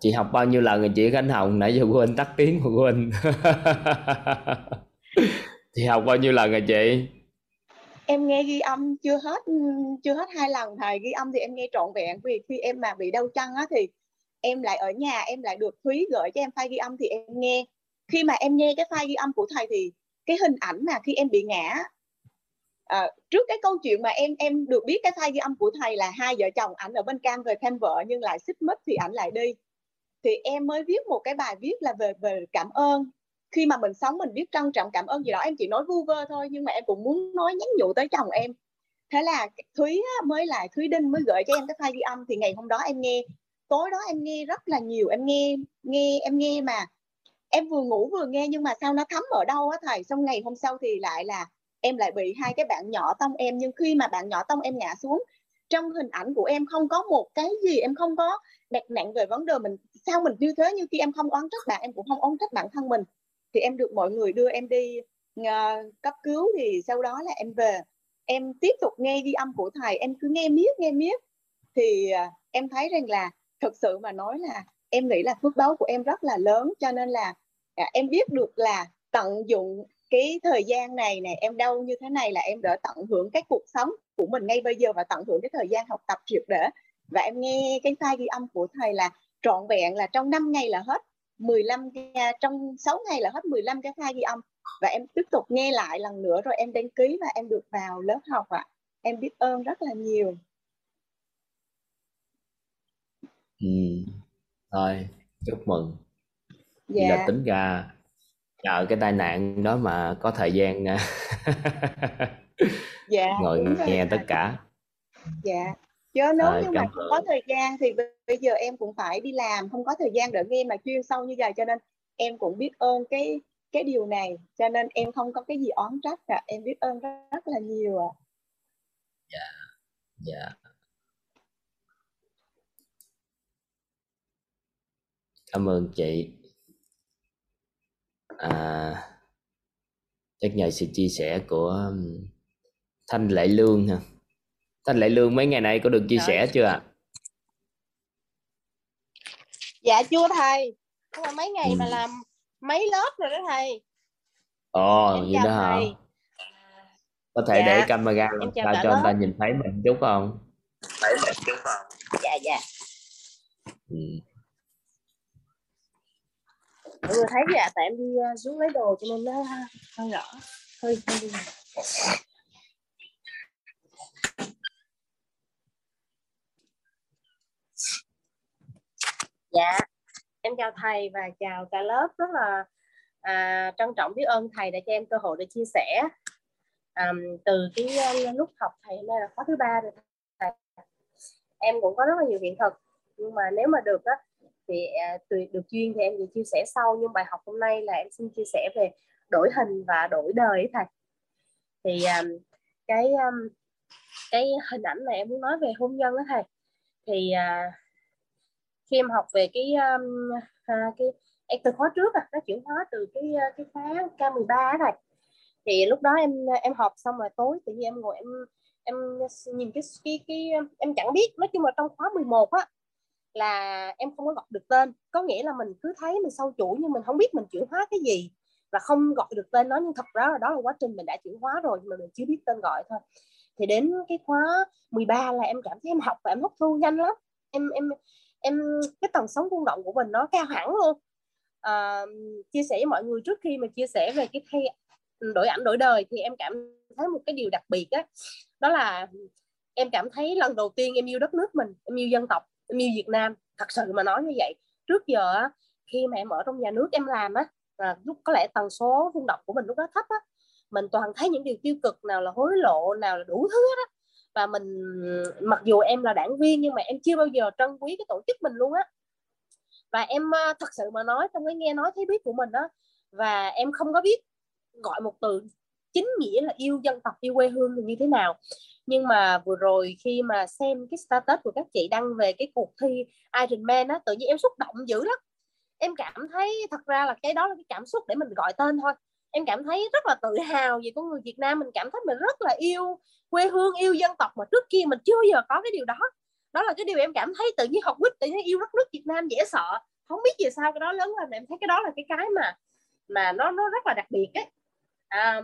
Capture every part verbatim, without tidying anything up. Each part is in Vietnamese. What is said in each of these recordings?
chị học bao nhiêu lần rồi chị Khánh Hồng, nãy giờ quên tắt tiếng mà quên. Chị học bao nhiêu lần rồi chị? Em nghe ghi âm chưa hết chưa hết hai lần thầy, ghi âm thì em nghe trọn vẹn, vì khi em mà bị đau chân á thì em lại ở nhà, em lại được Thúy gửi cho em file ghi âm thì em nghe. Khi mà em nghe cái file ghi âm của thầy thì cái hình ảnh mà khi em bị ngã, à, trước cái câu chuyện mà em em được biết cái file ghi âm của thầy là hai vợ chồng ảnh ở bên Cam về thăm vợ nhưng lại xích mích thì ảnh lại đi, thì em mới viết một cái bài viết là về về cảm ơn. Khi mà mình sống mình biết trân trọng cảm ơn gì đó, em chỉ nói vu vơ thôi nhưng mà em cũng muốn nói nhắn nhủ tới chồng em. Thế là Thúy á, mới là Thúy Đinh mới gửi cho em cái file ghi âm, thì ngày hôm đó em nghe, tối đó em nghe rất là nhiều, em nghe nghe em nghe mà em vừa ngủ vừa nghe nhưng mà sao nó thấm ở đâu á thầy. Xong ngày hôm sau thì lại là em lại bị hai cái bạn nhỏ tông em, nhưng khi mà bạn nhỏ tông em ngã xuống, trong hình ảnh của em không có một cái gì, em không có đặt nặng về vấn đề mình sao mình như thế, như khi em không oán trách bạn, em cũng không oán trách bản thân mình. Thì em được mọi người đưa em đi uh, cấp cứu, thì sau đó là em về. Em tiếp tục nghe ghi âm của thầy, em cứ nghe miết, nghe miết. Thì uh, em thấy rằng là thực sự mà nói là em nghĩ là phước báo của em rất là lớn. Cho nên là uh, em biết được là tận dụng cái thời gian này này, em đau như thế này là em đã tận hưởng cái cuộc sống của mình ngay bây giờ và tận hưởng cái thời gian học tập triệt để. Và em nghe cái file ghi âm của thầy là trọn vẹn là trong năm ngày là hết mười lăm cái, trong sáu ngày là hết mười lăm cái file ghi âm. Và em tiếp tục nghe lại lần nữa rồi em đăng ký và em được vào lớp học ạ. À, em biết ơn rất là nhiều. Ừ, thôi chúc mừng. Dạ. Là tính ra nhờ cái tai nạn đó mà có thời gian dạ, ngồi nghe tất cả. Dạ. Chứ nếu à, như mà không có thời gian thì bây giờ em cũng phải đi làm, không có thời gian để nghe mà chuyên sâu như vậy, cho nên em cũng biết ơn cái cái điều này, cho nên em không có cái gì oán trách cả, em biết ơn rất, rất là nhiều ạ. Dạ, dạ. Cảm ơn chị. À, chắc nhờ sự chia sẻ của Thanh Lệ Lương ha. Thanh Lệ Lương mấy ngày nay có được chia Đấy. sẻ chưa ạ? Dạ chưa thầy, không mấy ngày ừ. mà làm mấy lớp rồi đó thầy. Ồ, em vậy đó hả? Có thể dạ. để camera làm sao cho người ta nhìn thấy mình chút không? Thấy mình chút không? Dạ dạ. Ừ. Mọi người thấy dạ, tại em đi xuống lấy đồ cho nên nó hơi rõ, hơi hơi. Dạ, em chào thầy và chào cả lớp, rất là à, trân trọng biết ơn thầy đã cho em cơ hội để chia sẻ. À, từ cái lúc học thầy hôm nay là khóa thứ ba rồi thầy, em cũng có rất là nhiều hiện thực, nhưng mà nếu mà được á thì à, được duyên thì em sẽ chia sẻ sau, nhưng bài học hôm nay là em xin chia sẻ về đổi hình và đổi đời thầy. Thì à, cái cái hình ảnh này em muốn nói về hôn nhân đó thầy. Thì à, khi em học về cái cái em từ khóa trước à, nó chuyển hóa từ cái cái khóa K mười ba này, thì lúc đó em em học xong rồi tối tự nhiên em ngồi em em nhìn cái cái, cái em chẳng biết, nói chung là trong khóa mười một á là em không có gọi được tên, có nghĩa là mình cứ thấy mình sâu chuỗi nhưng mình không biết mình chuyển hóa cái gì và không gọi được tên nó, nhưng thật ra là đó là quá trình mình đã chuyển hóa rồi nhưng mà mình chưa biết tên gọi thôi. Thì đến cái khóa mười ba là em cảm thấy em học và em hấp thu nhanh lắm, em em em cái tần sóng rung động của mình nó cao hẳn luôn. À, chia sẻ với mọi người trước khi mà chia sẻ về cái thay đổi ảnh đổi đời thì em cảm thấy một cái điều đặc biệt á, đó, đó là em cảm thấy lần đầu tiên em yêu đất nước mình, em yêu dân tộc, em yêu Việt Nam. Thật sự mà nói như vậy, trước giờ á, khi mà em ở trong nhà nước em làm á, à, lúc có lẽ tần số rung động của mình lúc đó thấp á, mình toàn thấy những điều tiêu cực, nào là hối lộ, nào là đủ thứ hết á. Và mình, mặc dù em là đảng viên nhưng mà em chưa bao giờ trân quý cái tổ chức mình luôn á. Và em thật sự mà nói, trong cái nghe nói thấy biết của mình á, và em không có biết gọi một từ chính nghĩa là yêu dân tộc, yêu quê hương thì như thế nào. Nhưng mà vừa rồi khi mà xem cái status của các chị đăng về cái cuộc thi Iron Man á, tự nhiên em xúc động dữ lắm. Em cảm thấy thật ra là cái đó là cái cảm xúc để mình gọi tên thôi. Em cảm thấy rất là tự hào về con người Việt Nam, mình cảm thấy mình rất là yêu quê hương, yêu dân tộc mà trước kia mình chưa bao giờ có cái điều đó. Đó là cái điều em cảm thấy tự nhiên học quýt, tự nhiên yêu đất nước Việt Nam dễ sợ. Không biết vì sao cái đó lớn lên em thấy cái đó là cái cái mà mà nó nó rất là đặc biệt ấy. À,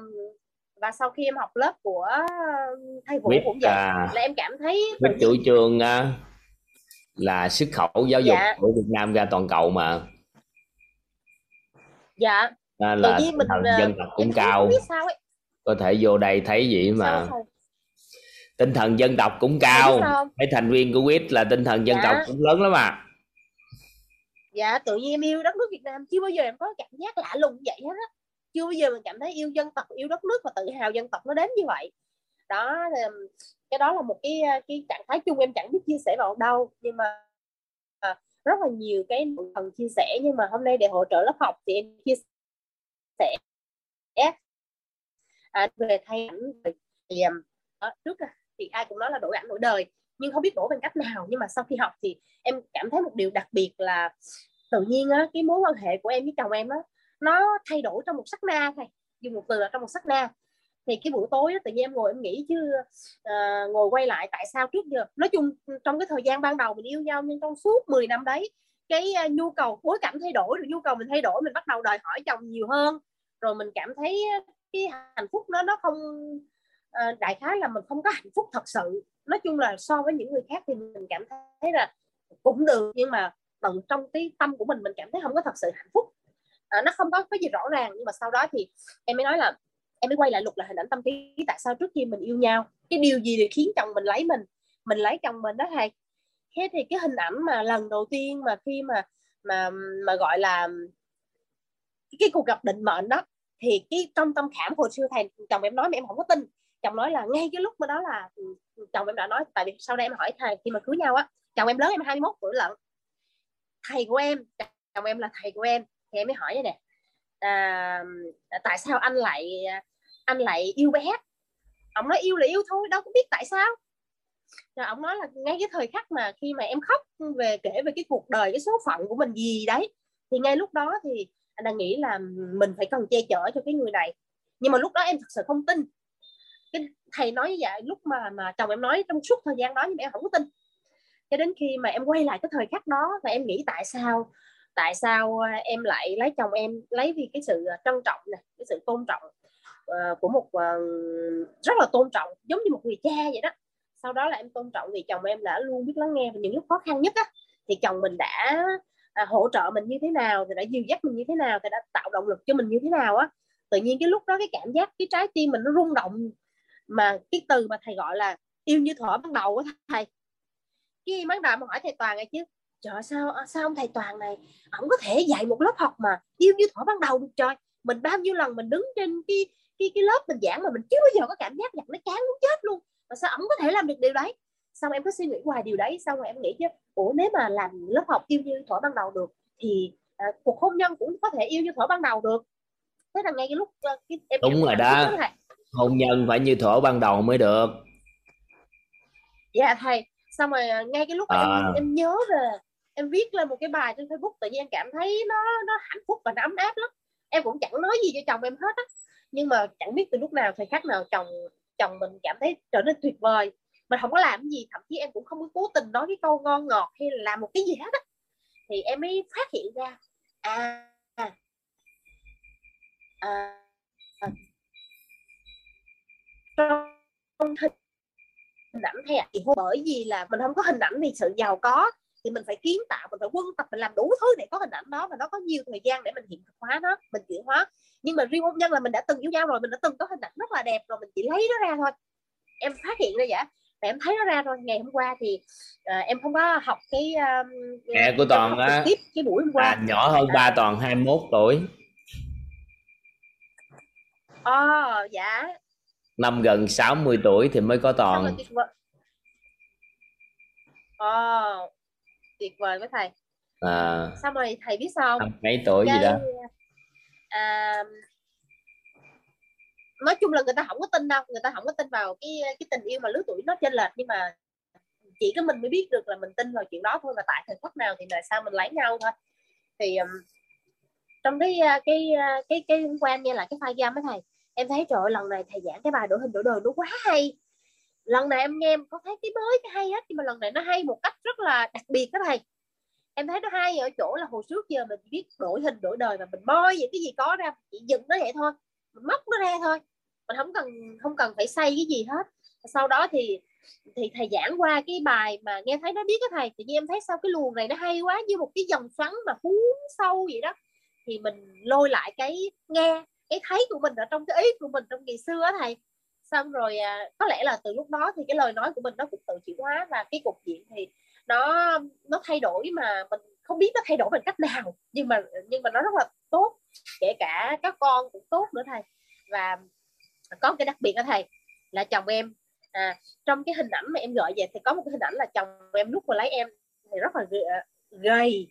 và sau khi em học lớp của thầy Vũ cũng vậy, à, là em cảm thấy cái chủ trương là xuất khẩu giáo dục dạ. của Việt Nam ra toàn cầu mà. Dạ. À, là mình, dân tộc cũng cao. Có thể vô đây thấy vậy mà. Sao? Tinh thần dân tộc cũng cao. Thấy thành viên của quýt là tinh thần dân dạ. tộc cũng lớn lắm à. Dạ, tự nhiên em yêu đất nước Việt Nam, chưa bao giờ em có cảm giác lạ lùng vậy hết á. Chưa bao giờ mình cảm thấy yêu dân tộc, yêu đất nước và tự hào dân tộc nó đến như vậy. Đó, cái đó là một cái cái trạng thái chung em chẳng biết chia sẻ vào đâu, nhưng mà à, rất là nhiều cái nội phần chia sẻ, nhưng mà hôm nay để hỗ trợ lớp học thì em chia sẻ à, về thay ảnh thì à, trước thì ai cũng nói là đổi ảnh đổi đời, nhưng không biết đổi bằng cách nào. Nhưng mà sau khi học thì em cảm thấy một điều đặc biệt là tự nhiên á, cái mối quan hệ của em với chồng em á, nó thay đổi trong một sát na này, dùng một từ là trong một sát na. Thì cái buổi tối đó, tự nhiên em ngồi em nghĩ chứ uh, ngồi quay lại tại sao trước giờ, nói chung trong cái thời gian ban đầu mình yêu nhau, nhưng trong suốt mười năm đấy, cái uh, nhu cầu bối cảnh thay đổi, rồi nhu cầu mình thay đổi, mình bắt đầu đòi hỏi chồng nhiều hơn, rồi mình cảm thấy cái hạnh phúc nó nó không uh, đại khái là mình không có hạnh phúc thật sự. Nói chung là so với những người khác thì mình cảm thấy là cũng được, nhưng mà tận trong cái tâm của mình mình cảm thấy không có thật sự hạnh phúc. À, nó không có cái gì rõ ràng. Nhưng mà sau đó thì em mới nói là em mới quay lại lục lại hình ảnh tâm trí, tại sao trước khi mình yêu nhau cái điều gì để khiến chồng mình lấy mình, mình lấy chồng mình đó thầy. Thế thì cái hình ảnh mà lần đầu tiên mà khi mà mà mà gọi là cái cuộc gặp định mệnh đó, thì cái trong tâm khảm hồi xưa thầy chồng em nói mà em không có tin. Chồng nói là ngay cái lúc mà đó là chồng em đã nói, tại vì sau đây em hỏi thầy khi mà cưới nhau á, chồng em lớn em hai mươi mốt tuổi lận, thầy của em, chồng em là thầy của em. Thì em mới hỏi vậy nè, à, tại sao anh lại anh lại yêu bé? Ông nói yêu là yêu thôi, đâu có biết tại sao. Rồi ông nói là ngay cái thời khắc mà khi mà em khóc về kể về cái cuộc đời, cái số phận của mình gì đấy, thì ngay lúc đó thì anh đang nghĩ là mình phải cần che chở cho cái người này. Nhưng mà lúc đó em thật sự không tin. Cái thầy nói như vậy, lúc mà mà chồng em nói trong suốt thời gian đó, nhưng mà em không có tin. Cho đến khi mà em quay lại cái thời khắc đó và em nghĩ tại sao Tại sao em lại lấy chồng em, lấy vì cái sự trân trọng này, cái sự tôn trọng uh, của một uh, rất là tôn trọng, giống như một người cha vậy đó. Sau đó là em tôn trọng vì chồng em đã luôn biết lắng nghe vào những lúc khó khăn nhất á, thì chồng mình đã uh, hỗ trợ mình như thế nào, thì đã dìu dắt mình như thế nào, thì đã tạo động lực cho mình như thế nào á. Tự nhiên cái lúc đó cái cảm giác cái trái tim mình nó rung động, mà cái từ mà thầy gọi là yêu như thuở ban đầu á thầy. Cái ban đầu mà hỏi thầy Toàn ấy chứ, trời sao sao ông thầy Toàn này ổng có thể dạy một lớp học mà yêu như thuở ban đầu được trời. Mình bao nhiêu lần mình đứng trên cái cái cái lớp mình giảng mà mình chưa bao giờ có cảm giác giật, nó chán muốn chết luôn, mà sao ổng có thể làm được điều đấy. Xong em cứ suy nghĩ hoài điều đấy, xong rồi em nghĩ chứ ủa nếu mà làm lớp học yêu như thuở ban đầu được thì à, cuộc hôn nhân cũng có thể yêu như thuở ban đầu được. Thế là ngay cái lúc cái, em đúng rồi đó, hôn nhân phải như thuở ban đầu mới được. Dạ thầy. Xong rồi ngay cái lúc à. em, em nhớ về em viết lên một cái bài trên Facebook, tự nhiên em cảm thấy nó nó hạnh phúc và nó ấm áp lắm. Em cũng chẳng nói gì cho chồng em hết á, nhưng mà chẳng biết từ lúc nào, thời khắc nào chồng chồng mình cảm thấy trở nên tuyệt vời. Mình không có làm gì, thậm chí em cũng không có cố tình nói cái câu ngon ngọt hay là làm một cái gì hết á. Thì em mới phát hiện ra à à, à, à. trong hình ảnh hay à, thì bởi vì là mình không có hình ảnh vì sự giàu có, thì mình phải kiến tạo, mình phải quân tập, mình làm đủ thứ để có hình ảnh đó, và nó có nhiều thời gian để mình hiện thực hóa nó, mình chuyển hóa. Nhưng mà riêng hôn nhân là mình đã từng yêu nhau rồi, mình đã từng có hình ảnh rất là đẹp rồi, mình chỉ lấy nó ra thôi. Em phát hiện ra vậy, và em thấy nó ra rồi. Ngày hôm qua thì à, em không có học cái mẹ uh, của Toàn á, cái buổi hôm qua à, nhỏ hơn à, ba Toàn hai mươi mốt tuổi. Ờ oh, dạ. Năm gần sáu mươi tuổi thì mới có Toàn. Ờ oh. Tuyệt vời với thầy à, xong rồi thầy biết sao không? Mấy tuổi cái, gì đó à, nói chung là người ta không có tin đâu, người ta không có tin vào cái cái tình yêu mà lứa tuổi nó chênh lệch, nhưng mà chỉ có mình mới biết được là mình tin vào chuyện đó thôi, và tại thời khắc nào thì tại sao mình lấy nhau thôi. Thì um, trong cái cái cái cái hôm qua nghe lại cái file gam với thầy, em thấy trời ơi, lần này thầy giảng cái bài đổi hình đổi đời nó quá hay. lần này em nghe em có thấy cái mới cái hay hết, nhưng mà lần này nó hay một cách rất là đặc biệt đó thầy. Em thấy nó hay ở chỗ là hồi trước giờ mình biết đổi hình đổi đời mà mình moi những cái gì có ra, chỉ dựng nó vậy thôi, mình móc nó ra thôi, mình không cần không cần phải xây cái gì hết. Sau đó thì thì thầy giảng qua cái bài mà nghe thấy nó biết đó thầy, tự nhiên em thấy sao cái luồng này nó hay quá, như một cái dòng xoắn mà cuốn sâu vậy đó. Thì mình lôi lại cái nghe, cái thấy của mình ở trong cái ý của mình trong ngày xưa đó thầy. Xong rồi à, có lẽ là từ lúc đó thì cái lời nói của mình nó cũng tự chuyển hóa, và cái cục diện thì nó nó thay đổi mà mình không biết nó thay đổi bằng cách nào, nhưng mà nhưng mà nó rất là tốt, kể cả các con cũng tốt nữa thầy. Và có một cái đặc biệt đó thầy là chồng em, à, trong cái hình ảnh mà em gọi về thì có một cái hình ảnh là chồng em lúc mà lấy em thì rất là gầy,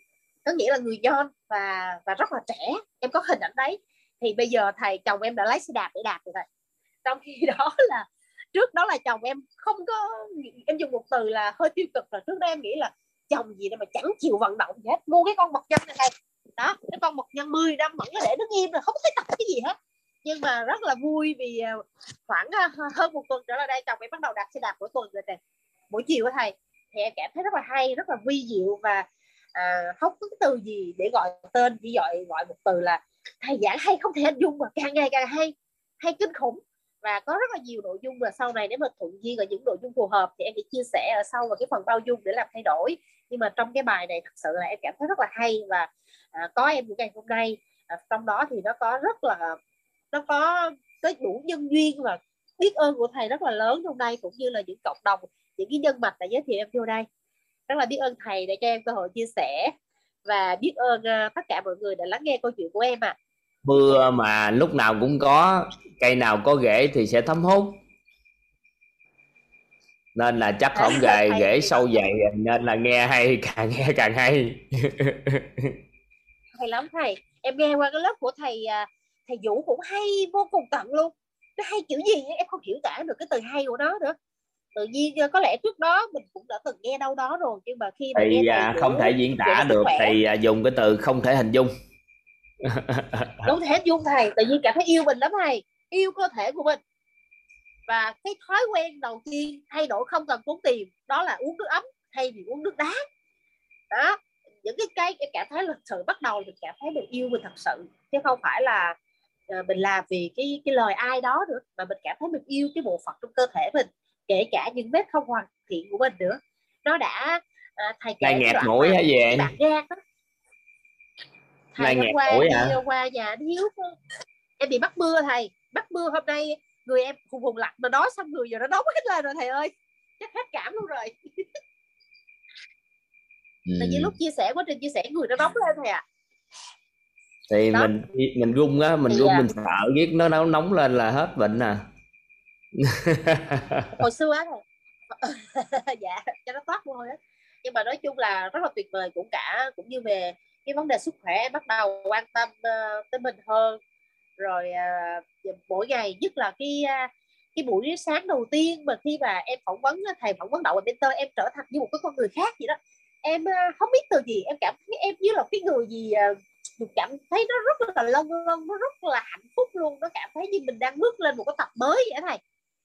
có nghĩa là người nhon và và rất là trẻ, em có hình ảnh đấy. Thì bây giờ thầy chồng em đã lấy xe đạp để đạp rồi thầy. Trong khi đó là trước đó là chồng em không có, em dùng một từ là hơi tiêu cực, là trước đó em nghĩ là chồng gì đâu mà chẳng chịu vận động gì hết, mua cái con mật nhân này thầy đó, cái con mật nhân mười năm vẫn có để nó nghiêm rồi, không thấy tập cái gì hết. Nhưng mà rất là vui vì khoảng hơn một tuần trở lại đây chồng em bắt đầu đạp xe đạp mỗi tuần rồi thầy, buổi chiều đó thầy. Thì em cảm thấy rất là hay, rất là vi diệu, và à, không có cái từ gì để gọi tên, chỉ gọi gọi một từ là thầy giảng hay không thể hình dung, mà càng ngày càng hay, hay kinh khủng. Và có rất là nhiều nội dung, và sau này nếu mà thuận duyên ở những nội dung phù hợp thì em sẽ chia sẻ ở sau vào cái phần bao dung để làm thay đổi. Nhưng mà trong cái bài này thật sự là em cảm thấy rất là hay, và à, có em của ngày hôm nay, à, trong đó thì nó có rất là, nó có cái đủ nhân duyên và biết ơn của thầy rất là lớn hôm nay, cũng như là những cộng đồng, những cái nhân mạch đã giới thiệu em vô đây. Rất là biết ơn thầy đã cho em cơ hội chia sẻ, và biết ơn uh, tất cả mọi người đã lắng nghe câu chuyện của em ạ. À, mưa mà lúc nào cũng có, cây nào có rễ thì sẽ thấm hút, nên là chắc không rễ rễ sâu dày, nên là nghe hay, càng nghe càng hay. Hay lắm thầy, em nghe qua cái lớp của thầy thầy Vũ cũng hay vô cùng tận luôn. Nó hay kiểu gì em không hiểu tả được cái từ hay của nó nữa. Tự nhiên có lẽ trước đó mình cũng đã từng nghe đâu đó rồi, nhưng mà khi mà thì nghe thầy Vũ, không thể diễn tả được thì dùng cái từ không thể hình dung. Không thể dung thầy, tự nhiên cảm thấy yêu mình lắm thầy, yêu cơ thể của mình. Và cái thói quen đầu tiên thay đổi không cần tốn tiền, đó là uống nước ấm thay vì uống nước đá. Đó, những cái cái em cảm thấy là sự bắt đầu mình cảm thấy mình yêu mình thật sự, chứ không phải là mình làm vì cái cái lời ai đó nữa, mà mình cảm thấy mình yêu cái bộ phận trong cơ thể mình, kể cả những vết không hoàn thiện của mình nữa. Nó đã à, thầy kể ngạt mũi hả vậy? Thầy hôm qua em đi qua nhà Hiếu, em bị bắt mưa thầy, bắt mưa hôm nay người em hùng hùng lạnh mà đói, xong người giờ nó nóng hết lên rồi thầy ơi, chắc hết cảm luôn rồi. Tại vì lúc chia sẻ, quá trình chia sẻ người nó nóng lên thầy ạ. À, thì đó, mình mình run á, mình thì run à, mình sợ giết nó nó nóng lên là hết bệnh à. Hồi xưa á thầy. Dạ, cho nó thoát mồ hôi hết. Nhưng mà nói chung là rất là tuyệt vời, cũng cả cũng như về cái vấn đề sức khỏe em bắt đầu quan tâm uh, tới mình hơn rồi. Uh, mỗi ngày, nhất là cái uh, cái buổi sáng đầu tiên mà khi mà em phỏng vấn thầy, phỏng vấn đậu và mentor, em trở thành như một cái con người khác vậy đó. Em uh, không biết từ gì, em cảm thấy em như là cái người gì, uh, mình cảm thấy nó rất là lâng lâng, nó rất là hạnh phúc luôn, nó cảm thấy như mình đang bước lên một cái tập mới vậy đó thầy,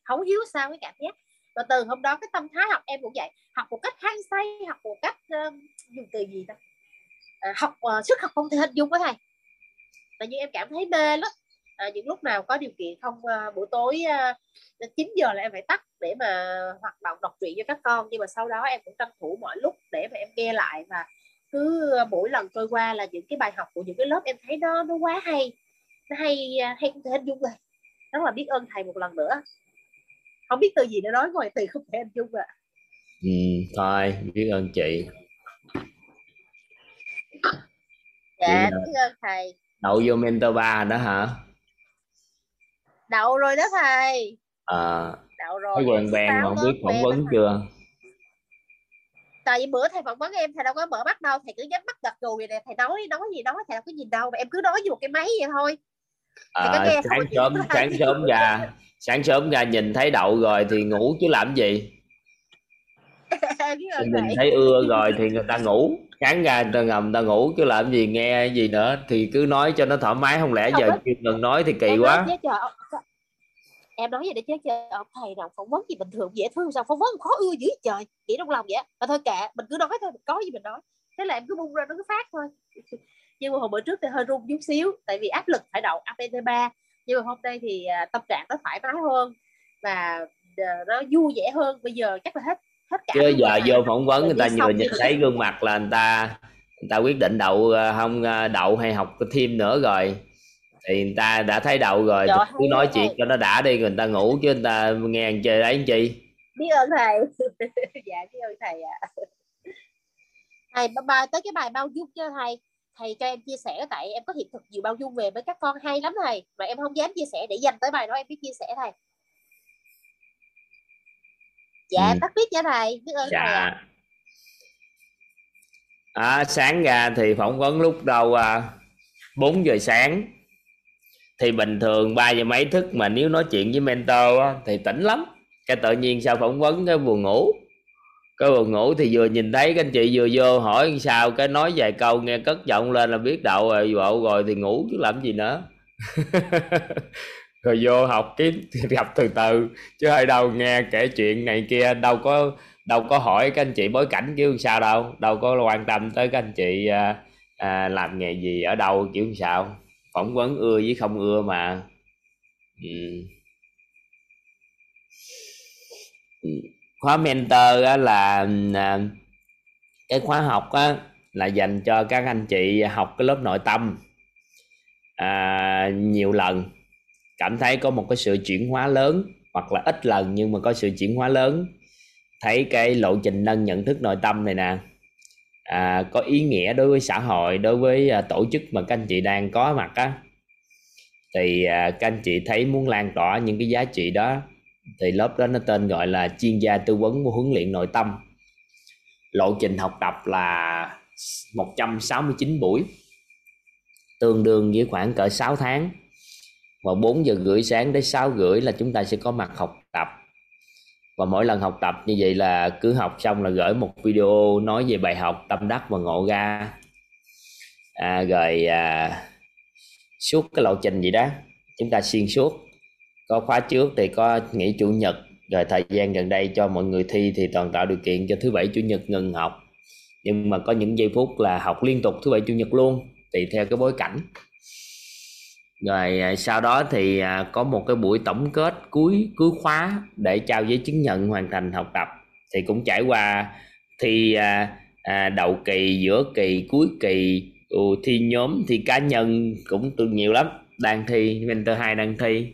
không hiểu sao cái cảm giác. Và từ hôm đó cái tâm thái học em cũng vậy, học một cách hăng say, học một cách uh, dùng từ gì ta, À, học uh, sức học không thể hình dung đó thầy. Tại vì em cảm thấy mê lắm. À, những lúc nào có điều kiện không, uh, buổi tối uh, chín giờ là em phải tắt để mà hoạt động đọc truyện cho các con. Nhưng mà sau đó em cũng tranh thủ mọi lúc để mà em nghe lại, và cứ uh, mỗi lần trôi qua là những cái bài học của những cái lớp em thấy nó nó quá hay, nó hay uh, hay không thể hình dung rồi. Rất là biết ơn thầy một lần nữa. Không biết từ gì để nói ngoài từ không thể hình dung rồi. Ừ, thôi biết ơn chị. Dạ, biết ơn thầy. Đậu vô mentor ba đó hả? Đậu rồi đó thầy. À, đậu rồi. Cái quần bèn mà không biết phỏng vấn chưa? Tại vì bữa thầy phỏng vấn em, thầy đâu có mở mắt đâu, thầy cứ nhắm mắt gật gù vậy nè, thầy nói nói gì nói, thầy đâu có nhìn đâu, mà em cứ nói như một cái máy vậy thôi. À, sáng sớm sáng sớm ra, sáng sớm ra nhìn thấy đậu rồi thì ngủ chứ làm gì? Nhìn thấy ưa rồi thì người ta ngủ, sáng ra người ta ngầm người ta ngủ chứ làm gì nghe gì nữa, thì cứ nói cho nó thoải mái, không lẽ giờ chưa cần nói thì kỳ quá. Em nói vậy để chết chứ ông thầy nào phỏng vấn gì bình thường dễ thương, sao phỏng vấn khó ưa dữ trời, nghĩ trong lòng vậy. Mà thôi kệ, mình cứ nói thôi, mình có gì mình nói. Thế là em cứ bung ra nó cứ phát thôi. Nhưng mà hồi bữa trước thì hơi run chút xíu, tại vì áp lực phải đậu a pê tê ba. Nhưng mà hôm nay thì tâm trạng nó thoải mái hơn và nó vui vẻ hơn. Bây giờ chắc là hết hết cả. Chứ giờ vô phỏng vấn người ta vừa nhìn thấy gương mặt là người ta người ta quyết định đậu không đậu hay học thêm nữa rồi. Thì người ta đã thấy đậu rồi, trời, cứ nói chuyện thầy cho nó đã đi, người ta ngủ chứ người ta nghe ăn chơi đấy anh chị. Biết ơn thầy. Dạ biết ơn thầy ạ. À, thầy bài tới cái bài bao dung cho thầy, thầy cho em chia sẻ, tại em có hiện thực nhiều bao dung về với các con hay lắm thầy, mà em không dám chia sẻ, để dành tới bài đó em biết chia sẻ thầy. Dạ ừ. Tắt biết nha thầy, biết ơn dạ thầy ạ. À. À, sáng ra thì phỏng vấn lúc đầu à, bốn giờ sáng. Thì bình thường ba giờ mấy thức, mà nếu nói chuyện với mentor á, thì tỉnh lắm. Cái tự nhiên sao phỏng vấn cái buồn ngủ. Cái buồn ngủ thì vừa nhìn thấy các anh chị vừa vô hỏi sao, cái nói vài câu nghe cất giọng lên là biết đậu rồi, bộ rồi thì ngủ chứ làm gì nữa. Rồi vô học kiếm gặp từ từ, chứ hơi đâu nghe kể chuyện này kia, đâu có đâu có hỏi các anh chị bối cảnh kiểu sao đâu, đâu có quan tâm tới các anh chị à, à, làm nghề gì ở đâu kiểu sao. Phỏng vấn ưa với không ưa mà. Ừ. Khóa mentor á là cái khóa học á là dành cho các anh chị học cái lớp nội tâm à, nhiều lần, cảm thấy có một cái sự chuyển hóa lớn, hoặc là ít lần nhưng mà có sự chuyển hóa lớn, thấy cái lộ trình nâng nhận thức nội tâm này nè à, có ý nghĩa đối với xã hội, đối với uh, tổ chức mà các anh chị đang có mặt á, thì uh, các anh chị thấy muốn lan tỏa những cái giá trị đó, thì lớp đó nó tên gọi là chuyên gia tư vấn và huấn luyện nội tâm. Lộ trình học tập là một trăm sáu mươi chín buổi, tương đương với khoảng cỡ sáu tháng, và bốn giờ rưỡi sáng đến sáu rưỡi là chúng ta sẽ có mặt học tập. Và mỗi lần học tập như vậy là cứ học xong là gửi một video nói về bài học, tâm đắc và ngộ ra à, rồi à, suốt cái lộ trình gì đó chúng ta xuyên suốt. Có khóa trước thì có nghỉ chủ nhật, rồi thời gian gần đây cho mọi người thi thì toàn tạo điều kiện cho thứ bảy chủ nhật ngừng học, nhưng mà có những giây phút là học liên tục thứ bảy chủ nhật luôn, tùy theo cái bối cảnh. Rồi sau đó thì có một cái buổi tổng kết cuối cuối khóa để trao giấy chứng nhận hoàn thành học tập. Thì cũng trải qua thi à, đầu kỳ, giữa kỳ, cuối kỳ, thi nhóm, thi cá nhân cũng tương nhiều lắm. Đang thi, mentor hai đang thi.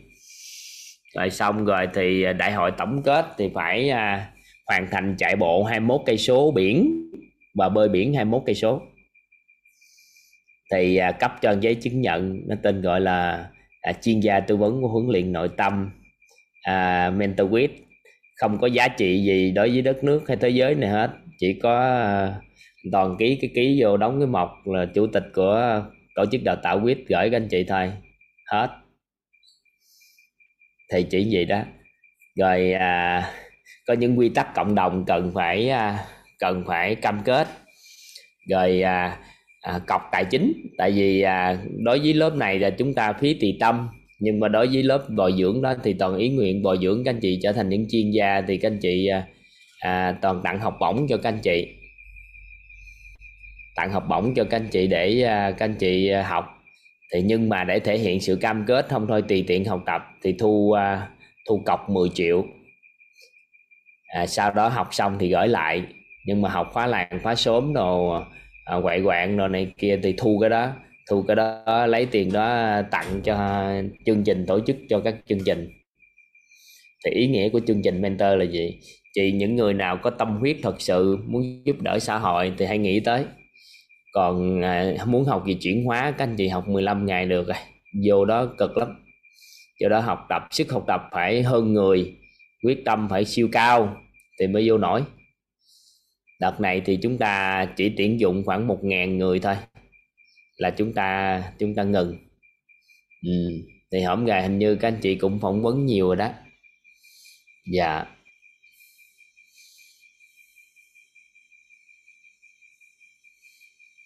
Rồi xong rồi thì đại hội tổng kết thì phải à, hoàn thành chạy bộ hai mươi mốt cây số biển và bơi biển hai mươi mốt cây số. Thì à, cấp cho giấy chứng nhận, nó tên gọi là à, chuyên gia tư vấn của huấn luyện nội tâm à, Mentor guide. Không có giá trị gì đối với đất nước hay thế giới này hết, chỉ có à, toàn ký cái ký vô đóng cái mộc là chủ tịch của tổ chức đào tạo guide gửi các anh chị thôi hết. Thì chỉ vậy đó. Rồi à, có những quy tắc cộng đồng cần phải à, cần phải cam kết. Rồi à, À, cọc tài chính, tại vì à, đối với lớp này là chúng ta phí tùy tâm, nhưng mà đối với lớp bồi dưỡng đó thì toàn ý nguyện bồi dưỡng các anh chị trở thành những chuyên gia, thì các anh chị à, à, toàn tặng học bổng cho các anh chị, tặng học bổng cho các anh chị để à, các anh chị à, học. Thì nhưng mà để thể hiện sự cam kết không thôi tùy tiện học tập thì thu à, thu cọc mười triệu à, sau đó học xong thì gửi lại, nhưng mà học khóa làng khóa xóm đồ À, quậy quạng rồi này kia thì thu cái đó, thu cái đó lấy tiền đó tặng cho chương trình, tổ chức cho các chương trình. Thì ý nghĩa của chương trình mentor là gì? Chỉ những người nào có tâm huyết thật sự muốn giúp đỡ xã hội thì hãy nghĩ tới. Còn à, muốn học gì chuyển hóa các anh chị học mười lăm ngày được rồi, vô đó cực lắm. Vô đó học tập, sức học tập phải hơn người, quyết tâm phải siêu cao thì mới vô nổi. Đợt này thì chúng ta chỉ tuyển dụng khoảng một nghìn người thôi là chúng ta chúng ta ngừng. Ừ. Thì hổm gà hình như các anh chị cũng phỏng vấn nhiều rồi đó. Dạ.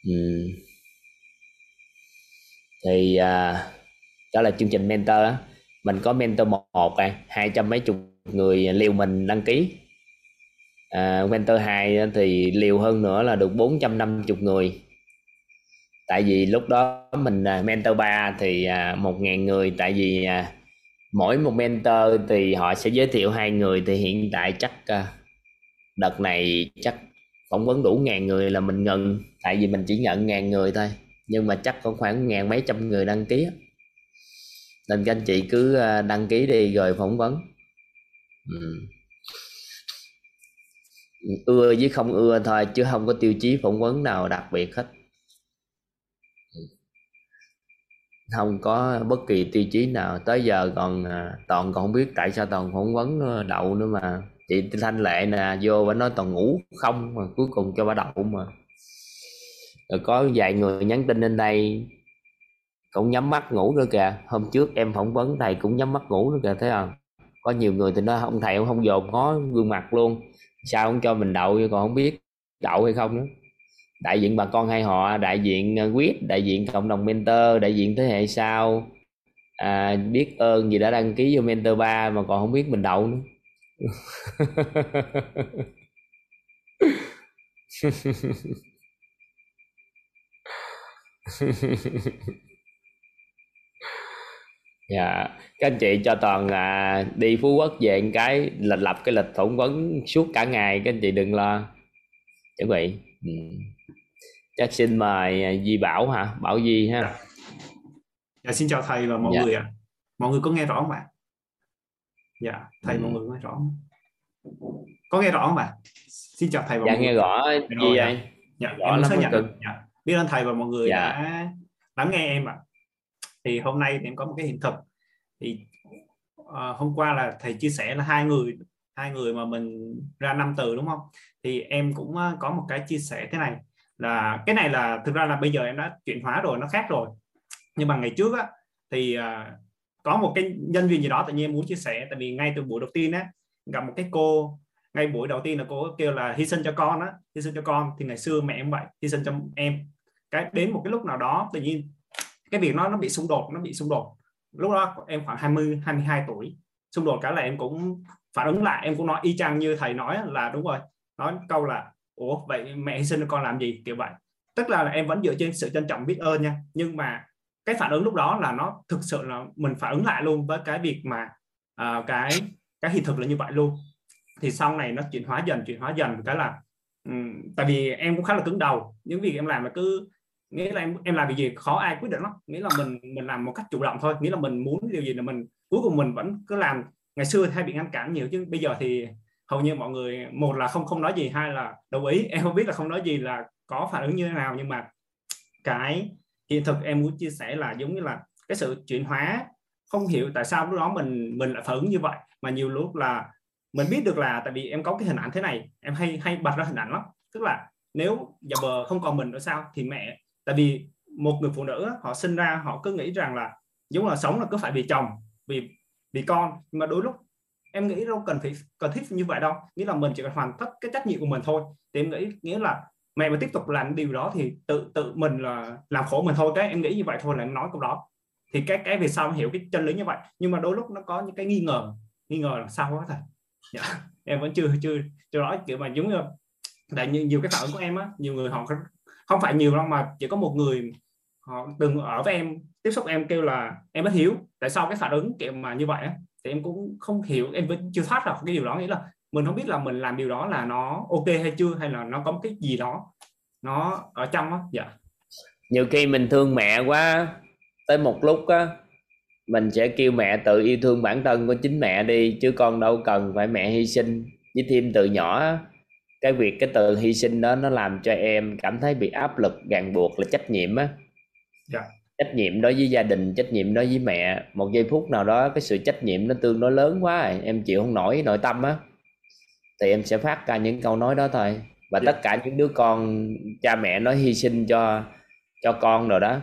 Ừ. Thì à, đó là chương trình mentor đó. mình có mentor một này, hai trăm mấy chục người liều mình đăng ký. À, mentor hai thì liều hơn nữa là được bốn trăm năm mươi người. Tại vì lúc đó mình mentor ba thì một ngàn người, tại vì mỗi một mentor thì họ sẽ giới thiệu hai người, thì hiện tại chắc đợt này chắc phỏng vấn đủ ngàn người là mình ngừng, tại vì mình chỉ nhận ngàn người thôi, nhưng mà chắc có khoảng ngàn mấy trăm người đăng ký, nên các anh chị cứ đăng ký đi rồi phỏng vấn. Ừ. Ưa với không ưa thôi, chứ không có tiêu chí phỏng vấn nào đặc biệt hết, không có bất kỳ tiêu chí nào. Tới giờ còn Toàn còn không biết tại sao Toàn phỏng vấn đậu nữa, mà chị Thanh Lệ nè vô và nói Toàn ngủ không mà cuối cùng cho bà đậu. Mà rồi có vài người nhắn tin lên đây cũng nhắm mắt ngủ nữa kìa, hôm trước em phỏng vấn thầy cũng nhắm mắt ngủ nữa kìa, thấy không? Có nhiều người thì nói ông thầy ông không dồn ngó gương mặt luôn, sao không cho mình đậu, còn không biết đậu hay không nữa. Đại diện bà con hai họ, đại diện quýt, đại diện cộng đồng mentor, đại diện thế hệ sau, à, biết ơn vì đã đăng ký vô mentor ba mà còn không biết mình đậu nữa. Dạ, các anh chị cho Toàn là đi Phú Quốc về một cái là lập cái lịch phỏng vấn suốt cả ngày, các anh chị đừng lo chuẩn bị. Ừ. Chắc xin mời Di Bảo hả? Bảo Di ha. Dạ. Dạ, xin chào thầy và mọi dạ. người ạ. À. Mọi người có nghe rõ không ạ? À? Dạ, thầy ừ. mọi người có nghe rõ không? Có nghe rõ không ạ? À? Xin chào thầy và dạ, mọi nghe người. Rõ. Gì vậy? Dạ, rõ lắm. Dạ. Biết ơn thầy và mọi người dạ. đã lắng nghe em ạ. À. Thì hôm nay thì em có một cái hiện thực. Thì uh, hôm qua là thầy chia sẻ là hai người hai người mà mình ra năm từ đúng không? Thì em cũng có một cái chia sẻ thế này, là cái này là thực ra là bây giờ em đã chuyển hóa rồi, nó khác rồi, nhưng mà ngày trước á, thì uh, có một cái nhân duyên gì đó tự nhiên em muốn chia sẻ. Tại vì ngay từ buổi đầu tiên á, gặp một cái cô, ngay buổi đầu tiên là cô kêu là hy sinh cho con á, hy sinh cho con. Thì ngày xưa mẹ em vậy, hy sinh cho em. Cái đến một cái lúc nào đó tự nhiên cái việc nó nó bị xung đột, nó bị xung đột. Lúc đó em khoảng hai mươi, hai mươi hai tuổi, xung đột cái là em cũng phản ứng lại, em cũng nói y chang như thầy nói là đúng rồi, nói câu là ủa vậy mẹ hy sinh cho con làm gì, kiểu vậy. Tức là, là em vẫn dựa trên sự trân trọng biết ơn nha, nhưng mà cái phản ứng lúc đó là nó thực sự là mình phản ứng lại luôn với cái việc mà uh, cái cái hiện thực là như vậy luôn. Thì sau này nó chuyển hóa dần chuyển hóa dần cái là um, tại vì em cũng khá là cứng đầu, những việc em làm là cứ nghĩa là em, em làm việc gì khó ai quyết định lắm, nghĩa là mình mình làm một cách chủ động thôi, nghĩa là mình muốn điều gì là mình cuối cùng mình vẫn cứ làm. Ngày xưa hay bị ngăn cản nhiều, chứ bây giờ thì hầu như mọi người một là không không nói gì, hai là đồng ý. Em không biết là không nói gì là có phản ứng như thế nào, nhưng mà cái hiện thực em muốn chia sẻ là giống như là cái sự chuyển hóa. Không hiểu tại sao lúc đó mình mình lại phản ứng như vậy, mà nhiều lúc là mình biết được là tại vì em có cái hình ảnh thế này, em hay hay bật ra hình ảnh lắm. Tức là nếu giờ bờ không còn mình nữa sao thì mẹ, tại vì một người phụ nữ họ sinh ra họ cứ nghĩ rằng là giống là sống là cứ phải vì chồng, vì vì con, nhưng mà đôi lúc em nghĩ đâu cần phải cần thiết như vậy đâu, nghĩa là mình chỉ cần hoàn tất cái trách nhiệm của mình thôi. Thì em nghĩ nghĩa là mẹ mà tiếp tục làm điều đó thì tự tự mình là làm khổ mình thôi. Cái em nghĩ như vậy thôi là em nói câu đó, thì cái cái về sau em hiểu cái chân lý như vậy. Nhưng mà đôi lúc nó có những cái nghi ngờ nghi ngờ là sao quá thật. Dạ, em vẫn chưa chưa chưa nói kiểu mà giống như là nhiều, nhiều cái phản ứng của em á, nhiều người họ không phải nhiều đâu mà chỉ có một người họ từng ở với em, tiếp xúc em kêu là em bất hiếu, tại sao cái phản ứng kiểu mà như vậy á? Thì em cũng không hiểu, em vẫn chưa thoát ra cái điều đó, nghĩa là mình không biết là mình làm điều đó là nó ok hay chưa, hay là nó có một cái gì đó nó ở trong á. Dạ. Nhiều khi mình thương mẹ quá, tới một lúc á mình sẽ kêu mẹ tự yêu thương bản thân của chính mẹ đi, chứ con đâu cần phải mẹ hy sinh. Với thêm từ nhỏ á, cái việc cái từ hy sinh đó nó làm cho em cảm thấy bị áp lực, ràng buộc là trách nhiệm á. Dạ. Trách nhiệm đối với gia đình, trách nhiệm đối với mẹ. Một giây phút nào đó cái sự trách nhiệm nó tương đối lớn quá rồi, em chịu không nổi nội tâm á, thì em sẽ phát ra những câu nói đó thôi. Và yeah. tất cả những đứa con cha mẹ nói hy sinh cho cho con rồi đó,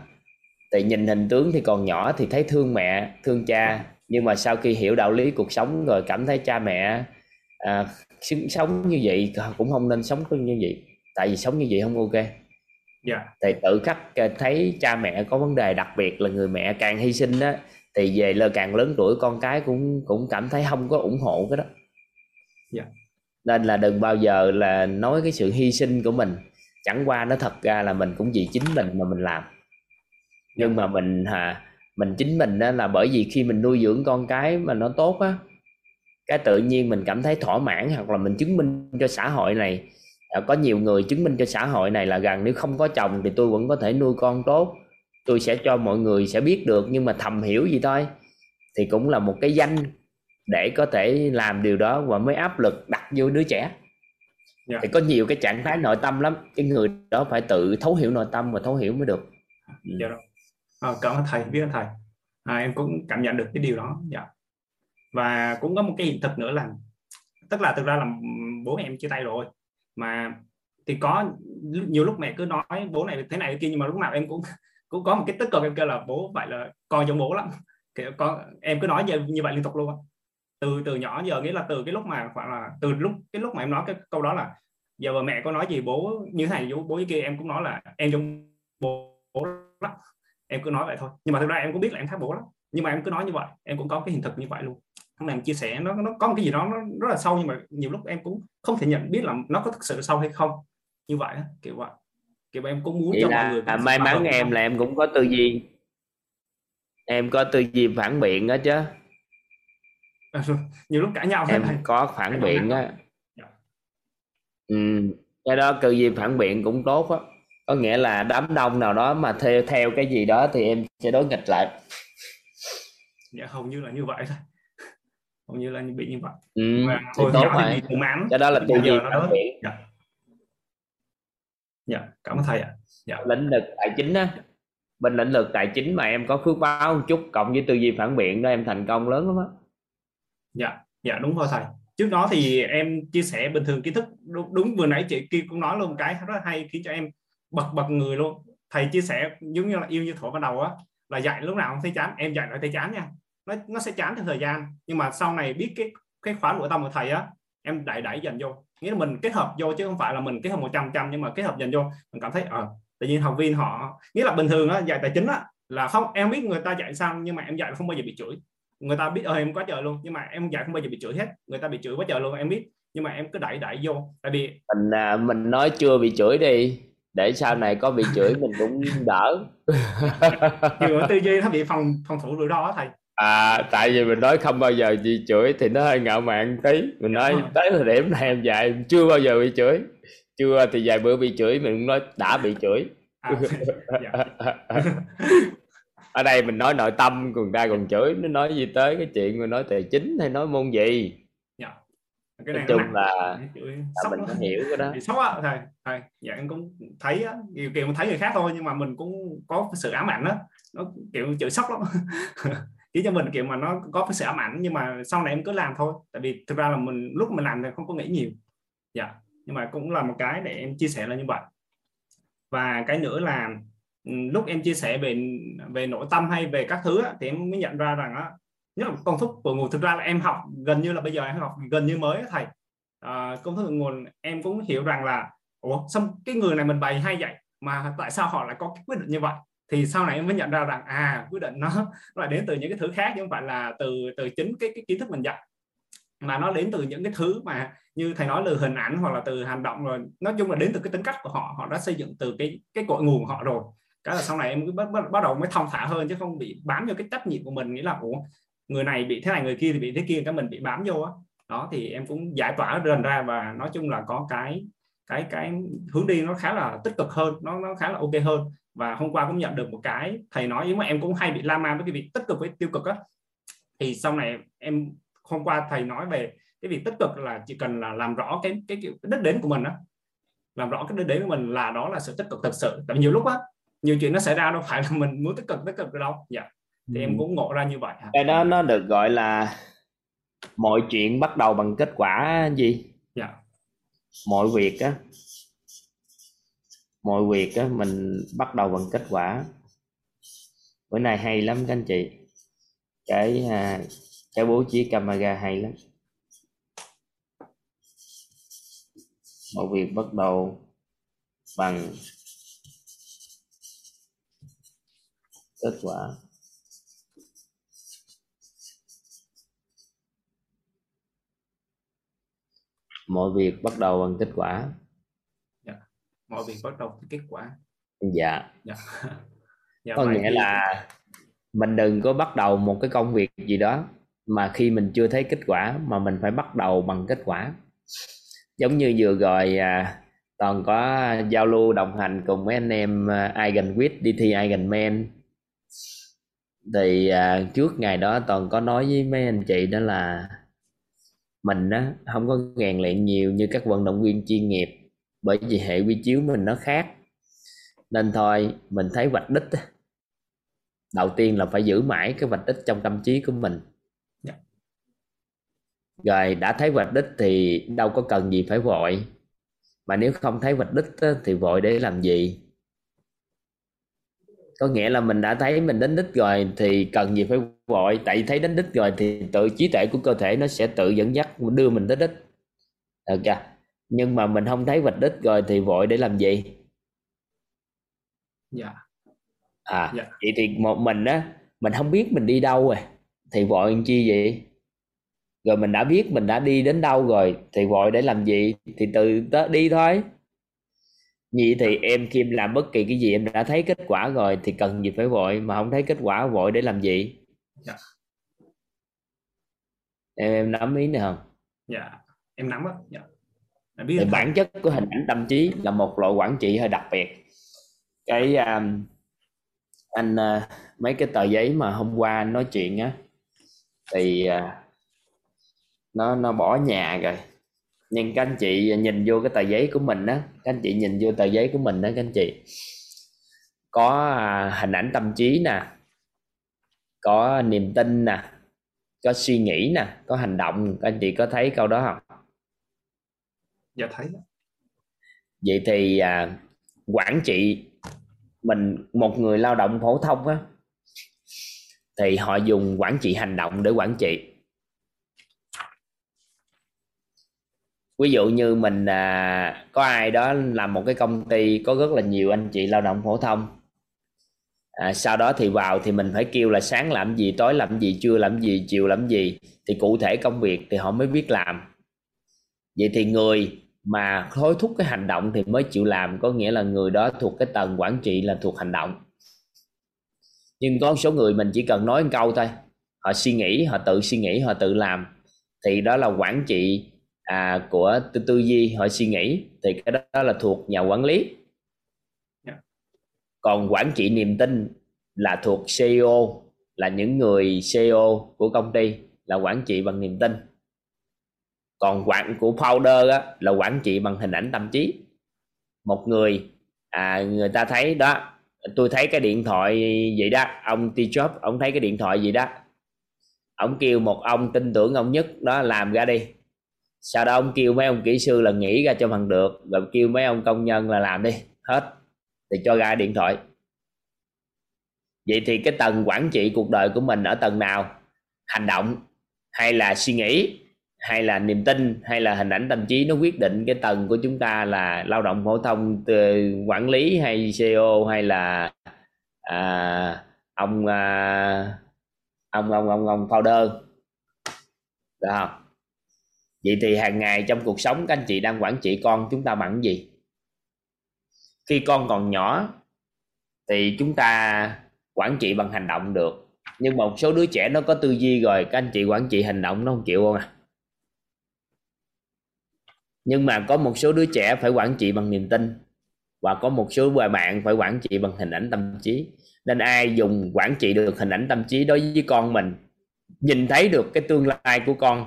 thì nhìn hình tướng thì còn nhỏ thì thấy thương mẹ, thương cha, nhưng mà sau khi hiểu đạo lý cuộc sống rồi cảm thấy cha mẹ à, sống như vậy cũng không nên sống như vậy, tại vì sống như vậy không ok. Yeah. Thì tự khắc thấy cha mẹ có vấn đề, đặc biệt là người mẹ càng hy sinh đó thì về là càng lớn tuổi con cái cũng cũng cảm thấy không có ủng hộ cái đó. Yeah. Nên là đừng bao giờ là nói cái sự hy sinh của mình, chẳng qua nó thật ra là mình cũng vì chính mình mà mình làm. Nhưng mà mình à, mình chính mình á, là bởi vì khi mình nuôi dưỡng con cái mà nó tốt á, cái tự nhiên mình cảm thấy thỏa mãn, hoặc là mình chứng minh cho xã hội này. À, có nhiều người chứng minh cho xã hội này là rằng nếu không có chồng thì tôi vẫn có thể nuôi con tốt, tôi sẽ cho mọi người sẽ biết được, nhưng mà thầm hiểu gì thôi thì cũng là một cái danh để có thể làm điều đó, và mới áp lực đặt vô đứa trẻ. Yeah. Thì có nhiều cái trạng thái nội tâm lắm, cái người đó phải tự thấu hiểu nội tâm và thấu hiểu mới được. Dạ rồi. À, cảm ơn thầy, biết ơn thầy. À, em cũng cảm nhận được cái điều đó. Dạ. Và cũng có một cái hiện thực nữa là, tức là thực ra là bố em chia tay rồi, mà thì có nhiều lúc mẹ cứ nói bố này thế này thế kia, nhưng mà lúc nào em cũng cũng có một cái tích cực, em kêu là bố vậy là con giống bố lắm, kiểu con em cứ nói như, như vậy liên tục luôn, từ từ nhỏ giờ, nghĩa là từ cái lúc mà khoảng là từ lúc cái lúc mà em nói cái câu đó là giờ bà mẹ có nói gì bố như thế này bố như kia, em cũng nói là em giống bố, bố lắm, em cứ nói vậy thôi. Nhưng mà thực ra em cũng biết là em khác bố lắm, nhưng mà em cứ nói như vậy, em cũng có cái hiện thực như vậy luôn. Thằng em chia sẻ nó nó có một cái gì đó nó rất là sâu, nhưng mà nhiều lúc em cũng không thể nhận biết là nó có thực sự sâu hay không, như vậy kiểu vậy. Kiểu em cũng muốn vậy cho là mọi người à, may mắn em không? Là em cũng có tư duy, em có tư duy phản biện đó chứ. À, nhiều lúc cãi nhau em này. Có phản biện á. Ừ, cái đó tư duy phản biện cũng tốt á, có nghĩa là đám đông nào đó mà theo theo cái gì đó thì em sẽ đối nghịch lại. Dạ, hầu như là như vậy thôi, cũng như là bị như vậy. Ừ, thôi tốt rồi. Cái đó là từ gì? Dạ. Dạ, cảm ơn thầy ạ. Dạ. Lĩnh vực tài chính á, bên lĩnh vực tài chính mà em có phước báo một chút cộng với tư duy phản biện đó, em thành công lớn lắm á. Dạ, dạ đúng rồi thầy. Trước đó thì em chia sẻ bình thường kiến thức, đúng, đúng vừa nãy chị Kim cũng nói luôn cái rất là hay khiến cho em bật bật người luôn. Thầy chia sẻ giống như là yêu như thổi ban đầu á, là dạy lúc nào không thấy chán, em dạy lại thấy chán nha. Nó, nó sẽ chán theo thời gian, nhưng mà sau này biết cái cái khóa nội tâm của thầy á, em đẩy đẩy dần vô, nghĩa là mình kết hợp vô chứ không phải là mình kết hợp một trăm trăm, nhưng mà kết hợp dần vô mình cảm thấy ờ à, tự nhiên học viên họ, nghĩa là bình thường á dạy tài chính á là không, em biết người ta dạy xong nhưng mà em dạy không bao giờ bị chửi, người ta biết ờ em quá trời luôn, nhưng mà em dạy không bao giờ bị chửi hết, người ta bị chửi quá trời luôn em biết, nhưng mà em cứ đẩy đẩy vô, tại vì mình à, mình nói chưa bị chửi đi để sau này có bị chửi mình cũng đỡ. Nhiều tư duy nó bị phòng phòng thủ rủi ro đó thầy. À, tại vì mình nói không bao giờ bị chửi thì nó hơi ngạo mạn tí. Mình nói tới thời điểm này em dạy em chưa bao giờ bị chửi. Chưa thì vài bữa bị chửi mình cũng nói đã bị chửi. À, dạ. Ở đây mình nói nội tâm, còn ta còn chửi, nó nói gì tới cái chuyện mình nói tài chính hay nói môn gì. Dạ. Cái này nói chung là, là mình phải hiểu cái đó. Sốc á thầy, thầy. Dạ em cũng thấy á, nhiều kiểu thấy người khác thôi nhưng mà mình cũng có sự ám ảnh á, nó kiểu chữ sốc lắm. Chỉ cho mình kiểu mà nó có cái sự ám ảnh, nhưng mà sau này em cứ làm thôi, tại vì thực ra là mình lúc mình làm thì không có nghĩ nhiều. Dạ, nhưng mà cũng là một cái để em chia sẻ là như vậy. Và cái nữa là lúc em chia sẻ về về nội tâm hay về các thứ á, thì em mới nhận ra rằng á, nhất là công thức của nguồn, thực ra là em học gần như là bây giờ em học gần như mới thầy. À, công thức của nguồn em cũng hiểu rằng là ủa xong cái người này mình bày hay vậy mà tại sao họ lại có cái quyết định như vậy, thì sau này em mới nhận ra rằng à quyết định nó, nó lại đến từ những cái thứ khác, chứ không phải là từ từ chính cái, cái kiến thức mình dạy, mà nó đến từ những cái thứ mà như thầy nói là hình ảnh hoặc là từ hành động, rồi nói chung là đến từ cái tính cách của họ, họ đã xây dựng từ cái cái cội nguồn của họ rồi. Cái là sau này em bắt, bắt, bắt đầu mới thông thả hơn, chứ không bị bám vô cái trách nhiệm của mình, nghĩa là ủa người này bị thế này người kia thì bị thế kia, cái mình bị bám vô đó. Đó thì em cũng giải tỏa dần ra, và nói chung là có cái cái cái hướng đi nó khá là tích cực hơn, nó nó khá là ok hơn. Và hôm qua cũng nhận được một cái thầy nói, nhưng mà em cũng hay bị la man với cái việc tích cực với tiêu cực á, thì sau này em hôm qua thầy nói về cái việc tích cực là chỉ cần là làm rõ cái cái, cái đích đến của mình á, làm rõ cái đích đến của mình là đó là sự tích cực thật sự. Tại vì nhiều lúc á nhiều chuyện nó xảy ra đâu phải là mình muốn tích cực tích cực đâu. Dạ thì ừ. Em cũng ngộ ra như vậy. Cái đó nó được gọi là mọi chuyện bắt đầu bằng kết quả gì. Dạ. Mọi việc á, mọi việc á, mình bắt đầu bằng kết quả. Bữa nay hay lắm các anh chị, cái cái bố trí camera hay lắm. Mọi việc bắt đầu bằng kết quả. mọi việc bắt đầu bằng kết quả. Dạ. Mọi việc bắt đầu bằng kết quả. Dạ, dạ. Dạ, có nghĩa thì... là mình đừng có bắt đầu một cái công việc gì đó mà khi mình chưa thấy kết quả, mà mình phải bắt đầu bằng kết quả. Giống như vừa rồi à, Toàn có giao lưu đồng hành cùng mấy anh em Iron vê i tê đi thi Iron Man. Thì à, trước ngày đó Toàn có nói với mấy anh chị đó là mình á, không có rèn luyện nhiều như các vận động viên chuyên nghiệp, bởi vì hệ quy chiếu mình nó khác. Nên thôi mình thấy vạch đích, đầu tiên là phải giữ mãi cái vạch đích trong tâm trí của mình. Rồi đã thấy vạch đích thì đâu có cần gì phải vội. Mà nếu không thấy vạch đích thì vội để làm gì? Có nghĩa là mình đã thấy mình đến đích rồi thì cần gì phải vội. Tại vì thấy đến đích rồi thì tự trí tuệ của cơ thể nó sẽ tự dẫn dắt đưa mình tới đích. Được chưa? Nhưng mà mình không thấy vạch đích rồi thì vội để làm gì? Dạ. À, dạ. Vậy thì một mình á, mình không biết mình đi đâu rồi thì vội làm chi vậy? Rồi mình đã biết mình đã đi đến đâu rồi thì vội để làm gì? Thì tự đi thôi. Vậy thì em khi em làm bất kỳ cái gì em đã thấy kết quả rồi thì cần gì phải vội, mà không thấy kết quả vội để làm gì? Dạ. Em, em nắm ý này không? Dạ, em nắm á. Dạ. Biết bản không? Chất của hình ảnh tâm trí là một loại quản trị hơi đặc biệt. Cái uh, anh uh, mấy cái tờ giấy mà hôm qua anh nói chuyện á thì uh, nó nó bỏ nhà rồi, nhưng các anh chị nhìn vô cái tờ giấy của mình á, các anh chị nhìn vô tờ giấy của mình đó, các anh chị có hình ảnh tâm trí nè, có niềm tin nè, có suy nghĩ nè, có hành động. Các anh chị có thấy câu đó không? Dạ thấy. Vậy thì à, quản trị mình, một người lao động phổ thông á thì họ dùng quản trị hành động để quản trị. Ví dụ như mình à, có ai đó làm một cái công ty có rất là nhiều anh chị lao động phổ thông. À, sau đó thì vào thì mình phải kêu là sáng làm gì, tối làm gì, trưa làm gì, chiều làm gì. Thì cụ thể công việc thì họ mới biết làm. Vậy thì người mà hối thúc cái hành động thì mới chịu làm. Có nghĩa là người đó thuộc cái tầng quản trị là thuộc hành động. Nhưng có số người mình chỉ cần nói một câu thôi. Họ suy nghĩ, họ tự suy nghĩ, họ tự làm. Thì đó là quản trị... À, của tư, tư duy họ suy nghĩ, thì cái đó, đó là thuộc nhà quản lý. Yeah. Còn quản trị niềm tin là thuộc xê i ô, là những người xê i ô của công ty là quản trị bằng niềm tin. Còn quản của founder á, là quản trị bằng hình ảnh tâm trí. Một người à, người ta thấy đó, tôi thấy cái điện thoại vậy đó, ông T-Job ông thấy cái điện thoại gì đó, ông kêu một ông tin tưởng ông nhất đó làm ra đi. Sau đó ông kêu mấy ông kỹ sư là nghĩ ra cho bằng được, rồi kêu mấy ông công nhân là làm đi hết thì cho ra điện thoại. Vậy thì cái tầng quản trị cuộc đời của mình ở tầng nào? Hành động hay là suy nghĩ hay là niềm tin hay là hình ảnh tâm trí? Nó quyết định cái tầng của chúng ta là lao động phổ thông, quản lý hay xê i ô hay là à, ông, à, ông ông ông ông founder được không? Vậy thì hàng ngày trong cuộc sống các anh chị đang quản trị con chúng ta bằng gì? Khi con còn nhỏ thì chúng ta quản trị bằng hành động được. Nhưng mà một số đứa trẻ nó có tư duy rồi, các anh chị quản trị hành động nó không chịu không à? Nhưng mà có một số đứa trẻ phải quản trị bằng niềm tin, và có một số bạn phải quản trị bằng hình ảnh tâm trí. Nên ai dùng quản trị được hình ảnh tâm trí đối với con mình, nhìn thấy được cái tương lai của con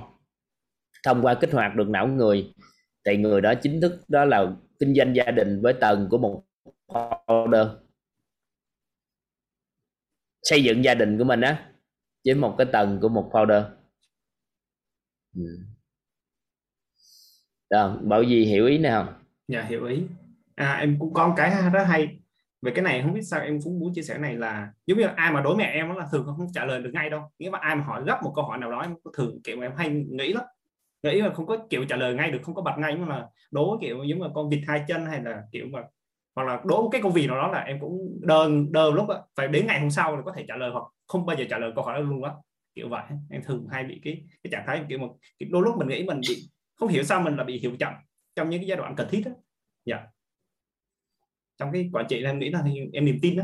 thông qua kích hoạt được não người, thì người đó chính thức đó là kinh doanh gia đình với tầng của một founder. Xây dựng gia đình của mình á với một cái tầng của một founder. Đó, Bảo Duy hiểu ý nào không? Dạ hiểu ý. À, em cũng có cái đó hay. Về cái này không biết sao em cũng muốn chia sẻ này là giống như ai mà đối mẹ em là thường không trả lời được ngay đâu. Nghĩa mà ai mà hỏi gấp một câu hỏi nào đó em thường kiểu em hay nghĩ lắm. Nghĩ mà không có kiểu trả lời ngay được, không có bật ngay, nhưng mà đố kiểu giống như con vịt hai chân hay là kiểu mà hoặc là đố cái công việc nào đó là em cũng đơn đơn lúc đó. Phải đến ngày hôm sau là có thể trả lời hoặc không bao giờ trả lời câu hỏi đó luôn á, kiểu vậy. Em thường hay bị cái cái trạng thái kiểu một đôi lúc mình nghĩ mình bị không hiểu sao mình là bị hiểu chậm trong những cái giai đoạn cần thiết đó. Dạ. Trong cái quản trị em nghĩ là em niềm tin đó,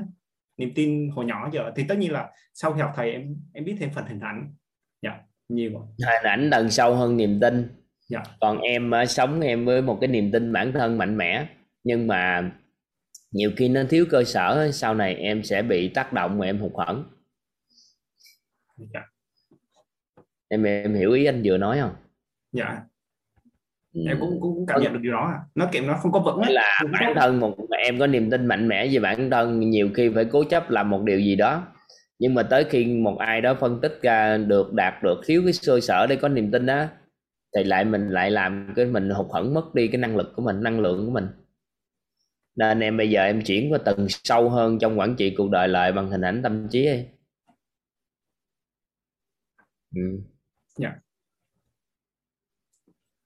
niềm tin hồi nhỏ giờ thì tất nhiên là sau khi học thầy em em biết thêm phần hình ảnh, dạ, nhiều hình ảnh đằng sau hơn niềm tin. Dạ. Còn em sống em với một cái niềm tin bản thân mạnh mẽ nhưng mà nhiều khi nó thiếu cơ sở, sau này em sẽ bị tác động mà em hụt hẫng. Dạ. Em em hiểu ý anh vừa nói không? Dạ. Em cũng cũng cảm nhận được điều đó. Nó kiểu nó không có vững ấy. Là bản thân một em có niềm tin mạnh mẽ về bản thân, nhiều khi phải cố chấp làm một điều gì đó. Nhưng mà tới khi một ai đó phân tích ra được, đạt được, thiếu cái cơ sở để có niềm tin đó thì lại mình lại làm cái mình hụt hẫng, mất đi cái năng lực của mình, năng lượng của mình. Nên em bây giờ em chuyển qua tầng sâu hơn trong quản trị cuộc đời lại bằng hình ảnh tâm trí ấy. Ừ. Yeah.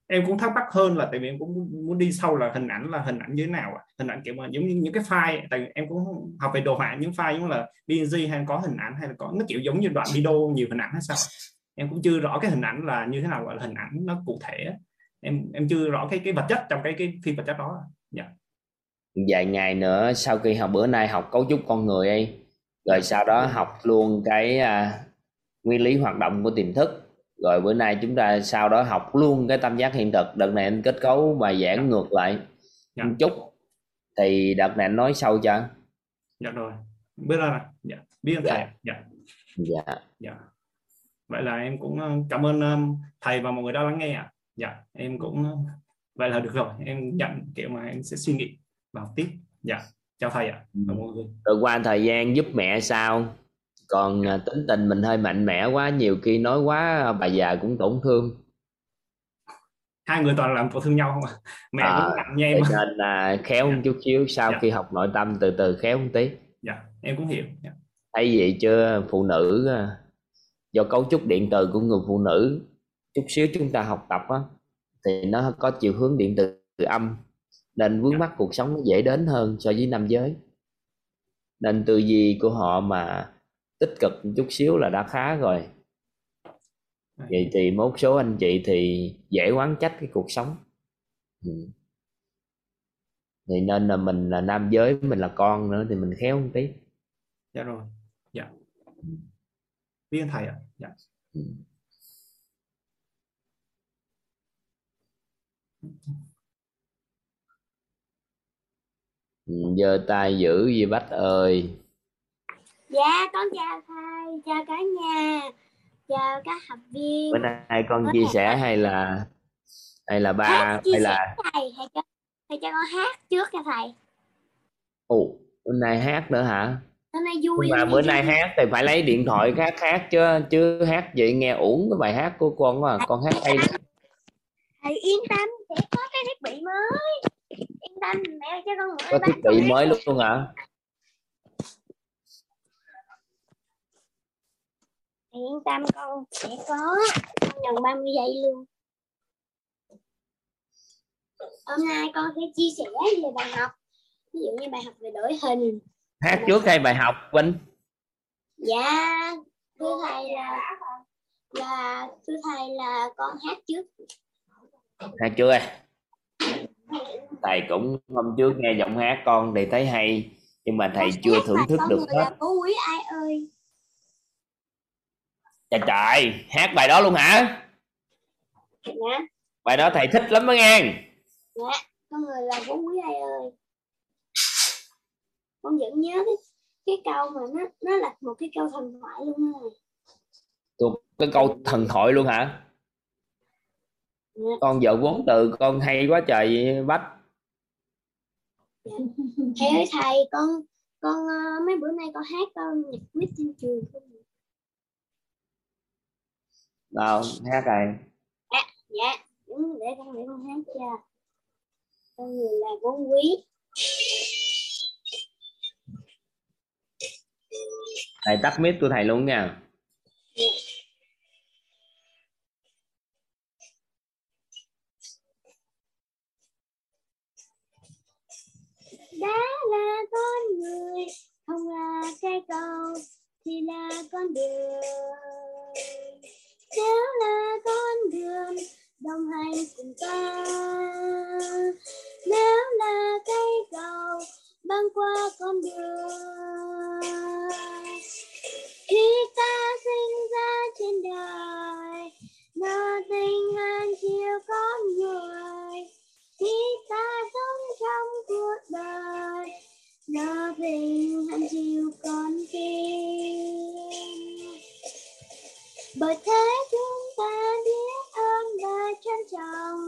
Em cũng thắc mắc hơn là tại vì em cũng muốn đi sâu là hình ảnh là hình ảnh như thế nào ạ? Hình ảnh kiểu mà giống như những cái file, tại vì em cũng học về đồ họa, những file giống là pê en giê hay có hình ảnh hay là có nó kiểu giống như đoạn video nhiều hình ảnh hay sao? Em cũng chưa rõ cái hình ảnh là như thế nào gọi là hình ảnh nó cụ thể. Em em chưa rõ cái cái vật chất trong cái cái phi vật chất đó. Dạ. Yeah. Vài ngày nữa sau khi học bữa nay học cấu trúc con người ấy, rồi sau đó học luôn cái à, nguyên lý hoạt động của tiềm thức, rồi bữa nay chúng ta sau đó học luôn cái tam giác hiện thực. Đợt này anh kết cấu bài giảng ngược lại một dạ. chút thì đợt này anh nói sâu chưa? Dạ rồi, biết rồi, dạ biết thầy. Dạ. Dạ. Dạ. Dạ. Vậy là em cũng cảm ơn thầy và mọi người đã lắng nghe ạ. À. Dạ em cũng vậy là được rồi, em nhận kiểu mà em sẽ suy nghĩ vào tiếp. Dạ, chào thầy ạ. À. Rồi qua thời gian giúp mẹ sao? Còn tính tình mình hơi mạnh mẽ quá, nhiều khi nói quá bà già cũng tổn thương. Hai người toàn làm tổn thương nhau không ạ? Mẹ à, cũng nặng như em. Nên là khéo dạ. một chút xíu sau dạ. khi học nội tâm từ từ khéo một tí. Dạ, em cũng hiểu. Dạ. Thấy vậy chưa? Phụ nữ do cấu trúc điện từ của người phụ nữ, chút xíu chúng ta học tập á thì nó có chiều hướng điện từ âm. Nên vướng mắc cuộc sống nó dễ đến hơn so với nam giới. Nên tư duy của họ mà tích cực một chút xíu là đã khá rồi. Vậy thì một số anh chị thì dễ oán trách cái cuộc sống. Thì nên là mình là nam giới, mình là con nữa thì mình khéo một tí. Dạ rồi. Dạ. Biết thầy ạ. Dạ. Giơ tay giữ gì Bách ơi. Dạ con chào thầy, chào cả nhà, chào các học viên. Bữa nay con chia sẻ hay là hay là ba hát, hay là thầy hãy cho, hãy cho con hát trước nha thầy. Ồ, bữa nay hát nữa hả? Bữa nay vui. Mà bữa nay hát thì phải lấy điện thoại khác hát chứ chứ hát vậy nghe uổng cái bài hát của con quá. À. Con hát hay. Thầy yên tâm sẽ có cái thiết bị mới. Yên tâm mẹ cho con có thiết bị mới lúc luôn hả? Yên tâm con sẽ có trong ba mươi giây luôn. Hôm nay con sẽ chia sẻ về bài học, ví dụ như bài học về đổi hình. Hát bài trước hay bài học Quỳnh? Dạ thưa thầy là là thưa thầy là con hát trước. Hát chưa? Thầy cũng hôm trước nghe giọng hát con thì thấy hay nhưng mà thầy chưa thưởng thức được hết. Cố quý ai ơi. Trời trời, hát bài đó luôn hả? Dạ. Bài đó thầy thích lắm đó nghe. Dạ, con người là cố quý ai ơi. Con vẫn nhớ cái, cái câu mà nó nó là một cái câu thần thoại luôn rồi. Cái câu thần thoại luôn hả? Dạ. Con vợ vốn từ con hay quá trời Bách. Dạ. Thầy ơi thầy, con con mấy bữa nay con hát con nhạc quýt trên trường không? Đâu hát rồi. Dạ, dạ. Đúng, để con để con hát cho. Con người là vốn quý. Thầy tắt mic của thầy luôn nha. Dạ. Đã là con người, không là cây cầu thì là con đường. Nếu là con đường đồng hành cùng ta. Nếu là cây cầu băng qua con đường, khi ta sinh ra trên đời, nó tình an chiều con người. Khi ta sống trong cuộc đời, nó tình an chiều con tim. Bởi thế chúng ta biết ơn và trân trọng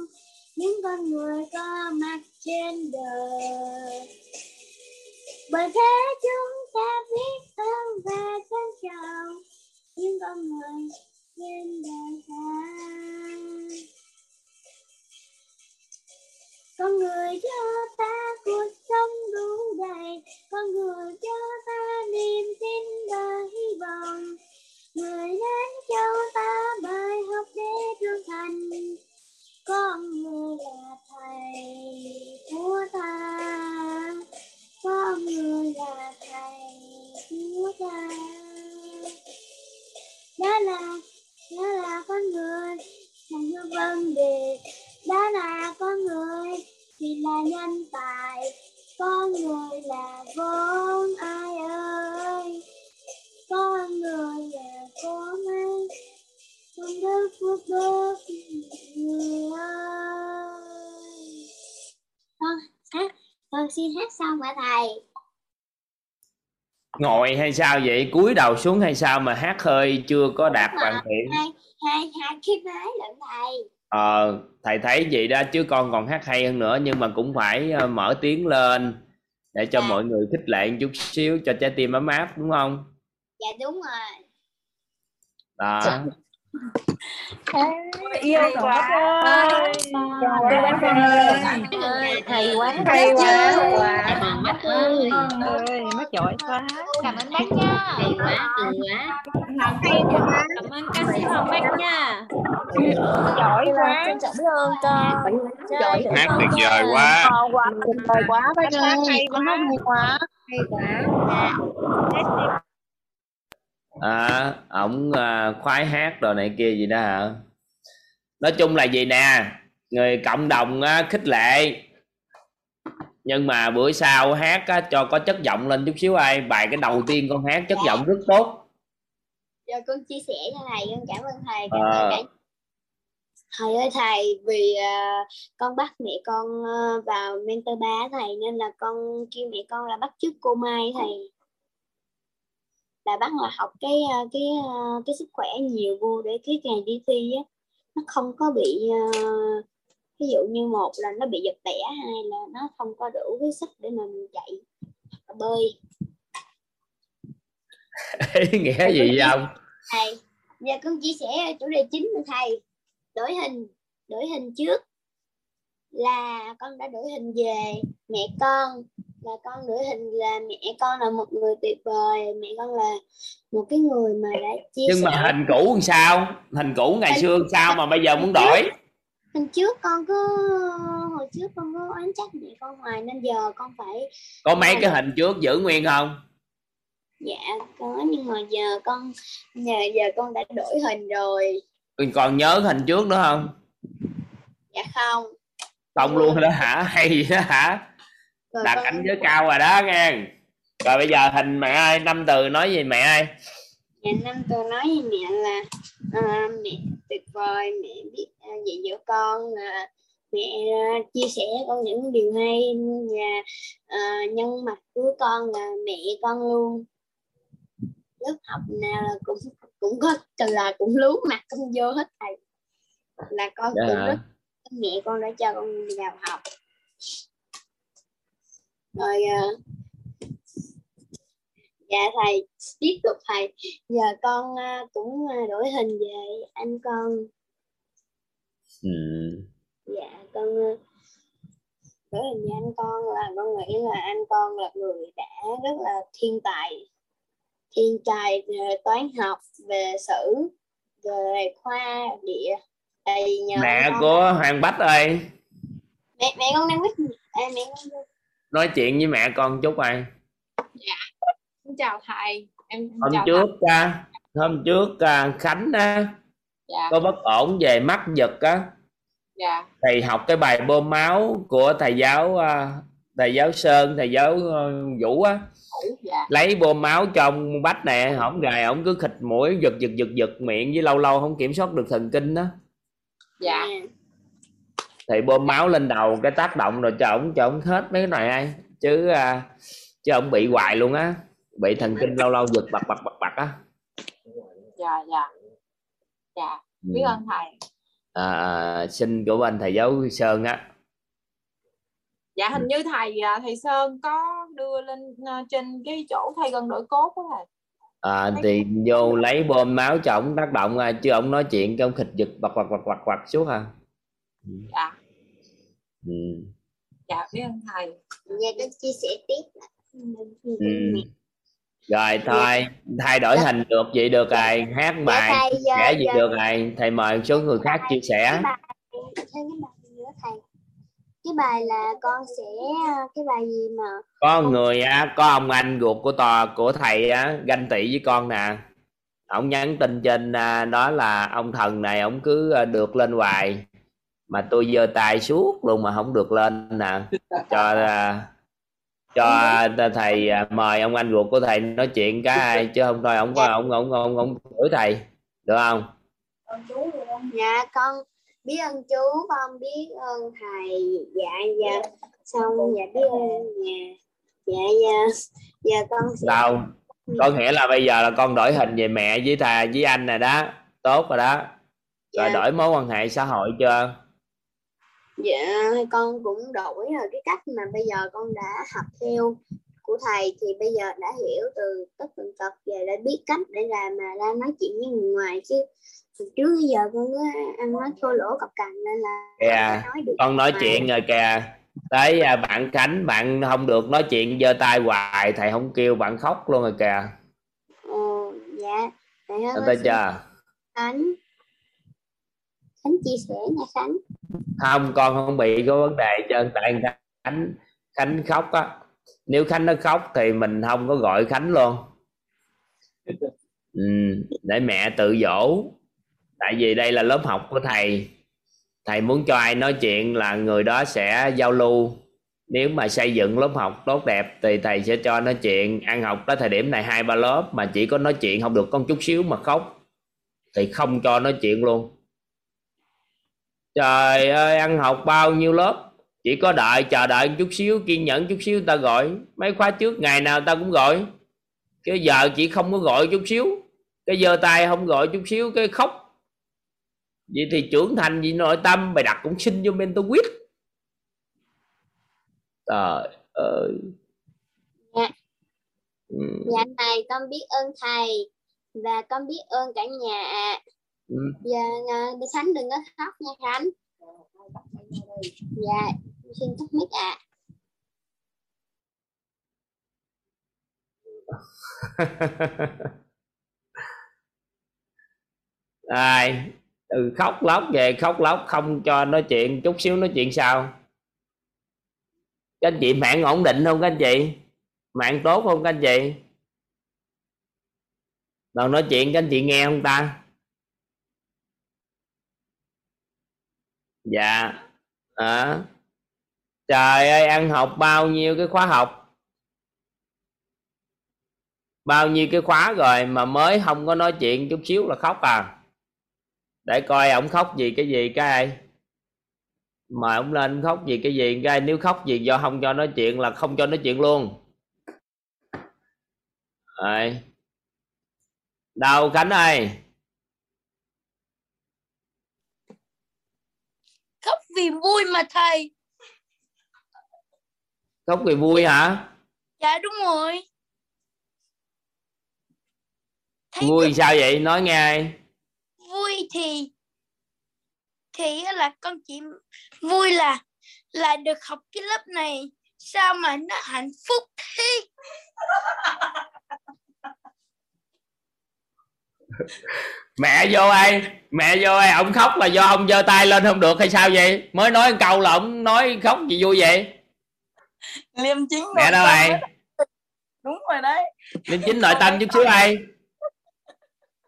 những con người có mặt trên đời. Bởi thế chúng ta biết ơn và trân trọng những con người trên đời ta. Con người cho ta cuộc sống đủ đầy, con người cho ta niềm tin và hy vọng. Người đến cho ta bài học để trưởng thành, con người là thầy của ta, con người là thầy của ta. Đó là, đó là con người là những vấn đề, đó là con người thì là nhân tài, con người là vốn ai ơi. Con người là có mấy con đất phước đức người ơi. Con hát, con xin hát xong hả thầy? Ngồi hay sao vậy? Cúi đầu xuống hay sao mà hát hơi chưa có đạt hoàn thiện? Hai hai hai cái máy lận thầy. Ờ, thầy thấy vậy đó chứ con còn hát hay hơn nữa, nhưng mà cũng phải mở tiếng lên để cho à. mọi người khích lệ một chút xíu cho trái tim ấm áp, đúng không? Dạ đúng rồi. Đó. Yêu quá. Thầy quá. Thầy quá. Mắt ơi. Mắt giỏi quá. Cảm ơn bác nha. Thầy quá. Cảm ơn ca sĩ Hồng bác nha. Giỏi quá. Cảm ơn con. Hát tuyệt vời quá. Tuyệt vời quá bác ơi. Hay quá. Hay quá. À, ổng à, khoái hát rồi này kia gì đó hả? Nói chung là gì nè, người cộng đồng á, khích lệ, nhưng mà bữa sau hát á, cho có chất giọng lên chút xíu. Ai bài cái đầu tiên con hát chất dạ. giọng rất tốt rồi, con chia sẻ cho thầy. Con cảm ơn thầy, cảm ơn cả... thầy ơi thầy, vì uh, con bắt mẹ con uh, vào mentor ba thầy, nên là con kêu mẹ con là bắt chước cô Mai thầy, là bác là học cái cái cái sức khỏe nhiều vô để cái ngày đi thi á nó không có bị, uh, ví dụ như một là nó bị giật bẻ, hai là nó không có đủ cái sức để mà mình chạy bơi. Ý nghĩa gì vậy ông? Thầy giờ con chia sẻ chủ đề chính với thầy, đổi hình. Đổi hình trước là con đã đổi hình về mẹ con, là con đổi hình là mẹ con là một người tuyệt vời, mẹ con là một cái người mà đã chia sẻ. Nhưng mà hình cũ làm sao? Hình cũ ngày hình, xưa làm sao mà bây giờ muốn đổi? Trước, hình trước con cứ hồi trước con cứ oán trách mẹ con hoài, nên giờ con phải. Có mấy con... cái hình trước giữ nguyên không? Dạ có, nhưng mà giờ con giờ giờ con đã đổi hình rồi. Còn nhớ hình trước nữa không? Dạ không. Không luôn đó hả? Hay vậy đó hả? Đạt cảnh giới cao rồi đó nghe. Rồi bây giờ hình mẹ ơi, năm từ nói gì mẹ ơi? Dạ, năm từ nói gì mẹ là uh, mẹ tuyệt vời, mẹ biết uh, dạy dỗ con, uh, mẹ uh, chia sẻ con những điều hay, và uh, nhân mặt của con là mẹ con luôn. Lớp học nào là cũng cũng có là cũng lú mặt con vô hết thầy. Là con dạ. cũng rất mẹ con đã cho con đi vào học. Rồi uh, dạ thầy tiếp tục thầy. Giờ con uh, cũng uh, đổi hình về anh con. Ừ. Dạ con uh, đổi hình về anh con là con nghĩ là anh con là người đã rất là thiên tài. Thiên tài về toán học, về sử, về khoa địa. Thầy nhờ mẹ con... của Hoàng Bách ơi. Mẹ mẹ con đang biết à, mẹ con nói chuyện với mẹ con chút ai. Dạ. Xin chào thầy. Em hôm chào trước ca, hôm trước Khánh á, dạ. có bất ổn về mắt giật á. Dạ. Thầy học cái bài bơm máu của thầy giáo thầy giáo Sơn, thầy giáo Vũ á. Dạ. Lấy bơm máu trong bách nè, hổng gài hổng cứ khịt mũi giật giật giật giật miệng, với lâu lâu không kiểm soát được thần kinh đó. Dạ. Thầy bơm máu lên đầu cái tác động rồi cho ổng cho ổng hết mấy cái này ai chứ à, chứ ổng bị hoài luôn á, bị thần kinh lâu lâu giật bật bật bật bật á. Dạ dạ dạ biết ừ. ơn thầy. À, xin của bên thầy giáo Sơn á. Dạ hình như thầy thầy Sơn có đưa lên trên cái chỗ thầy gần đổi cốt đó thầy. À, thì vô lấy bơm máu cho ổng tác động chứ ổng nói chuyện trong khịch giật bật bật bật bật bật suốt ha. Dạ. Ừ. Dạ biết ơn thầy. Nghe đến chia sẻ tiếp. Ừ. Rồi thôi thay đổi hình được vậy được rồi, hát bài vẽ gì được rồi, thầy mời số người khác chia sẻ. Cái bài là con sẽ cái bài gì mà có người á, có ông anh ruột của tòa của thầy á ganh tị với con nè, ông nhắn tin trên đó là ông thần này ông cứ được lên hoài mà tôi giơ tay suốt luôn mà không được lên nè, cho cho thầy mời ông anh ruột của thầy nói chuyện cái chứ không thôi ông có ông ông ông ông chửi thầy được không? Dạ con biết ơn chú, con biết ơn thầy. Dạ dạ xong dạ biết ơn nhà. Dạ dạ giờ dạ, con sẽ... đâu có nghĩa là bây giờ là con đổi hình về mẹ với thầy với anh này đó, tốt rồi đó. Rồi dạ. Đổi mối quan hệ xã hội chưa? Dạ con cũng đổi rồi, cái cách mà bây giờ con đã học theo của thầy thì bây giờ đã hiểu từ tất tần tật về, đã biết cách để làm mà ra nói chuyện với người ngoài, chứ trước giờ con cứ ăn nói thô lỗ cọc cằn nên là yeah. Con nói được con nói chuyện rồi kìa, tới bạn Khánh bạn không được nói chuyện giơ tay hoài, thầy không kêu bạn khóc luôn rồi kìa. Ồ dạ thầy tới chờ Khánh Khánh chia sẻ nha Khánh. Không con không bị có vấn đề trơn, tại Khánh Khánh khóc á, nếu Khánh nó khóc thì mình không có gọi Khánh luôn, ừ, để mẹ tự dỗ. Tại vì đây là lớp học của thầy, thầy muốn cho ai nói chuyện là người đó sẽ giao lưu. Nếu mà xây dựng lớp học tốt đẹp thì thầy sẽ cho nói chuyện. Ăn học tới thời điểm này hai ba lớp mà chỉ có nói chuyện không được con chút xíu mà khóc thì không cho nói chuyện luôn. Trời ơi ăn học bao nhiêu lớp, chỉ có đợi chờ đợi chút xíu, kiên nhẫn chút xíu ta gọi. Mấy khóa trước ngày nào ta cũng gọi, cái giờ chỉ không có gọi chút xíu, cái giơ tay không gọi chút xíu, cái khóc. Vậy thì trưởng thành vì nội tâm, bài đặt cũng xin vô mentor quýt. Trời ơi. Dạ. Ừ. Dạ thầy con biết ơn thầy và con biết ơn cả nhà ạ. Ừ. Dạ Khánh đừng có khóc nha Khánh. Dạ xin tắt mic ạ. Ai ừ, khóc lóc về khóc lóc không cho nói chuyện chút xíu, nói chuyện sao? Các anh chị mạng ổn định không các anh chị? Mạng tốt không các anh chị? Còn nói chuyện các anh chị nghe không ta? Dạ à. Trời ơi ăn học bao nhiêu cái khóa học, bao nhiêu cái khóa rồi mà mới không có nói chuyện chút xíu là khóc à. Để coi ổng khóc gì cái gì cái ai, mà ổng lên khóc gì cái gì cái ai. Nếu khóc gì do không cho nói chuyện là không cho nói chuyện luôn. Rồi. Đâu Khánh ơi. Khóc vì vui mà thầy. Khóc vì vui hả? Dạ đúng rồi. Thấy vui tôi... sao vậy? Nói nghe ai. Vui thì thì là con chị vui là là được học cái lớp này, sao mà nó hạnh phúc thế. Mẹ vô ai, mẹ vô ai, ổng khóc là do ông giơ tay lên không được hay sao vậy? Mới nói một câu là ổng nói khóc gì vui vậy? Liêm chính mẹ đâu ai? Đúng rồi đấy. Liêm chính nội tâm chút xíu ai.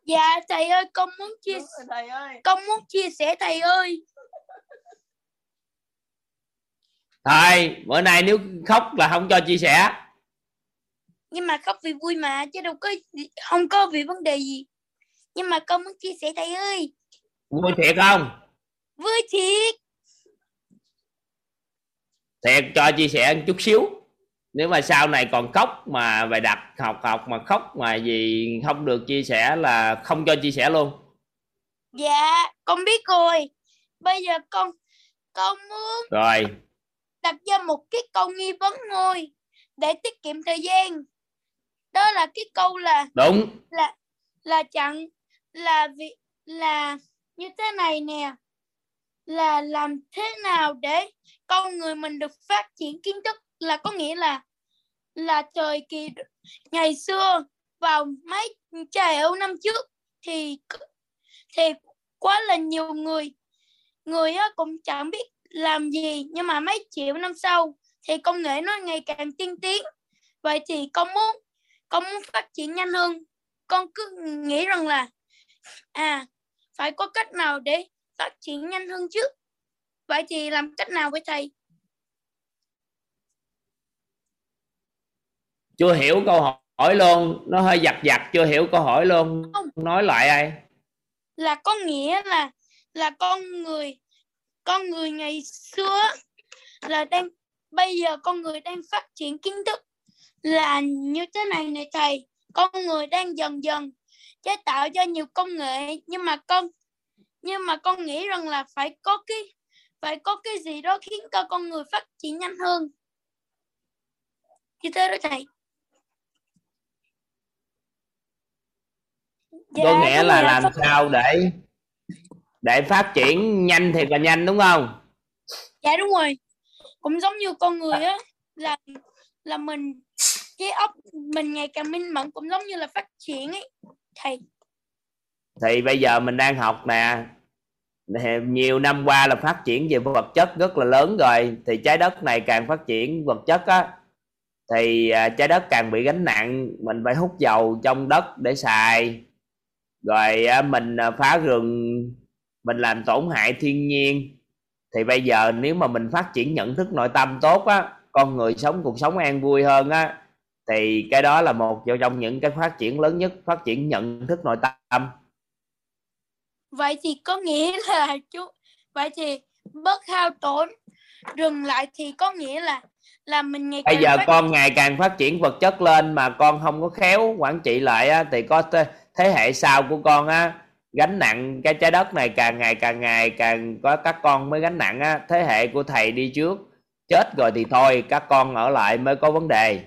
Dạ thầy ơi con muốn chia sẻ, con muốn chia sẻ thầy ơi. Thôi bữa nay nếu khóc là không cho chia sẻ. Nhưng mà khóc vì vui mà, chứ đâu có, không có vì vấn đề gì. Nhưng mà con muốn chia sẻ thầy ơi. Vui thiệt không? Vui thiệt. Thiệt cho chia sẻ một chút xíu. Nếu mà sau này còn khóc mà bài đặt học học mà khóc mà gì không được chia sẻ là không cho chia sẻ luôn. Dạ con biết rồi. Bây giờ con con muốn rồi đặt ra một cái câu nghi vấn thôi để tiết kiệm thời gian. Đó là cái câu là đúng là là chặn là việc là như thế này nè, là làm thế nào để con người mình được phát triển kiến thức, là có nghĩa là là thời kỳ ngày xưa vào mấy triệu năm trước thì thì quá là nhiều người người cũng chẳng biết làm gì, nhưng mà mấy triệu năm sau thì công nghệ nó ngày càng tiên tiến. Vậy thì con muốn con muốn phát triển nhanh hơn, con cứ nghĩ rằng là à phải có cách nào để phát triển nhanh hơn chứ. Vậy thì làm cách nào với thầy? Chưa hiểu câu hỏi luôn, nó hơi giặt giặt, chưa hiểu câu hỏi luôn. Không. Nói lại ai? Là có nghĩa là là con người con người ngày xưa là đang bây giờ con người đang phát triển kiến thức là như thế này này thầy. Con người đang dần dần chế tạo ra nhiều công nghệ, nhưng mà con nhưng mà con nghĩ rằng là phải có cái phải có cái gì đó khiến cho con người phát triển nhanh hơn. Như thế đó thầy. Dạ, có nghĩa là làm phát... sao để để phát triển nhanh thì là nhanh đúng không? Dạ đúng rồi. Cũng giống như con người á là là mình cái óc mình ngày càng minh mẫn, cũng giống như là phát triển ấy thầy. Thì bây giờ mình đang học nè, nhiều năm qua là phát triển về vật chất rất là lớn rồi, thì trái đất này càng phát triển vật chất á thì trái đất càng bị gánh nặng. Mình phải hút dầu trong đất để xài, rồi mình phá rừng, mình làm tổn hại thiên nhiên. Thì bây giờ nếu mà mình phát triển nhận thức nội tâm tốt á, con người sống cuộc sống an vui hơn á, thì cái đó là một trong những cái phát triển lớn nhất, phát triển nhận thức nội tâm. Vậy thì có nghĩa là chú vậy thì bớt hao tổn, dừng lại thì có nghĩa là là mình ngày bây giờ con ngày càng phát triển vật chất lên mà con không có khéo quản trị lại á, thì có thế hệ sau của con á gánh nặng cái trái đất này càng ngày càng ngày càng có các con mới gánh nặng á. Thế hệ của thầy đi trước chết rồi thì thôi, các con ở lại mới có vấn đề.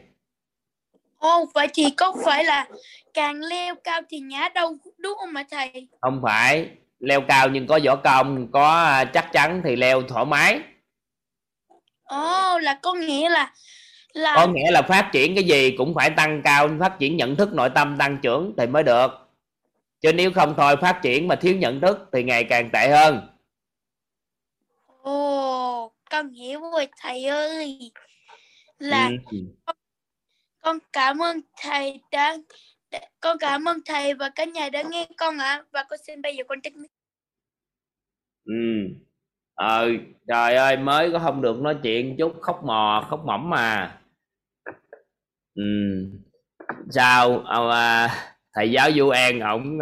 Ồ, vậy thì có phải là càng leo cao thì ngã đâu đúng không ạ thầy? Không phải, leo cao nhưng có võ công, có chắc chắn thì leo thoải mái. Ồ, là có nghĩa là, là có nghĩa là phát triển cái gì cũng phải tăng cao, phát triển nhận thức nội tâm tăng trưởng thì mới được. Chứ nếu không thôi phát triển mà thiếu nhận thức thì ngày càng tệ hơn. Ồ, con hiểu rồi thầy ơi. Là ừ. Con cảm ơn thầy đã con cảm ơn thầy và cả nhà đã nghe con ạ. À. Và con xin bây giờ con trích mic. Ừ. Ờ, trời ơi, mới có không được nói chuyện chút khóc mò khóc mỏng mà. Ừ. Sao à, thầy giáo Vũ An ổng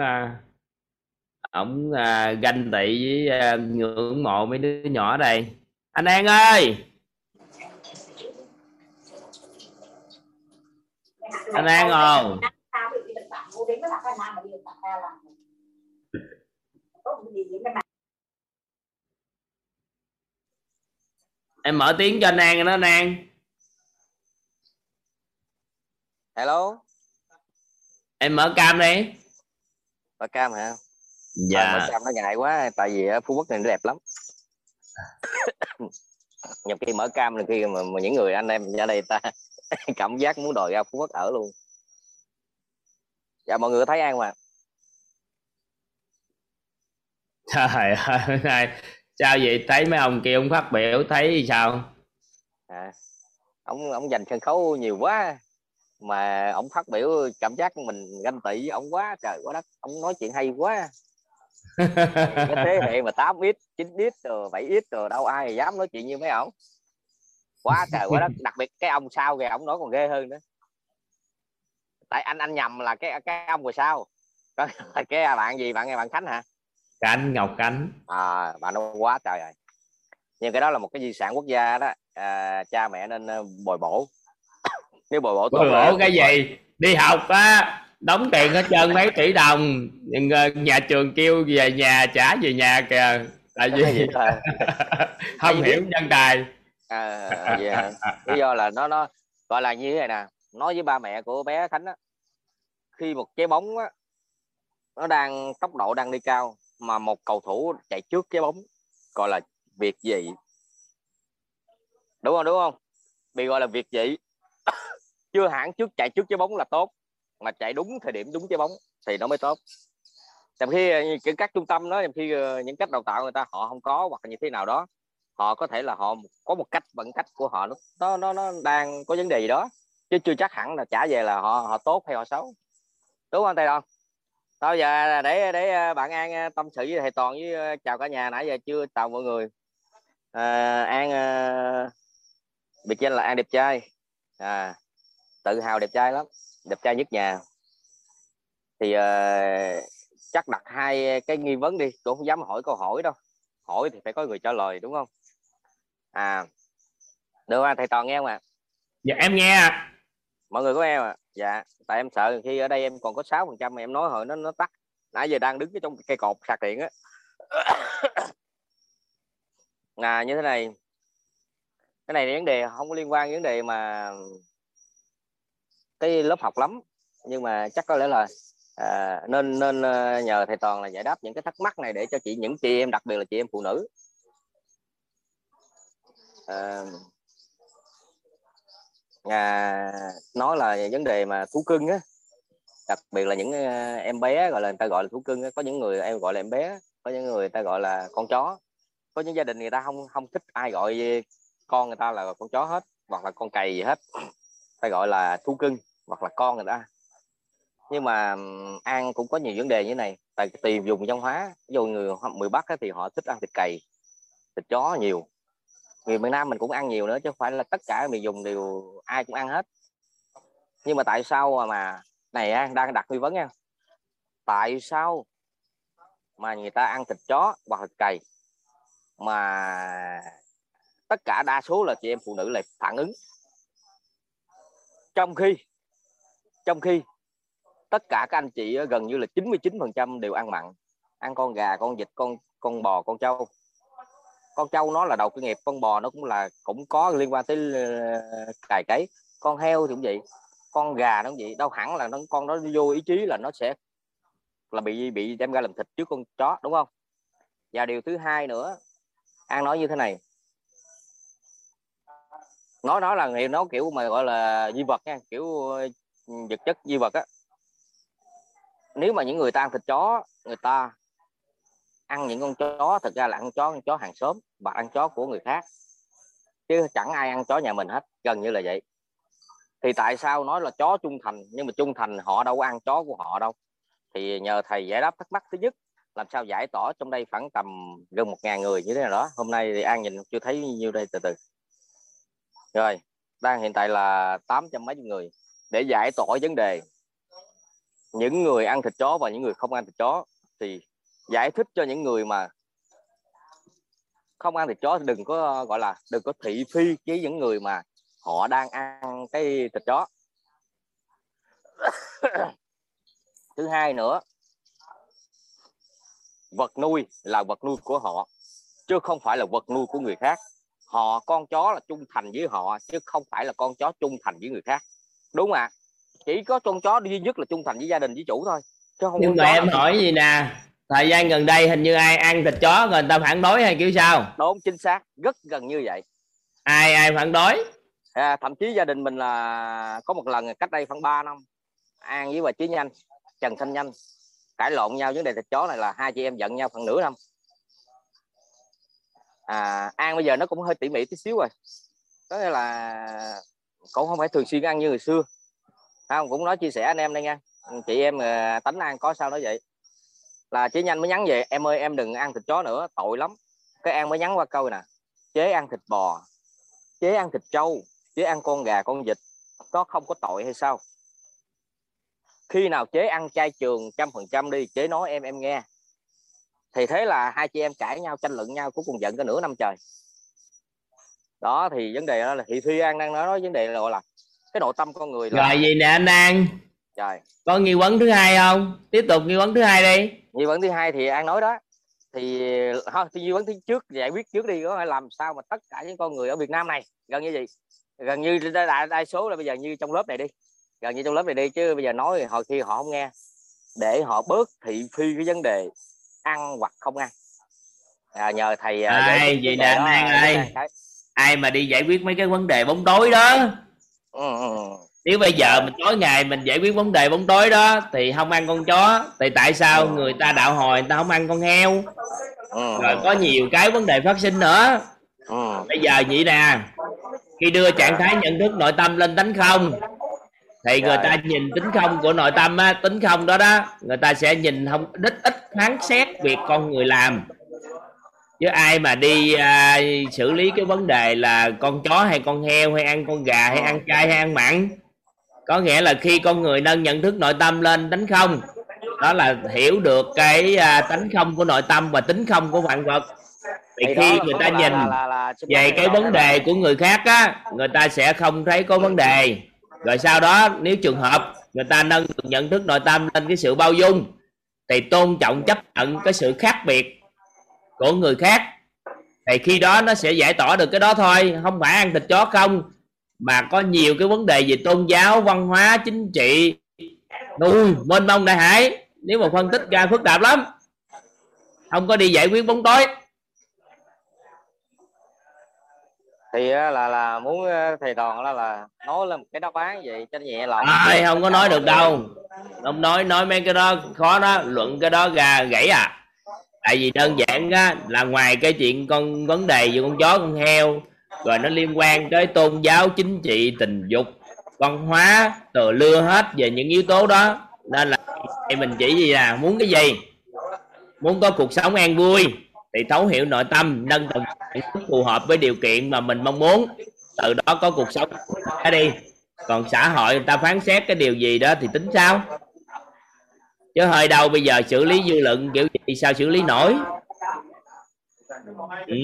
ổng à, ganh tị với à, ngưỡng mộ mấy đứa nhỏ đây. Anh An ơi. Anh An không? Em mở tiếng cho anh An đó. Anh An. Hello. Em mở cam đi. Mở cam hả? Dạ. Mà mở cam nó ngại quá, tại vì Phú Quốc này nó đẹp lắm. Nhiều khi mở cam là khi mà, mà những người anh em ra đây ta cảm giác muốn đòi ra Phú Quốc ở luôn. Dạ mọi người có thấy An mà. Trời ơi, sao vậy? Thấy mấy ông kia ông phát biểu thấy sao? À, ông ông dành sân khấu nhiều quá mà ông phát biểu cảm giác mình ganh tị với ông quá trời quá đất. Ông nói chuyện hay quá. Cái thế hệ mà tám x, chín x, bảy x rồi đâu ai dám nói chuyện như mấy ông. quá trời quá đất. Đặc biệt cái ông sau kìa, ông nói còn ghê hơn nữa. Tại anh anh nhầm là cái cái ông rồi sao? Có cái bạn gì bạn bạn Khánh hả? Khánh Ngọc Khánh. À, bạn nó quá trời rồi. Nhưng cái đó là một cái di sản quốc gia đó, à, cha mẹ nên bồi bổ. Nếu bồi bổ bồi bổ cái gì? Đi học á, đóng tiền hết trơn mấy tỷ đồng, nhưng nhà trường kêu về nhà trả về nhà kìa. Tại vì không hiểu nhân tài. À, yeah. Lý do là nó nó gọi là như thế này nè, nói với ba mẹ của bé Khánh á, khi một trái bóng á, nó đang tốc độ đang đi cao mà một cầu thủ chạy trước trái bóng gọi là việt dị, đúng không? Đúng không? Bị gọi là việt dị. Chưa hẳn trước chạy trước trái bóng là tốt, mà chạy đúng thời điểm đúng trái bóng thì nó mới tốt. Trong khi các trung tâm đó, trong khi những cách đào tạo người ta họ không có, hoặc như thế nào đó, họ có thể là họ có một cách vận cách của họ nó nó nó đang có vấn đề gì đó, chứ chưa chắc hẳn là trả về là họ họ tốt hay họ xấu, đúng không thầy Đoàn? Thôi giờ để để bạn An tâm sự với thầy Toàn, với chào cả nhà. Nãy giờ chưa chào mọi người. À, An à, biệt danh là An đẹp trai, à, tự hào đẹp trai lắm, đẹp trai nhất nhà. Thì à, chắc đặt hai cái nghi vấn đi, tôi không dám hỏi câu hỏi đâu, hỏi thì phải có người trả lời, đúng không? À, được không? Thầy Toàn nghe không ạ? À? Dạ em nghe. Mọi người có nghe mà. Dạ, tại em sợ khi ở đây em còn có sáu phần trăm mà em nói hồi nó nó tắt. Nãy giờ đang đứng ở trong cây cột sạc điện á. À, như thế này. Cái này là vấn đề không có liên quan vấn đề mà cái lớp học lắm, nhưng mà chắc có lẽ là à, nên nên nhờ thầy Toàn là giải đáp những cái thắc mắc này để cho chị những chị em, đặc biệt là chị em phụ nữ. À, À, nó là vấn đề mà thú cưng á, đặc biệt là những uh, em bé gọi là người ta gọi là thú cưng á. Có những người em gọi là em bé, có những người ta gọi là con chó, có những gia đình người ta không không thích ai gọi con người ta là con chó hết, hoặc là con cầy gì hết, ta gọi là thú cưng hoặc là con người ta. Nhưng mà An cũng có nhiều vấn đề như thế này, tại tùy vùng văn hóa. Ví dụ người người Bắc á, thì họ thích ăn thịt cầy, thịt chó nhiều. Người miền Nam mình cũng ăn nhiều nữa, chứ không phải là tất cả miền dùng đều ai cũng ăn hết. Nhưng mà tại sao mà này An đang đặt nghi vấn nha, tại sao mà người ta ăn thịt chó hoặc thịt cầy mà tất cả đa số là chị em phụ nữ lại phản ứng, trong khi trong khi tất cả các anh chị gần như là chín mươi chín phần trăm đều ăn mặn, ăn con gà, con vịt, con con bò, con trâu. Con trâu nó là đầu cơ nghiệp, con bò nó cũng là cũng có liên quan tới cày cấy, con heo thì cũng vậy, con gà nó cũng vậy. Đâu hẳn là nó con nó vô ý chí là nó sẽ là bị bị đem ra làm thịt trước con chó, đúng không? Và điều thứ hai nữa, An nói như thế này, nói nói là người nó kiểu mà gọi là di vật nha, kiểu vật chất di vật á. Nếu mà những người ta ăn thịt chó, người ta ăn những con chó, thật ra là ăn chó, ăn chó hàng xóm và ăn chó của người khác, chứ chẳng ai ăn chó nhà mình hết, gần như là vậy. Thì tại sao nói là chó trung thành, nhưng mà trung thành họ đâu có ăn chó của họ đâu. Thì nhờ thầy giải đáp thắc mắc thứ nhất, làm sao giải tỏa trong đây khoảng tầm gần một ngàn người như thế nào đó. Hôm nay thì An nhìn chưa thấy nhiêu đây, từ từ rồi đang hiện tại là tám trăm mấy người, để giải tỏa vấn đề những người ăn thịt chó và những người không ăn thịt chó. Thì giải thích cho những người mà không ăn thịt chó đừng có gọi là đừng có thị phi với những người mà họ đang ăn cái thịt chó. Thứ hai nữa, vật nuôi là vật nuôi của họ chứ không phải là vật nuôi của người khác. Họ con chó là trung thành với họ chứ không phải là con chó trung thành với người khác, đúng ạ? À, chỉ có con chó duy nhất là trung thành với gia đình, với chủ thôi, chứ không. Nhưng mà em hỏi gì nè, thời gian gần đây hình như ai ăn thịt chó rồi người ta phản đối hay kiểu sao? Đúng, chính xác, rất gần như vậy. Ai ai phản đối? À, thậm chí gia đình mình là có một lần cách đây khoảng ba năm, An với bà Chí Nhanh, Trần Thanh Nhanh cãi lộn nhau vấn đề thịt chó này, là hai chị em giận nhau khoảng nửa năm. À, An bây giờ nó cũng hơi tỉ mỉ tí xíu rồi, có nghĩa là cũng không phải thường xuyên ăn như ngày xưa. Không, cũng nói chia sẻ anh em đây nha, chị em tánh An có sao nói vậy. Là Chế Nhanh mới nhắn về, em ơi em đừng ăn thịt chó nữa, tội lắm. Cái An mới nhắn qua câu nè, chế ăn thịt bò, chế ăn thịt trâu, chế ăn con gà, con vịt, nó không có tội hay sao? Khi nào chế ăn chay trường trăm phần trăm đi, chế nói em em nghe. Thì thế là hai chị em cãi nhau, tranh luận nhau, cuối cùng giận cả nửa năm trời. Đó thì vấn đề đó là thị Thúy An đang nói, nói vấn đề là gọi là cái nội tâm con người. Là... Rồi gì nè anh An? Rồi. Có nghi vấn thứ hai không? Tiếp tục nghi vấn thứ hai đi. Nghi vấn thứ hai thì An nói đó. Thì không, nghi vấn thứ trước giải quyết trước đi, có phải làm sao mà tất cả những con người ở Việt Nam này gần như gì? Gần như đại, đại số là bây giờ như trong lớp này đi. Gần như trong lớp này đi chứ bây giờ nói hồi khi họ không nghe. Để họ bớt thị phi cái vấn đề ăn hoặc không ăn. À, nhờ thầy ai vậy nè anh An ơi. Ai mà đi giải quyết mấy cái vấn đề bóng tối đó. Ừ, ừ. Nếu bây giờ mình tối ngày mình giải quyết vấn đề bóng tối đó thì không ăn con chó thì tại sao ừ. người ta đạo hồi người ta không ăn con heo? ừ. Rồi có nhiều cái vấn đề phát sinh nữa. ừ. Bây giờ vậy nè, khi đưa trạng thái nhận thức nội tâm lên tánh không thì người ta nhìn tính không của nội tâm á, tính không đó đó người ta sẽ nhìn không đích ít phán xét việc con người làm. Chứ ai mà đi à, xử lý cái vấn đề là con chó hay con heo hay ăn con gà hay ăn chay hay ăn mặn. Có nghĩa là khi con người nâng nhận thức nội tâm lên tánh không, đó là hiểu được cái à, tánh không của nội tâm và tính không của vạn vật. Thì khi người ta nhìn về cái vấn đề của người khác á, người ta sẽ không thấy có vấn đề. Rồi sau đó nếu trường hợp người ta nâng nhận thức nội tâm lên cái sự bao dung thì tôn trọng chấp nhận cái sự khác biệt của người khác, thì khi đó nó sẽ giải tỏa được cái đó thôi. Không phải ăn thịt chó không, mà có nhiều cái vấn đề về tôn giáo, văn hóa, chính trị, nuôi mênh mông đại hải. Nếu mà phân tích ra phức tạp lắm, không có đi giải quyết bóng tối. Thì là là muốn thầy Toàn là, là nói lên cái đáp án vậy cho nhẹ lòng. À, không có nói được đâu. Ông nói nói mấy cái đó khó đó, luận cái đó ra gãy à. Tại vì đơn giản á, là ngoài cái chuyện con vấn đề về con chó con heo, rồi nó liên quan tới tôn giáo, chính trị, tình dục, văn hóa, từ lưa hết về những yếu tố đó. Nên là mình chỉ gì là muốn cái gì, muốn có cuộc sống an vui thì thấu hiểu nội tâm, nâng tầm phù hợp với điều kiện mà mình mong muốn, từ đó có cuộc sống ra đi. Còn xã hội người ta phán xét cái điều gì đó thì tính sao? Chứ hơi đâu bây giờ xử lý dư luận kiểu gì sao xử lý nổi. ừ.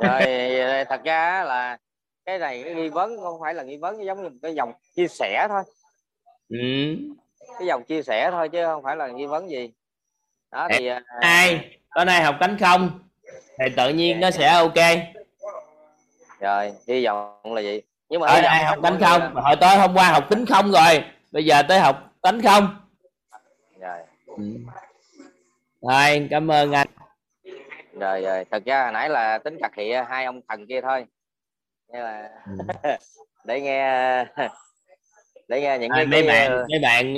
Rồi, thật ra là cái này cái nghi vấn không phải là nghi vấn, giống như một cái dòng chia sẻ thôi. ừ. Cái dòng chia sẻ thôi chứ không phải là nghi vấn gì đó. Thì ai tối nay học cánh không thì tự nhiên nó sẽ ok rồi, hy vọng là vậy. Nhưng mà ở đây học tánh không là... hồi tới hôm qua học tính không rồi, bây giờ tới học tánh không. Rồi, ừ. rồi cảm ơn anh. Rồi rồi, thật ra hồi nãy là tính cặt khịa hai ông thần kia thôi. Nên là ừ. để nghe để nghe những à, cái mấy bạn mấy bạn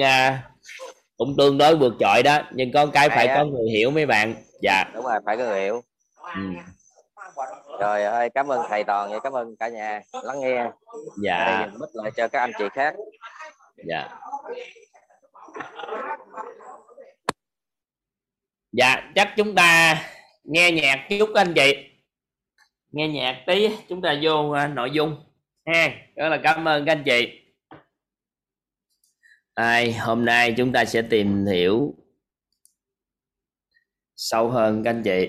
cũng tương đối vượt trội đó, nhưng có cái phải à, có người hiểu mấy bạn. Dạ. Đúng rồi, phải có người hiểu. Ừ. Rồi ơi, cảm ơn thầy Toàn và cảm ơn cả nhà lắng nghe. Dạ. Mít lại cho các anh chị khác. Dạ. Dạ, chắc chúng ta nghe nhạc chút anh chị. Nghe nhạc tí chúng ta vô nội dung ha. Rất là cảm ơn các anh chị. Ai, hôm nay chúng ta sẽ tìm hiểu sâu hơn các anh chị.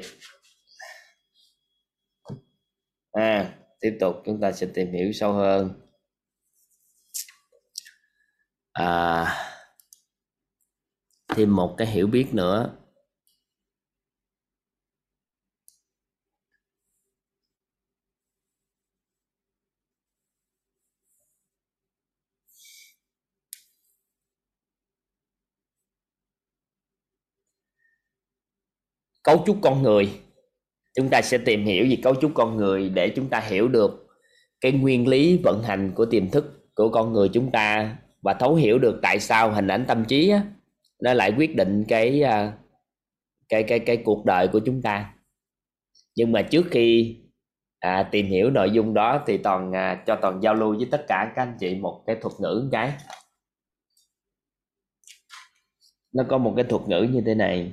À, tiếp tục chúng ta sẽ tìm hiểu sâu hơn. À, thêm một cái hiểu biết nữa. Cấu trúc con người. Chúng ta sẽ tìm hiểu về cấu trúc con người để chúng ta hiểu được cái nguyên lý vận hành của tiềm thức của con người chúng ta, và thấu hiểu được tại sao hình ảnh tâm trí á, nó lại quyết định cái cái cái cái cuộc đời của chúng ta. Nhưng mà trước khi à, tìm hiểu nội dung đó thì Toàn à, cho Toàn giao lưu với tất cả các anh chị một cái thuật ngữ, cái nó có một cái thuật ngữ như thế này.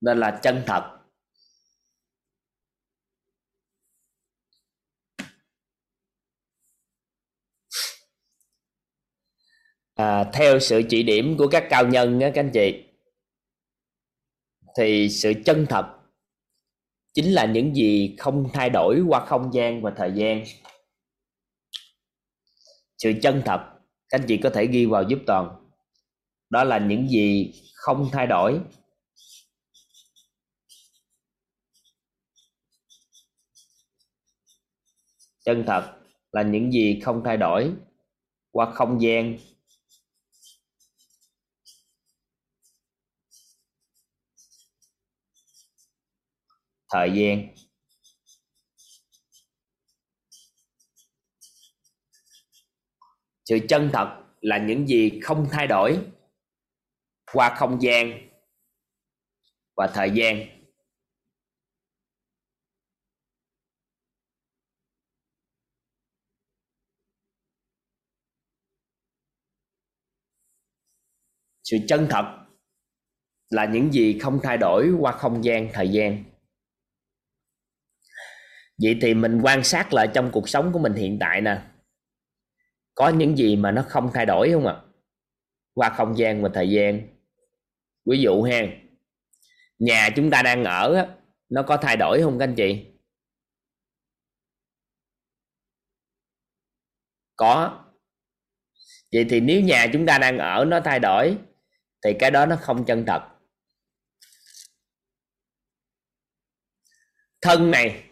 nên là chân thật. À, theo sự chỉ điểm của các cao nhân á, các anh chị, thì sự chân thật chính là những gì không thay đổi qua không gian và thời gian. Sự chân thật, các anh chị có thể ghi vào giúp Toàn, đó là những gì không thay đổi chân thật là những gì không thay đổi qua không gian thời gian. Sự chân thật là những gì không thay đổi qua không gian và thời gian. Sự chân thật là những gì không thay đổi qua không gian, thời gian. Vậy thì mình quan sát lại trong cuộc sống của mình hiện tại nè, có những gì mà nó không thay đổi không ạ? À? Qua không gian và thời gian. Ví dụ ha, nhà chúng ta đang ở nó có thay đổi không các anh chị? Có. Vậy thì nếu nhà chúng ta đang ở nó thay đổi thì cái đó nó không chân thật. Thân này,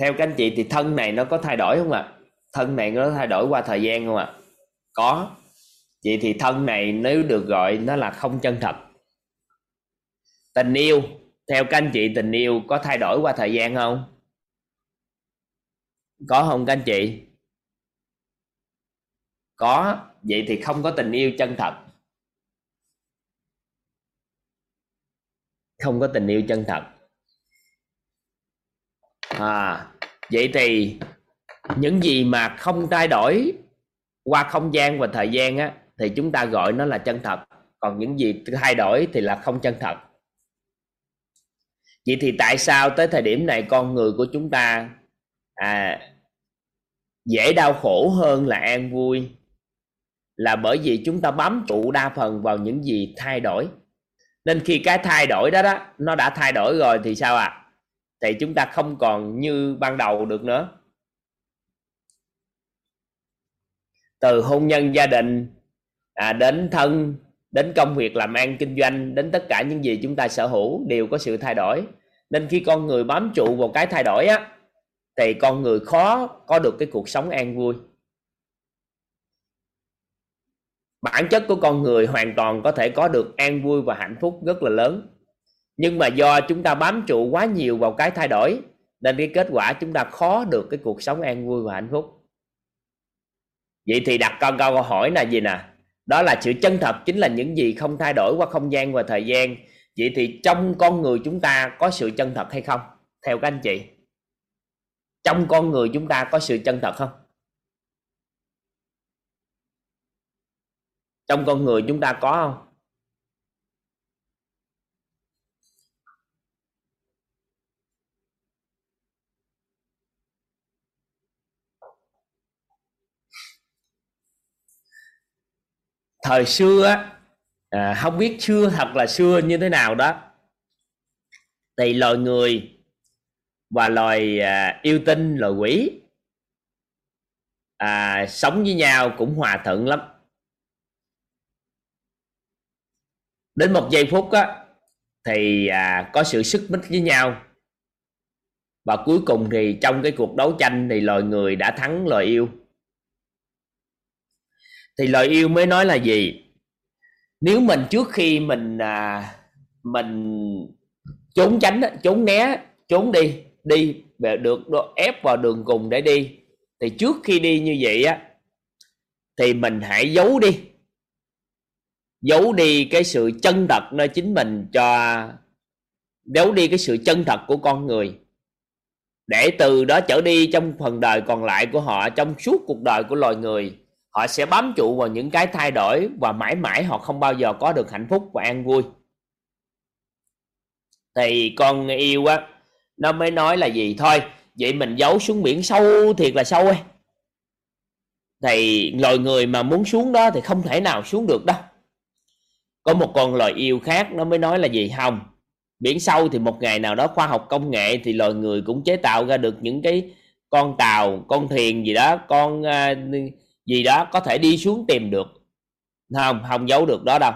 theo các anh chị thì thân này nó có thay đổi không ạ? À? Thân này nó thay đổi qua thời gian không ạ? À? Có. Vậy thì thân này nếu được gọi nó là không chân thật. Tình yêu, theo các anh chị tình yêu có thay đổi qua thời gian không? Có không các anh chị? Có. Vậy thì không có tình yêu chân thật. Không có tình yêu chân thật. À, vậy thì những gì mà không thay đổi qua không gian và thời gian á, thì chúng ta gọi nó là chân thật. Còn những gì thay đổi thì là không chân thật. Vậy thì tại sao tới thời điểm này con người của chúng ta à, dễ đau khổ hơn là an vui? Là bởi vì chúng ta bám trụ đa phần vào những gì thay đổi. Nên khi cái thay đổi đó, đó nó đã thay đổi rồi thì sao ạ? À? Thì chúng ta không còn như ban đầu được nữa. Từ hôn nhân gia đình à, đến thân, đến công việc làm ăn kinh doanh, đến tất cả những gì chúng ta sở hữu đều có sự thay đổi. Nên khi con người bám trụ vào cái thay đổi á, thì con người khó có được cái cuộc sống an vui. Bản chất của con người hoàn toàn có thể có được an vui và hạnh phúc rất là lớn. Nhưng mà do chúng ta bám trụ quá nhiều vào cái thay đổi nên cái kết quả chúng ta khó được cái cuộc sống an vui và hạnh phúc. Vậy thì đặt con câu hỏi là gì nè? Đó là sự chân thật chính là những gì không thay đổi qua không gian và thời gian. Vậy thì trong con người chúng ta có sự chân thật hay không? Theo các anh chị, trong con người chúng ta có sự chân thật không? Trong con người chúng ta có không? Thời xưa à, không biết xưa thật là xưa như thế nào đó, thì loài người và loài à, yêu tinh, loài quỷ à, sống với nhau cũng hòa thuận lắm. Đến một giây phút á, thì à, có sự xích mích với nhau. Và cuối cùng thì trong cái cuộc đấu tranh thì loài người đã thắng loài yêu. Thì loài yêu mới nói là gì? Nếu mình trước khi mình à, mình trốn tránh, trốn né, trốn đi, đi về được ép vào đường cùng để đi, thì trước khi đi như vậy á, thì mình hãy giấu đi, giấu đi cái sự chân thật nơi chính mình, cho giấu đi cái sự chân thật của con người, để từ đó trở đi trong phần đời còn lại của họ, trong suốt cuộc đời của loài người, họ sẽ bám trụ vào những cái thay đổi và mãi mãi họ không bao giờ có được hạnh phúc và an vui. thì con yêu á nó mới nói là gì, thôi vậy mình giấu xuống biển sâu thiệt là sâu ấy, thì loài người mà muốn xuống đó thì không thể nào xuống được đâu. Có một con loài yêu khác nó mới nói là gì, không, biển sâu thì một ngày nào đó khoa học công nghệ thì loài người cũng chế tạo ra được những cái con tàu, con thuyền gì đó, con uh, gì đó có thể đi xuống tìm được. Không, không giấu được đó đâu.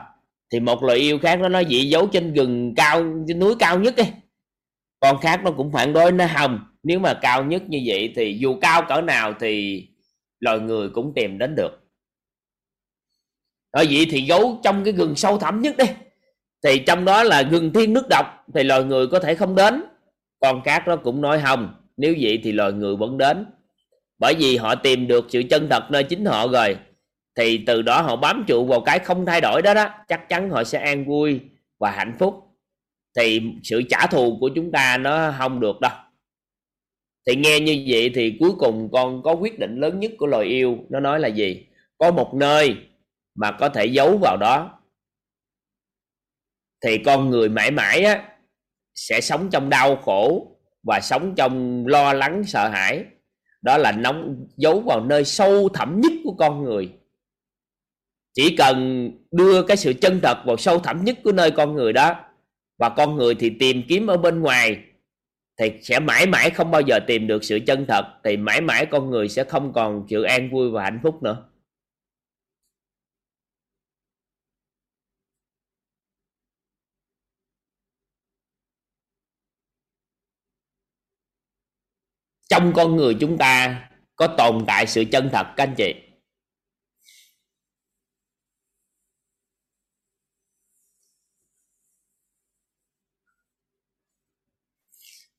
Thì một loài yêu khác nó nói vậy, giấu trên rừng cao, trên núi cao nhất đi. Con khác nó cũng phản đối, nó hồng, nếu mà cao nhất như vậy thì dù cao cỡ nào thì loài người cũng tìm đến được. Nói vậy thì giấu trong cái rừng sâu thẳm nhất đi, thì trong đó là rừng thiên nước độc, thì loài người có thể không đến. Con khác nó cũng nói hồng, nếu vậy thì loài người vẫn đến, bởi vì họ tìm được sự chân thật nơi chính họ rồi. Thì từ đó họ bám trụ vào cái không thay đổi đó đó, chắc chắn họ sẽ an vui và hạnh phúc. Thì sự trả thù của chúng ta nó không được đâu. Thì nghe như vậy thì cuối cùng con có quyết định lớn nhất của loài yêu. Nó nói là gì? Có một nơi mà có thể giấu vào đó thì con người mãi mãi á, sẽ sống trong đau khổ và sống trong lo lắng sợ hãi. Đó là nóng giấu vào nơi sâu thẳm nhất của con người. Chỉ cần đưa cái sự chân thật vào sâu thẳm nhất của nơi con người đó, và con người thì tìm kiếm ở bên ngoài, thì sẽ mãi mãi không bao giờ tìm được sự chân thật. Thì mãi mãi con người sẽ không còn sự an vui và hạnh phúc nữa. Trong con người chúng ta có tồn tại sự chân thật các anh chị.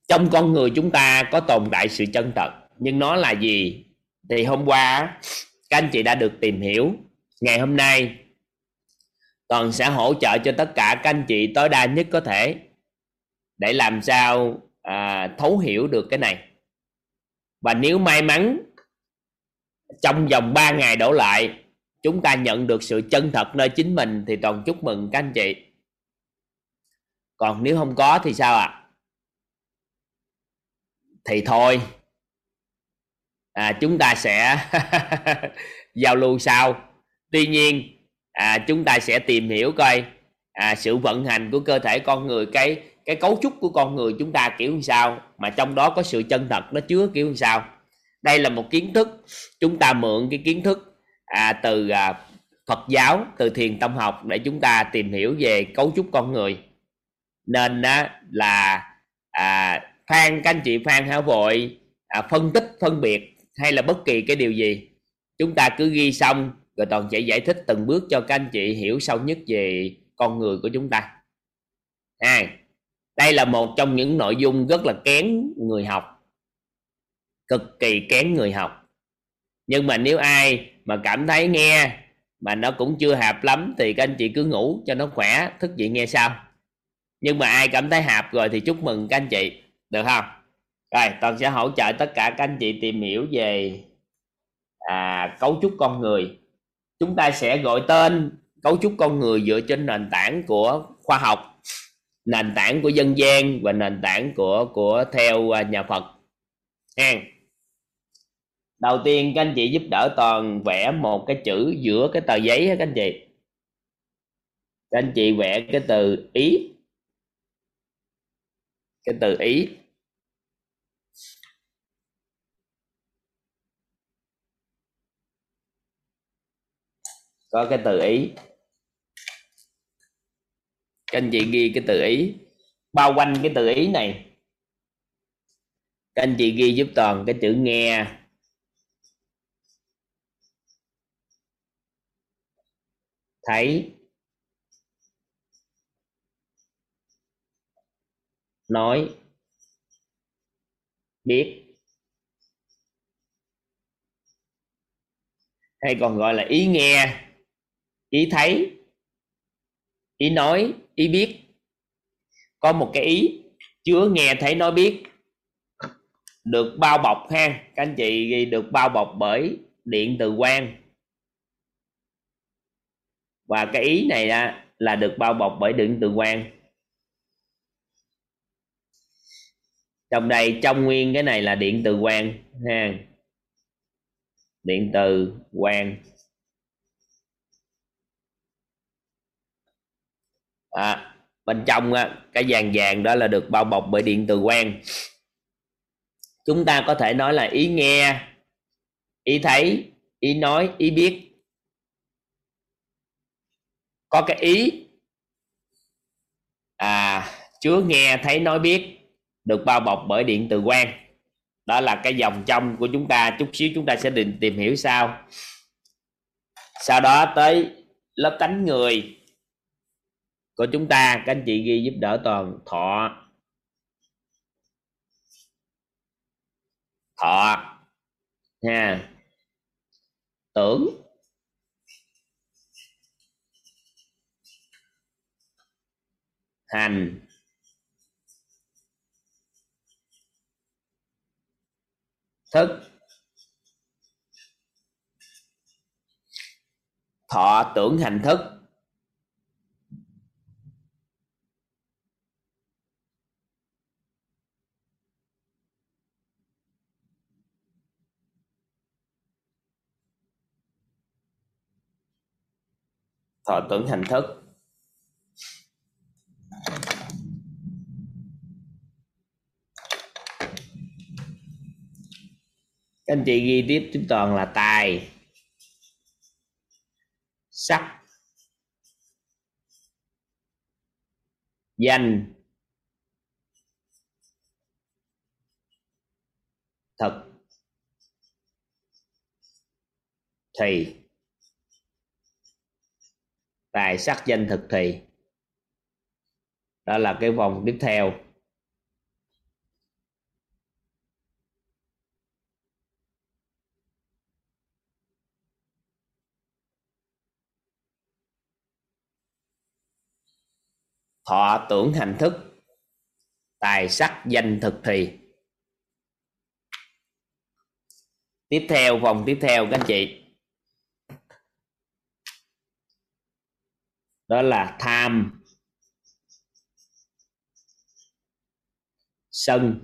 Trong con người chúng ta có tồn tại sự chân thật. Nhưng nó là gì? Thì hôm qua các anh chị đã được tìm hiểu. Ngày hôm nay Toàn sẽ hỗ trợ cho tất cả các anh chị tối đa nhất có thể, để làm sao à, thấu hiểu được cái này. Và nếu may mắn trong vòng ba ngày đổ lại chúng ta nhận được sự chân thật nơi chính mình thì Toàn chúc mừng các anh chị. Còn nếu không có thì sao ạ? À? Thì thôi, à, chúng ta sẽ giao lưu sau. Tuy nhiên à, chúng ta sẽ tìm hiểu coi à, sự vận hành của cơ thể con người, cái cái cấu trúc của con người chúng ta kiểu như sao, mà trong đó có sự chân thật nó chứa kiểu như sao. Đây là một kiến thức, chúng ta mượn cái kiến thức à, từ à, Phật giáo, từ thiền tâm học để chúng ta tìm hiểu về cấu trúc con người. Nên à, là à, Phan, các anh chị Phan hả vội à, phân tích, phân biệt hay là bất kỳ cái điều gì, chúng ta cứ ghi xong rồi Toàn sẽ giải thích từng bước cho các anh chị hiểu sâu nhất về con người của chúng ta. À, đây là một trong những nội dung rất là kén người học, cực kỳ kén người học. Nhưng mà nếu ai mà cảm thấy nghe mà nó cũng chưa hạp lắm thì các anh chị cứ ngủ cho nó khỏe, thức dậy nghe sau. Nhưng mà ai cảm thấy hạp rồi thì chúc mừng các anh chị, được không? Rồi, Toàn sẽ hỗ trợ tất cả các anh chị tìm hiểu về à, cấu trúc con người. Chúng ta sẽ gọi tên cấu trúc con người dựa trên nền tảng của khoa học, nền tảng của dân gian và nền tảng của của theo nhà Phật. An. Đầu tiên các anh chị giúp đỡ Toàn vẽ một cái chữ giữa cái tờ giấy các anh chị. Các anh chị vẽ cái từ ý. Cái từ ý. Có cái từ ý. Các anh chị ghi cái từ ý. Bao quanh cái từ ý này các anh chị ghi giúp Toàn cái chữ nghe. Thấy. Nói. Biết. Hay còn gọi là ý nghe, ý thấy, ý nói, ý biết. Có một cái ý chứa nghe thấy nói biết, được bao bọc ha các anh chị, ghi được bao bọc bởi điện từ quang. Và cái ý này là, là được bao bọc bởi điện từ quang. Trong đây trong nguyên cái này là điện từ quang ha. Điện từ quang à, bên trong á, cái vàng vàng đó là được bao bọc bởi điện từ quang. Chúng ta có thể nói là ý nghe, ý thấy, ý nói, ý biết. Có cái ý à, chứa nghe, thấy, nói, biết, được bao bọc bởi điện từ quang. Đó là cái dòng trong của chúng ta. Chút xíu chúng ta sẽ định tìm hiểu sau. Sau đó tới lớp tánh người của chúng ta. Các anh chị ghi giúp đỡ Toàn thọ. Thọ ha. Tưởng. Hành. Thức. Thọ tưởng hành thức. Thọ tưởng hành thức. Các anh chị ghi tiếp chúng Toàn là tài. Sắc. Danh. Thực. Thì. Tài sắc danh thực thì. Đó là cái vòng tiếp theo. Thọ tưởng hành thức. Tài sắc danh thực thì. Tiếp theo vòng tiếp theo các anh chị, đó là tham. Sân.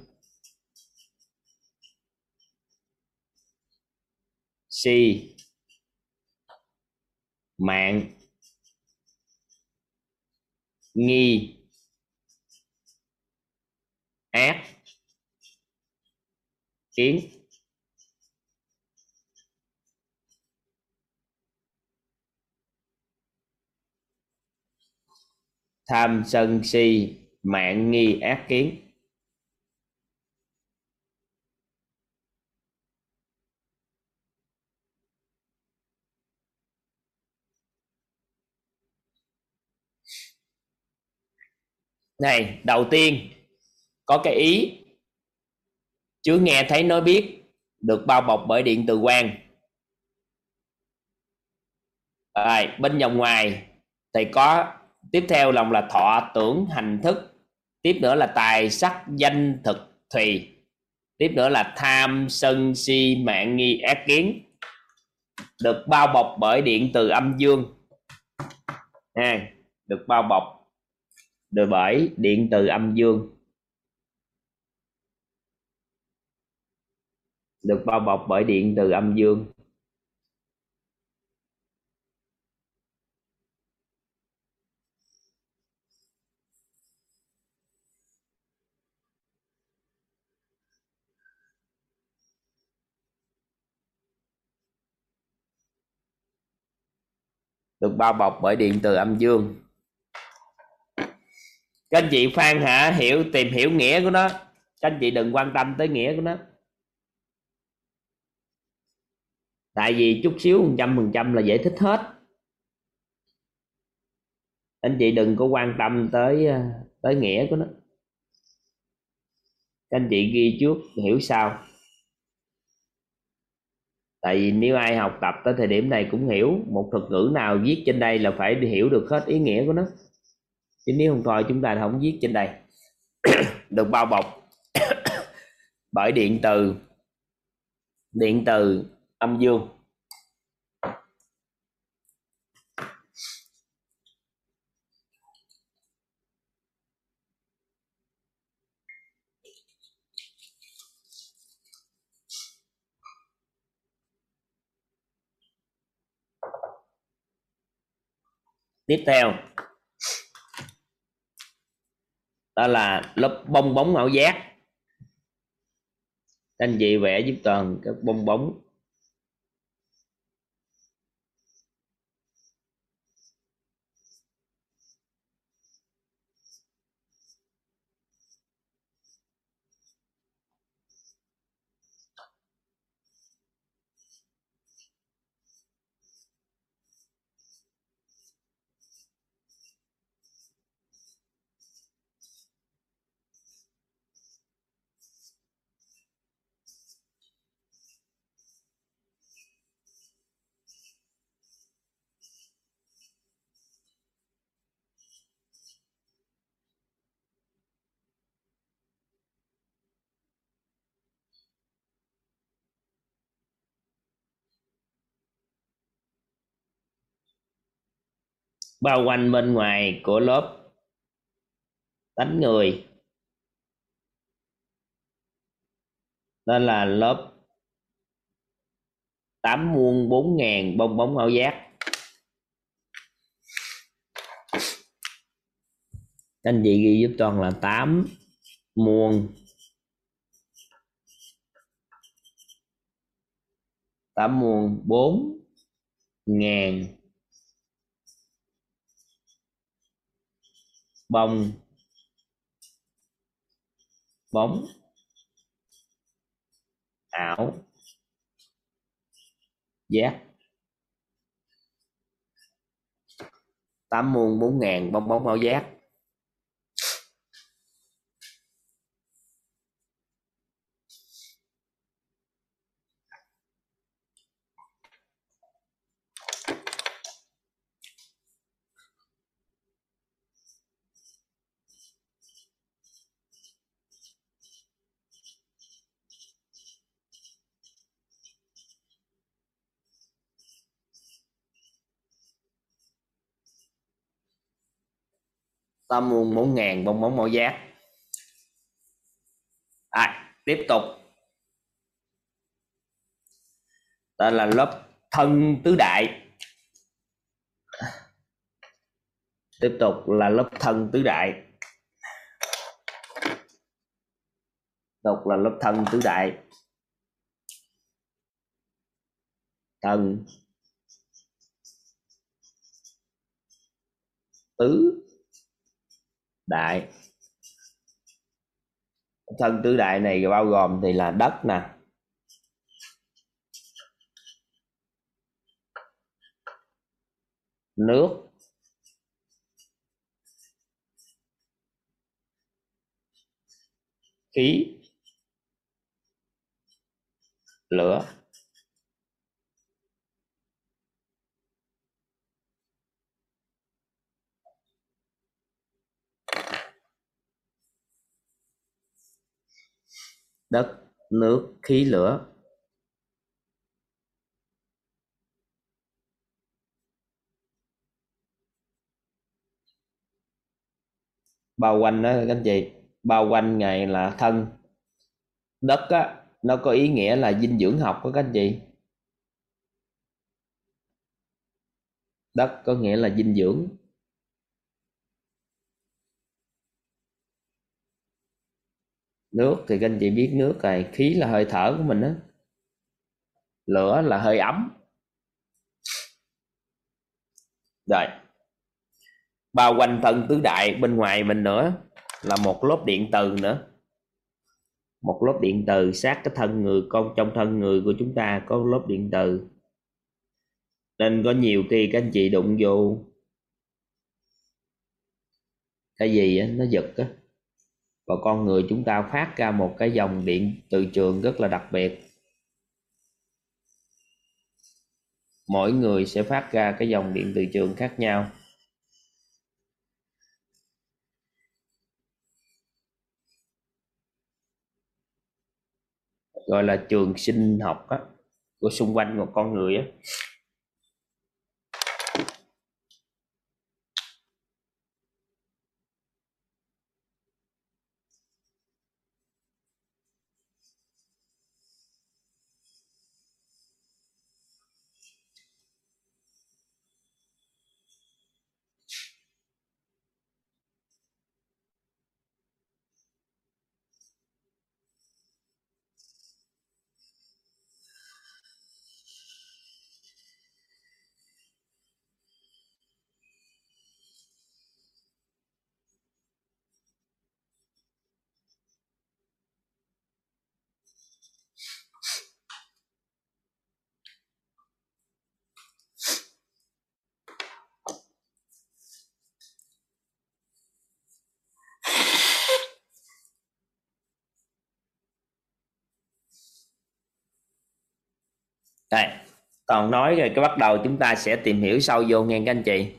Si. Mạng. Nghi. Ác. Kiến. Tham sân si mạng nghi ác kiến. Này, đầu tiên có cái ý chứa nghe thấy nói biết được bao bọc bởi điện từ quang. Rồi, bên dòng ngoài thì có tiếp theo lòng là thọ tưởng hành thức, tiếp nữa là tài sắc danh thực thùy, tiếp nữa là tham sân si mạng nghi ác kiến, được bao bọc bởi điện từ âm dương à, được bao bọc rồi bởi điện từ âm dương, được bao bọc bởi điện từ âm dương. Được bao bọc bởi điện từ âm dương. Các anh chị Phan Hạ hiểu tìm hiểu nghĩa của nó. Các anh chị đừng quan tâm tới nghĩa của nó, tại vì chút xíu một trăm phần trăm là giải thích hết. Anh chị đừng có quan tâm tới tới nghĩa của nó. Các anh chị ghi trước hiểu sau, tại vì nếu ai học tập tới thời điểm này cũng hiểu một thuật ngữ nào viết trên đây là phải hiểu được hết ý nghĩa của nó. Chứ nếu không thôi chúng ta không viết trên đây. Được bao bọc bởi điện từ điện từ âm dương. Tiếp theo đó là lớp bong bóng ảo giác. Anh chị vẽ giúp Toàn các bong bóng. Bao quanh bên ngoài của lớp tánh người, đó là lớp tám muôn bốn ngàn bong bóng ảo giác. Anh chị ghi giúp Toàn là tám muôn tám muôn bốn ngàn bong bóng ảo giác. Tám muôn bốn ngàn bong bóng ảo giác. Tám muôn bốn ngàn bong bóng ảo giác. À, tiếp tục đó là lớp thân tứ đại. Tiếp tục là lớp thân tứ đại. Tiếp tục là lớp thân tứ đại. Thân tứ đại. Thân tứ đại này bao gồm thì là đất nè, nước, khí, lửa. Đất, nước, khí, lửa. Bao quanh đó các anh chị, bao quanh ngày là thân. Đất á, nó có ý nghĩa là dinh dưỡng học đó các anh chị. Đất có nghĩa là dinh dưỡng. Nước thì các anh chị biết nước này, khí là hơi thở của mình đó. Lửa là hơi ấm. Rồi. Bao quanh thân tứ đại bên ngoài mình nữa là một lớp điện từ nữa. Một lớp điện từ sát cái thân người con, trong thân người của chúng ta có lớp điện từ. Nên có nhiều khi các anh chị đụng vô cái gì đó, nó giật á. Và con người chúng ta phát ra một cái dòng điện từ trường rất là đặc biệt. Mỗi người sẽ phát ra cái dòng điện từ trường khác nhau. Gọi là trường sinh học á, của xung quanh một con người á. Đây, còn nói rồi cái bắt đầu chúng ta sẽ tìm hiểu sâu vô nghe các anh chị.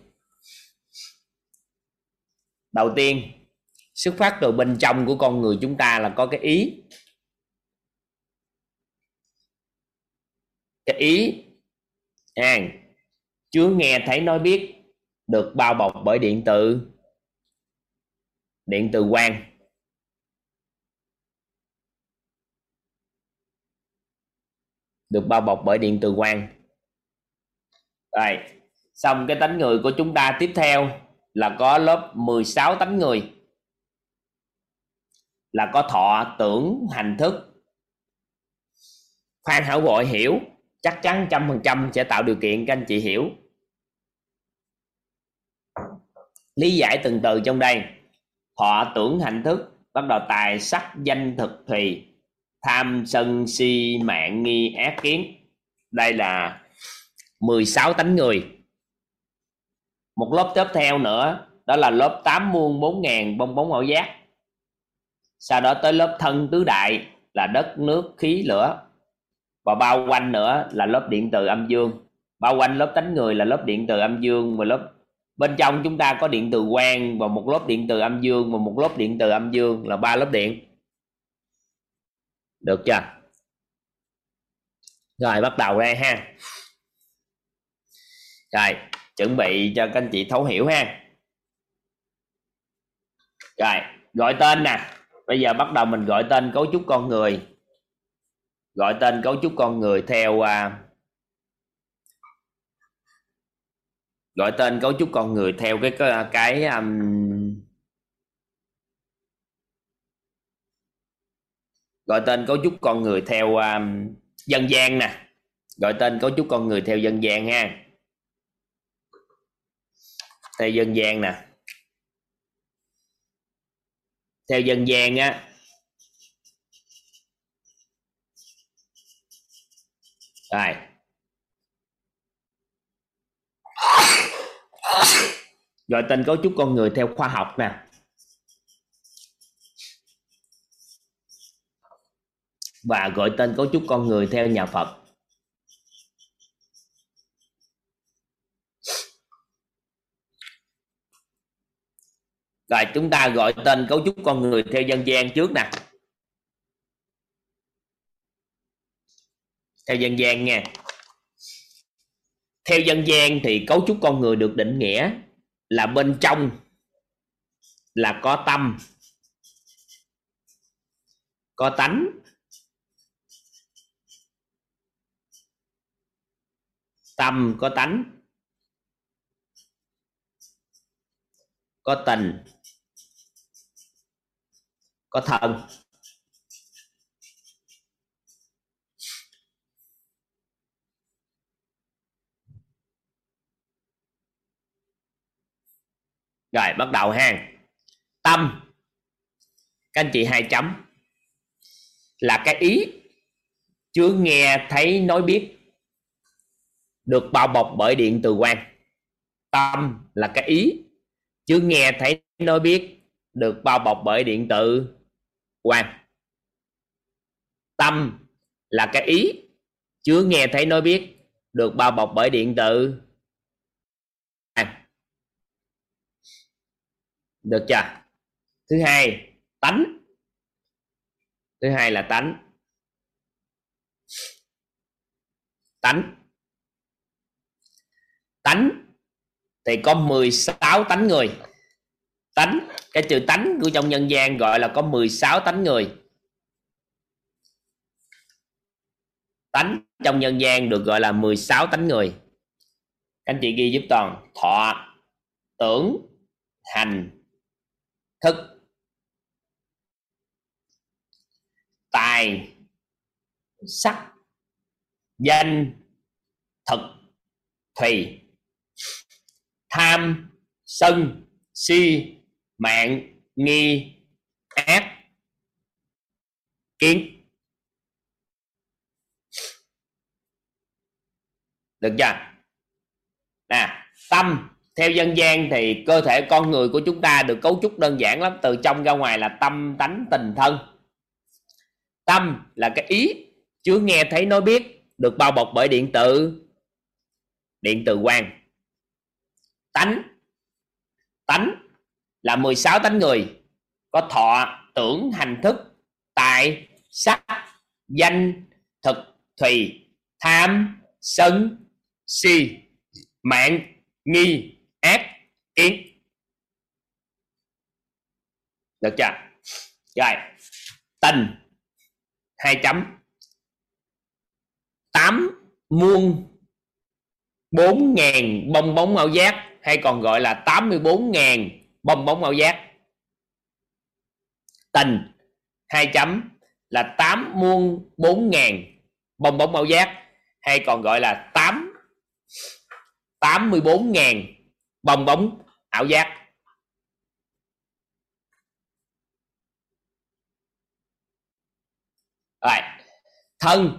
Đầu tiên, xuất phát từ bên trong của con người chúng ta là có cái ý. Cái ý à, chứa nghe thấy nói biết, được bao bọc bởi điện từ Điện từ quang. Được bao bọc bởi điện từ quang. Rồi, xong cái tánh người của chúng ta tiếp theo là có lớp mười sáu tánh người, là có thọ, tưởng, hành, thức. Khoan hảo vội hiểu, chắc chắn trăm phần trăm sẽ tạo điều kiện các anh chị hiểu. Lý giải từng từ trong đây. Thọ, tưởng, hành, thức bắt đầu tài, sắc, danh, thực, thùy, tham, sân, si, mạng, nghi, ác, kiến. Đây là mười sáu tánh người. Một lớp tiếp theo nữa, đó là lớp tám muôn bốn ngàn bong bóng ảo giác. Sau đó tới lớp thân tứ đại là đất, nước, khí, lửa. Và bao quanh nữa là lớp điện từ âm dương. Bao quanh lớp tánh người là lớp điện từ âm dương. Và lớp bên trong chúng ta có điện từ quang và một lớp điện từ âm dương và một lớp điện từ âm dương, là ba lớp điện. Được chưa? Rồi bắt đầu đây ha. Rồi chuẩn bị cho các anh chị thấu hiểu ha. Rồi gọi tên nè. Bây giờ bắt đầu mình gọi tên cấu trúc con người. Gọi tên cấu trúc con người theo uh, gọi tên cấu trúc con người theo cái cái, cái um, gọi tên cấu trúc con người theo um, dân gian nè. Gọi tên cấu trúc con người theo dân gian ha. Theo dân gian nè. Theo dân gian á, rồi gọi tên cấu trúc con người theo khoa học nè. Và gọi tên cấu trúc con người theo nhà Phật. Rồi chúng ta gọi tên cấu trúc con người theo dân gian trước nè. Theo dân gian nha. Theo dân gian thì cấu trúc con người được định nghĩa là bên trong là có tâm, có tánh, tâm có tánh, có tình, có thân. Rồi bắt đầu ha. Tâm, các anh chị hai chấm, là cái ý chứa nghe thấy nói biết, được bao bọc bởi điện từ quang. Tâm là cái ý chứa nghe thấy nói biết, được bao bọc bởi điện từ quang. Tâm là cái ý chứa nghe thấy nói biết, được bao bọc bởi điện từ. Được chưa? Thứ hai, tánh. Thứ hai là tánh. Tánh. Tánh thì có mười sáu tánh người. Tánh, cái chữ tánh của trong nhân gian gọi là có mười sáu tánh người. Tánh trong nhân gian được gọi là mười sáu tánh người. Các anh chị ghi giúp Toàn: thọ, tưởng, hành, thức. Tài, sắc, danh, thực, thùy, tham, sân, si, mạng, nghi, ác, kiến. Được chưa? Nè, tâm theo dân gian thì cơ thể con người của chúng ta được cấu trúc đơn giản lắm, từ trong ra ngoài là tâm, tánh, tình, thân. Tâm là cái ý chứa nghe thấy nói biết, được bao bọc bởi điện tử điện từ quang. Tánh tánh là mười sáu tánh người, có thọ, tưởng, hành, thức, tài, sắc, danh, thực, thùy, tham, sân, si, mạng, nghi, ác, kiến. Được chưa? Rồi, tình hai chấm tám muôn bốn ngàn bong bóng ảo giác, hay còn gọi là tám mươi bốn ngàn bong bóng ảo giác. Tình hai chấm là tám muôn bốn ngàn bong bóng ảo giác, hay còn gọi là tám tám mươi bốn ngàn bong bóng ảo giác. Rồi, thân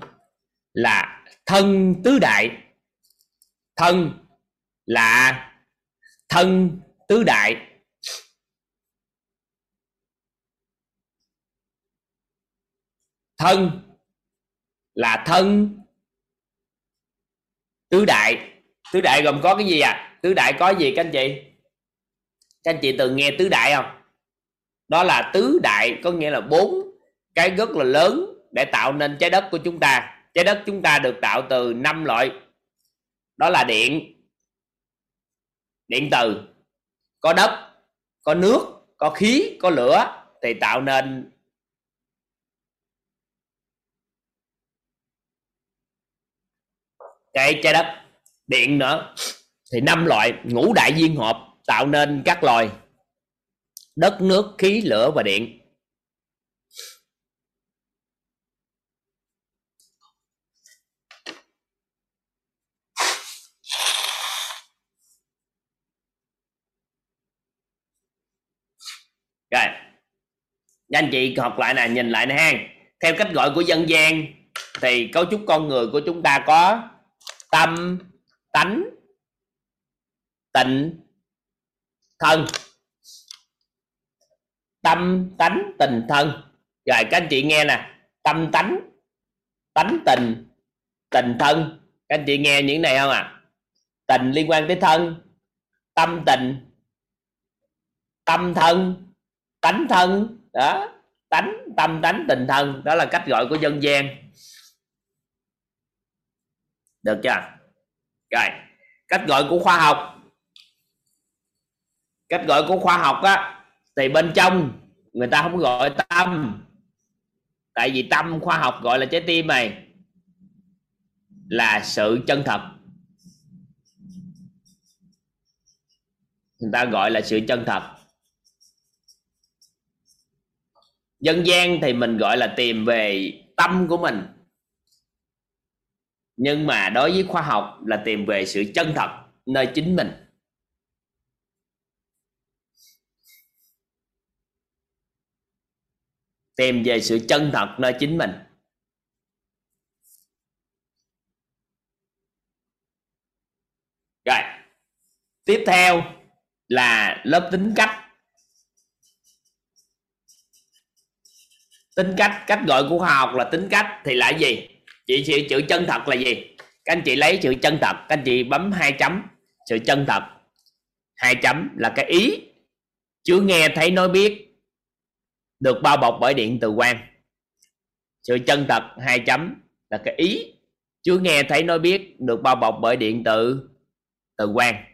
là thân tứ đại, thân là thân tứ đại. Thân là thân tứ đại. Tứ đại gồm có cái gì à? Tứ đại có gì các anh chị? Các anh chị từng nghe tứ đại không? Đó là tứ đại có nghĩa là bốn cái rất là lớn để tạo nên trái đất của chúng ta. Trái đất chúng ta được tạo từ năm loại. Đó là điện, điện từ, có đất, có nước, có khí, có lửa, thì tạo nên cái trái đất. Điện nữa thì năm loại ngũ đại viên hợp tạo nên các loài: đất, nước, khí, lửa và điện. Rồi, anh chị học lại nè, nhìn lại nè ha. Theo cách gọi của dân gian thì cấu trúc con người của chúng ta có tâm, tánh, tịnh, thân. Tâm, tánh, tình, thân. Rồi các anh chị nghe nè, tâm tánh, tánh tình, tình thân. Các anh chị nghe những này không à? Tình liên quan tới thân, tâm tình, tâm thân, tánh thân. Đó, tánh, tâm, tánh, tình, thân. Đó là cách gọi của dân gian. Được chưa? Rồi, cách gọi của khoa học. Cách gọi của khoa học á, thì bên trong người ta không gọi tâm, tại vì tâm khoa học gọi là trái tim này, là sự chân thật. Người ta gọi là sự chân thật. Dân gian thì mình gọi là tìm về tâm của mình. Nhưng mà đối với khoa học là tìm về sự chân thật nơi chính mình. Tìm về sự chân thật nơi chính mình. Rồi, tiếp theo là lớp tính cách. Tính cách, cách gọi của khoa học là tính cách thì là gì? Chị chữ chân thật là gì? Các anh chị lấy chữ chân thật, các anh chị bấm hai chấm, sự chân thật. Hai chấm là cái ý chứ nghe thấy nói biết, được bao bọc bởi điện từ quang. Sự chân thật hai chấm là cái ý chứ nghe thấy nói biết, được bao bọc bởi điện từ từ quang.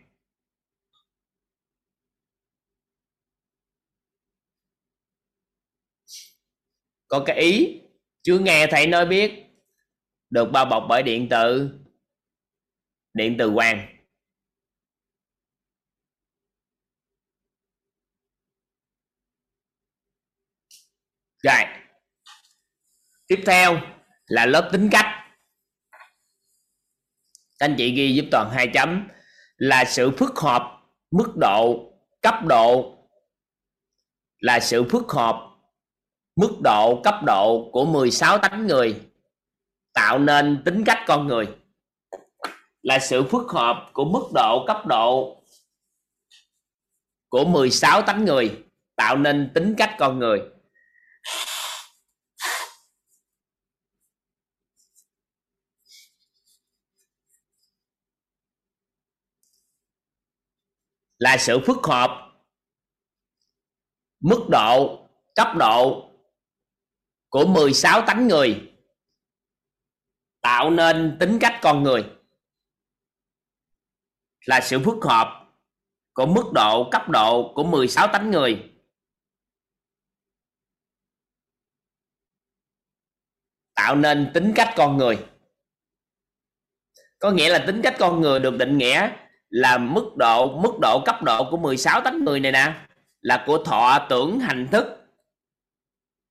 Có cái ý chứ nghe thấy nói biết, được bao bọc bởi điện tử điện từ quang. Rồi, tiếp theo là lớp tính cách. Các anh chị ghi giúp Toàn hai chấm là sự phức hợp mức độ cấp độ, là sự phức hợp mức độ cấp độ của mười sáu tánh người tạo nên tính cách con người. Là sự phức hợp của mức độ cấp độ của mười sáu tánh người tạo nên tính cách con người. là sự phức hợp mức độ, cấp độ của mười sáu tánh người tạo nên tính cách con người, là sự phức hợp của mức độ, cấp độ của mười sáu tánh người tạo nên tính cách con người. Có nghĩa là tính cách con người được định nghĩa là mức độ, mức độ cấp độ của mười sáu tánh người này nè, là của thọ, tưởng, hành, thức,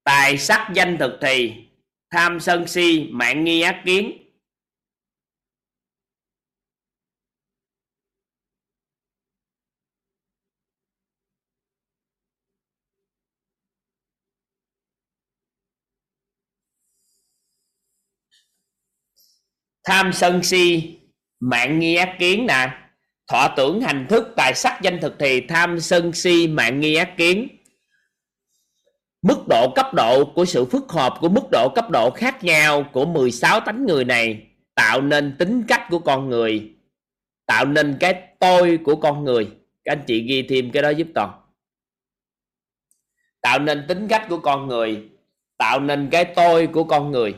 tài, sắc, danh, thực, thì, tham, sân, si, mạng, nghi, ác, kiến. Tham, sân, si, mạng, nghi, ác, kiến nè, thọ, tưởng, hành, thức, tài, sắc, danh, thực, thì, tham, sân, si, mạng, nghi, ác, kiến. Mức độ, cấp độ của sự phức hợp của mức độ, cấp độ khác nhau của mười sáu tánh người này tạo nên tính cách của con người, tạo nên cái tôi của con người. Các anh chị ghi thêm cái đó giúp Toàn. Tạo nên tính cách của con người, tạo nên cái tôi của con người.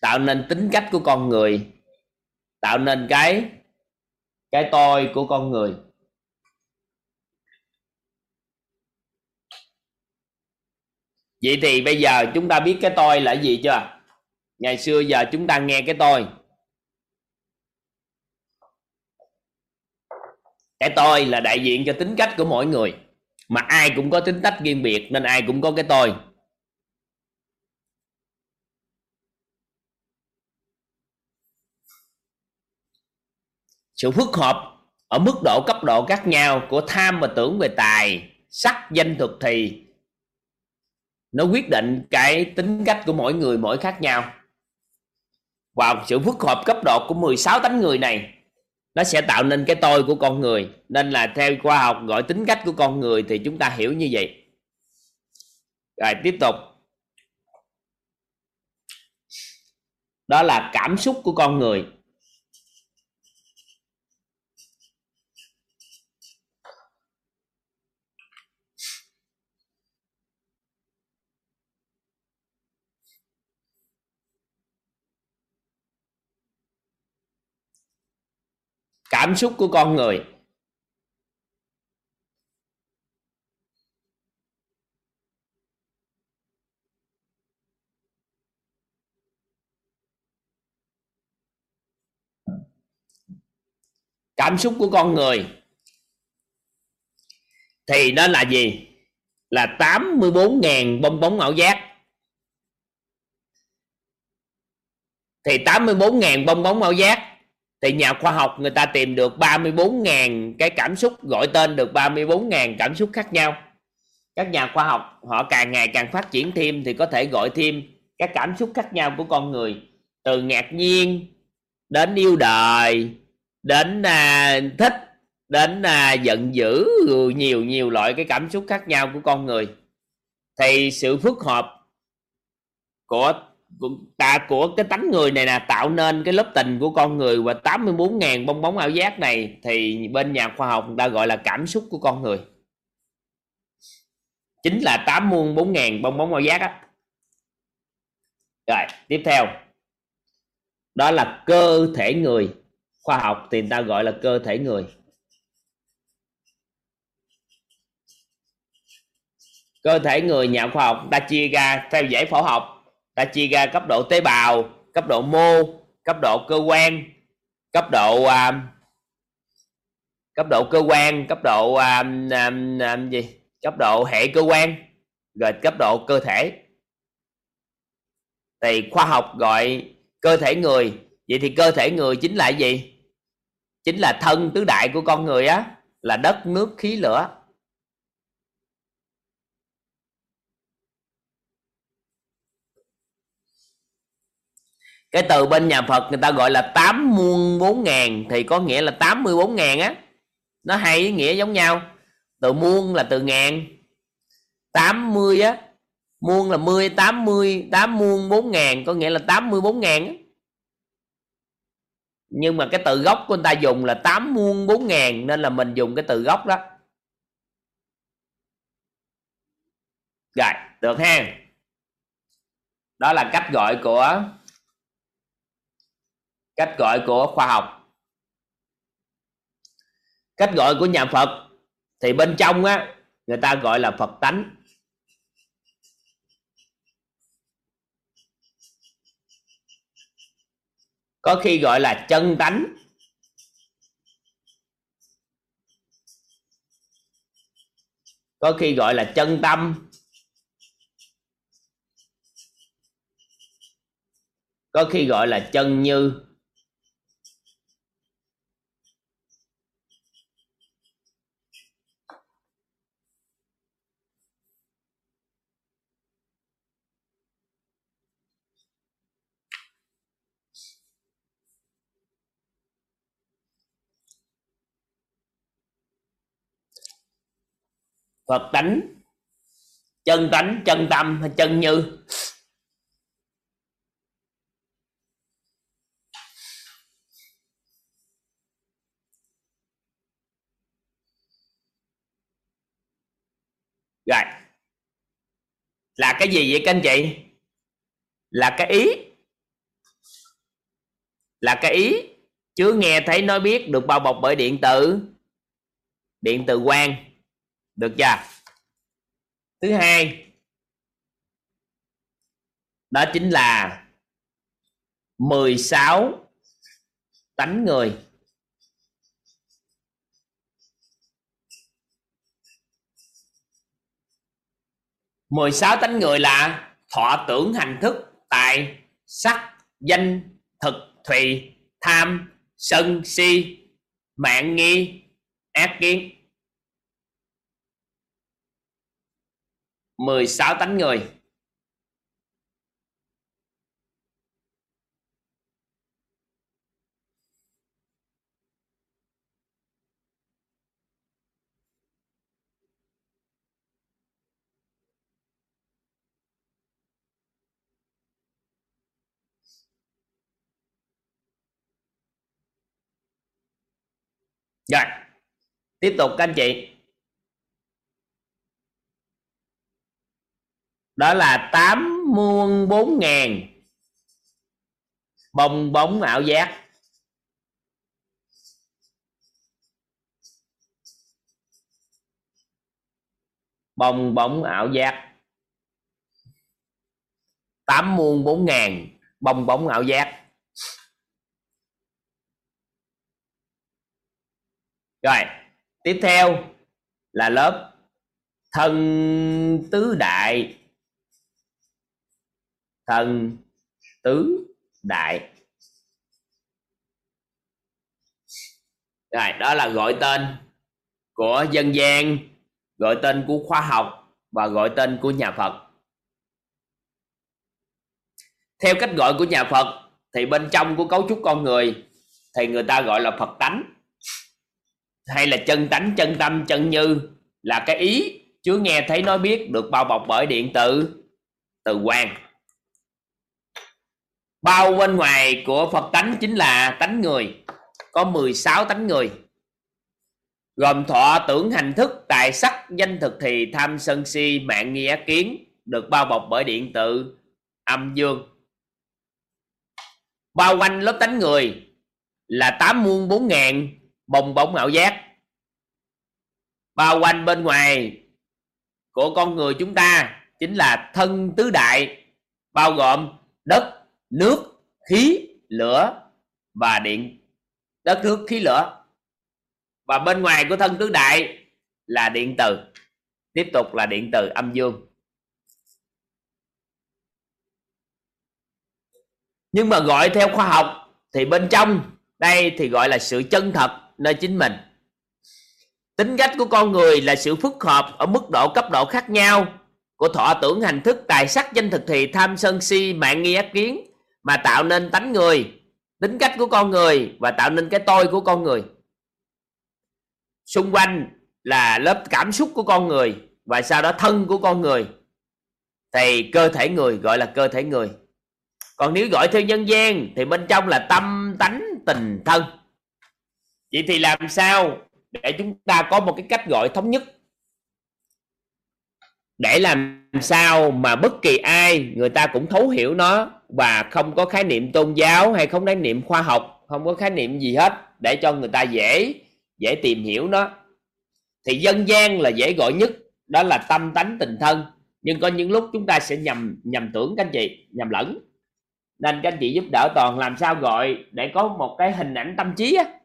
Tạo nên tính cách của con người, tạo nên cái cái tôi của con người. Vậy thì bây giờ chúng ta biết cái tôi là gì chưa? Ngày xưa giờ chúng ta nghe cái tôi. Cái tôi là đại diện cho tính cách của mỗi người, mà ai cũng có tính cách riêng biệt nên ai cũng có cái tôi. Sự phức hợp ở mức độ, cấp độ khác nhau của tham và tưởng về tài, sắc, danh, thực, thì nó quyết định cái tính cách của mỗi người mỗi khác nhau. Và sự phức hợp cấp độ của mười sáu tánh người này nó sẽ tạo nên cái tôi của con người. Nên là theo khoa học gọi tính cách của con người thì chúng ta hiểu như vậy. Rồi tiếp tục. Đó là cảm xúc của con người. Cảm xúc của con người Cảm xúc của con người thì nó là gì? Là tám mươi bốn nghìn bong bóng ảo giác. Thì tám mươi bốn nghìn bong bóng ảo giác thì nhà khoa học người ta tìm được ba mươi bốn nghìn cái cảm xúc, gọi tên được ba mươi bốn nghìn cảm xúc khác nhau. Các nhà khoa học họ càng ngày càng phát triển thêm thì có thể gọi thêm các cảm xúc khác nhau của con người, từ ngạc nhiên đến yêu đời, đến à, thích, đến à, giận dữ, nhiều nhiều loại cái cảm xúc khác nhau của con người. Thì sự phức hợp của Của, của cái tánh người này là tạo nên cái lớp tình của con người, và tám mươi bốn nghìn bong bóng ảo giác này thì bên nhà khoa học người ta gọi là cảm xúc của con người. Chính là tám mươi bốn nghìn bong bóng ảo giác đó. Rồi tiếp theo, đó là cơ thể người. Khoa học thì người ta gọi là cơ thể người. Cơ thể người nhà khoa học ta chia ra theo dãy phẫu học, ta chia ra cấp độ tế bào, cấp độ mô, cấp độ cơ quan, cấp độ uh, cấp độ cơ quan, cấp độ uh, um, um, gì? Cấp độ hệ cơ quan, rồi cấp độ cơ thể. Thì khoa học gọi cơ thể người. Vậy thì cơ thể người chính là gì? Chính là thân tứ đại của con người á, là đất, nước, khí, lửa. Cái từ bên nhà Phật người ta gọi là tám mươi bốn nghìn thì có nghĩa là tám mươi bốn nghìn á. Nó hay ý nghĩa giống nhau. Từ muôn là từ ngàn, tám mươi á, muôn là mười, tám mươi, tám muôn bốn nghìn có nghĩa là tám mươi bốn nghìn. nhưng mà cái từ gốc của anh ta dùng là tám muôn bốn ngàn, nên là mình dùng cái từ gốc đó. Rồi, được ha. Đó là cách gọi của cách gọi của khoa học. Cách gọi của nhà Phật thì bên trong á, người ta gọi là Phật tánh. Có khi gọi là chân tánh. Có khi gọi là chân tâm. Có khi gọi là chân như. Phật tánh, chân tánh, chân tâm hay chân như. Rồi, là cái gì vậy các anh chị? Là cái ý. Là cái ý chứ nghe thấy nói biết, được bao bọc bởi điện tử, điện từ quang. Được chưa? Thứ hai, đó chính là mười sáu tánh người. mười sáu tánh người là thọ tưởng hành thức tài sắc danh thực thùy tham sân si mạng nghi ác kiến. mười sáu tánh người. Rồi, tiếp tục các anh chị. Đó là tám muôn bốn ngàn bong bóng ảo giác. Bong bóng ảo giác. Tám muôn bốn ngàn bong bóng ảo giác. Rồi, tiếp theo là lớp thần tứ đại. Thần tứ đại. Rồi, đó là gọi tên của dân gian, gọi tên của khoa học và gọi tên của nhà Phật. Theo cách gọi của nhà Phật thì bên trong của cấu trúc con người thì người ta gọi là Phật tánh, hay là chân tánh, chân tâm, chân như. Là cái ý chứ nghe thấy nói biết, được bao bọc bởi điện tử từ quang. Bao bên ngoài của Phật tánh chính là tánh người. Có mười sáu tánh người, gồm thọ tưởng hành thức tài sắc danh thực thì tham sân si mạng nghi ác kiến, được bao bọc bởi điện tử âm dương. Bao quanh lớp tánh người là tám muôn bốn ngàn bồng bóng ảo giác. Bao quanh bên ngoài của con người chúng ta chính là thân tứ đại, bao gồm đất, nước, khí, lửa và điện. Đất, nước, khí, lửa. Và bên ngoài của thân tứ đại là điện từ. Tiếp tục là điện từ âm dương. Nhưng mà gọi theo khoa học thì bên trong đây thì gọi là sự chân thật nơi chính mình. Tính cách của con người là sự phức hợp ở mức độ cấp độ khác nhau của thọ tưởng hành thức tài sắc danh thực thì tham sân si mạng nghi ác kiến, mà tạo nên tánh người, tính cách của con người, và tạo nên cái tôi của con người. Xung quanh là lớp cảm xúc của con người, và sau đó thân của con người. Thì cơ thể người gọi là cơ thể người. Còn nếu gọi theo nhân gian thì bên trong là tâm tánh tình thân. Vậy thì làm sao để chúng ta có một cái cách gọi thống nhất, để làm sao mà bất kỳ ai người ta cũng thấu hiểu nó, và không có khái niệm tôn giáo hay không khái niệm khoa học, không có khái niệm gì hết, để cho người ta dễ dễ tìm hiểu nó. Thì dân gian là dễ gọi nhất, đó là tâm tánh tình thân. Nhưng có những lúc chúng ta sẽ nhầm nhầm tưởng các anh chị, nhầm lẫn. Nên các anh chị giúp đỡ Toàn làm sao gọi để có một cái hình ảnh tâm trí á.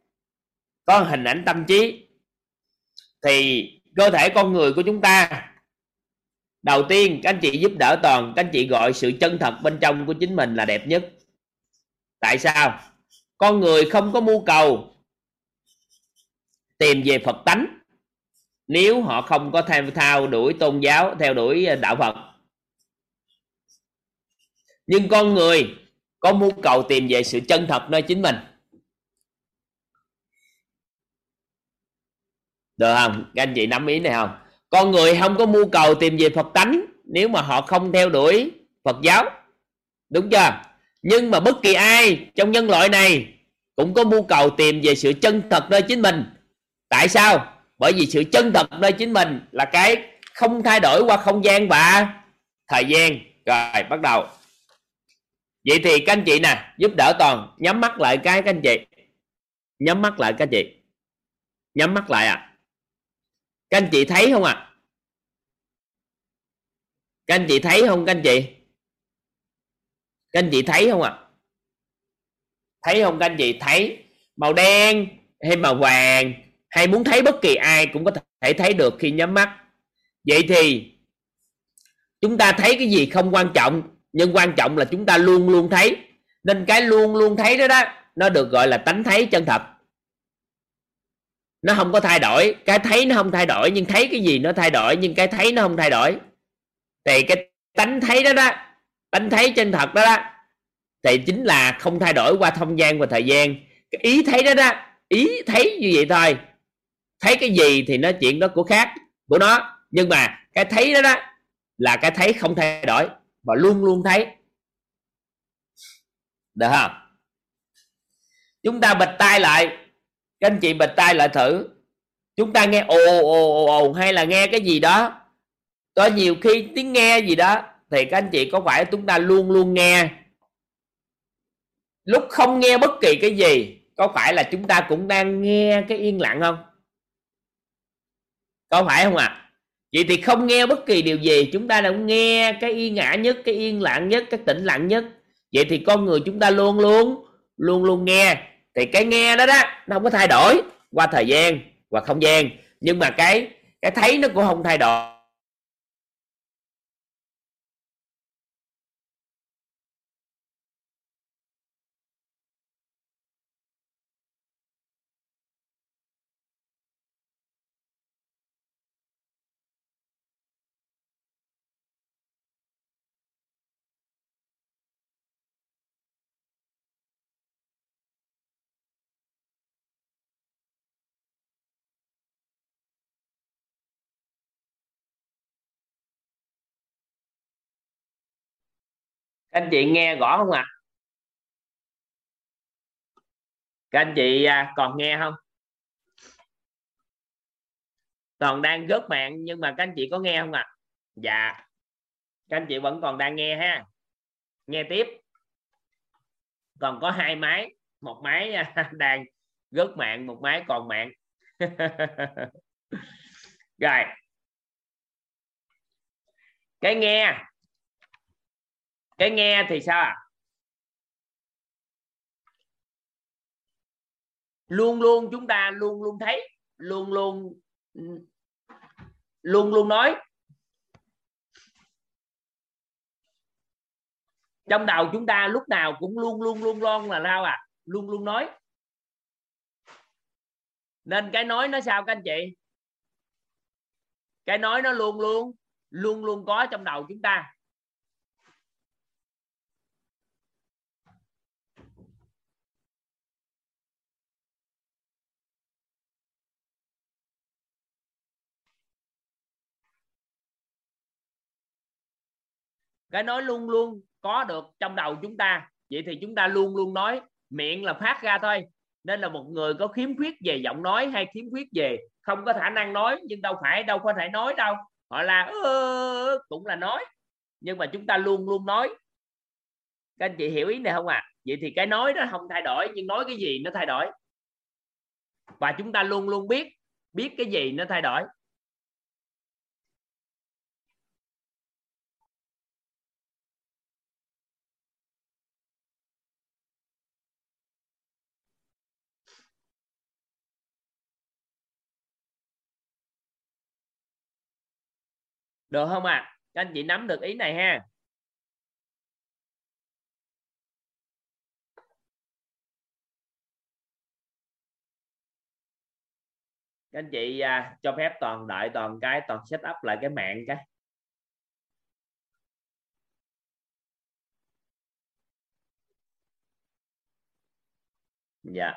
Có hình ảnh tâm trí thì cơ thể con người của chúng ta, đầu tiên các anh chị giúp đỡ Toàn, các anh chị gọi sự chân thật bên trong của chính mình là đẹp nhất. Tại sao? Con người không có mưu cầu tìm về Phật tánh nếu họ không có theo, theo đuổi tôn giáo, theo đuổi đạo Phật. Nhưng con người có mưu cầu tìm về sự chân thật nơi chính mình. Được không? Các anh chị nắm ý này không? Con người không có mưu cầu tìm về Phật tánh nếu mà họ không theo đuổi Phật giáo. Đúng chưa? Nhưng mà bất kỳ ai trong nhân loại này cũng có mưu cầu tìm về sự chân thật nơi chính mình. Tại sao? Bởi vì sự chân thật nơi chính mình là cái không thay đổi qua không gian và thời gian. Rồi, bắt đầu. Vậy thì các anh chị nè, giúp đỡ Toàn nhắm mắt lại cái các anh chị. Nhắm mắt lại các anh chị. Nhắm mắt lại à. Các anh chị thấy không ạ? À? Các anh chị thấy không các anh chị? Các anh chị thấy không ạ? À? Thấy không các anh chị? Thấy màu đen hay màu vàng, hay muốn thấy bất kỳ ai cũng có thể thấy được khi nhắm mắt. Vậy thì chúng ta thấy cái gì không quan trọng, nhưng quan trọng là chúng ta luôn luôn thấy. Nên cái luôn luôn thấy đó đó, nó được gọi là tánh thấy chân thật. Nó không có thay đổi. Cái thấy nó không thay đổi, nhưng thấy cái gì nó thay đổi, nhưng cái thấy nó không thay đổi. Thì cái tánh thấy đó đó, tánh thấy chân thật đó đó, thì chính là không thay đổi qua không gian và thời gian. Cái ý thấy đó đó, ý thấy như vậy thôi. Thấy cái gì thì nó chuyện đó của khác, của nó. Nhưng mà cái thấy đó đó là cái thấy không thay đổi và luôn luôn thấy. Được không? Chúng ta bịt tai lại. Các anh chị bịt tai lại thử. Chúng ta nghe ồ ồ ồ hay là nghe cái gì đó, có nhiều khi tiếng nghe gì đó, thì các anh chị có phải chúng ta luôn luôn nghe? Lúc không nghe bất kỳ cái gì, có phải là chúng ta cũng đang nghe cái yên lặng không? Có phải không ạ? À? Vậy thì không nghe bất kỳ điều gì, chúng ta đang nghe cái yên ả nhất, cái yên lặng nhất, cái tĩnh lặng nhất. Vậy thì con người chúng ta luôn luôn Luôn luôn nghe. Thì cái nghe đó đó, nó không có thay đổi qua thời gian và không gian. Nhưng mà cái cái thấy nó cũng không thay đổi. Các anh chị nghe rõ không ạ? À? Các anh chị còn nghe không? Toàn đang góp mạng, nhưng mà các anh chị có nghe không ạ? À? Dạ. Các anh chị vẫn còn đang nghe ha. Nghe tiếp. Còn có hai máy, một máy đang góp mạng, một máy còn mạng. Rồi. Cái nghe Cái nghe thì sao à? Luôn luôn chúng ta luôn luôn thấy, luôn luôn luôn luôn nói. Trong đầu chúng ta lúc nào cũng luôn luôn luôn luôn là sao à? Luôn luôn nói. Nên cái nói nó sao các anh chị? Cái nói nó luôn luôn luôn luôn có trong đầu chúng ta. Cái nói luôn luôn có được trong đầu chúng ta. Vậy thì chúng ta luôn luôn nói, miệng là phát ra thôi. Nên là một người có khiếm khuyết về giọng nói hay khiếm khuyết về không có khả năng nói, nhưng đâu phải đâu có thể nói đâu. Họ là ơ, ơ, ơ, cũng là nói, nhưng mà chúng ta luôn luôn nói. Các anh chị hiểu ý này không ạ? À? Vậy thì cái nói nó không thay đổi, nhưng nói cái gì nó thay đổi. Và chúng ta luôn luôn biết, biết cái gì nó thay đổi. Được không ạ? À? Các anh chị nắm được ý này ha. Các anh chị à, cho phép toàn đợi toàn cái toàn set up lại cái mạng cái. Dạ.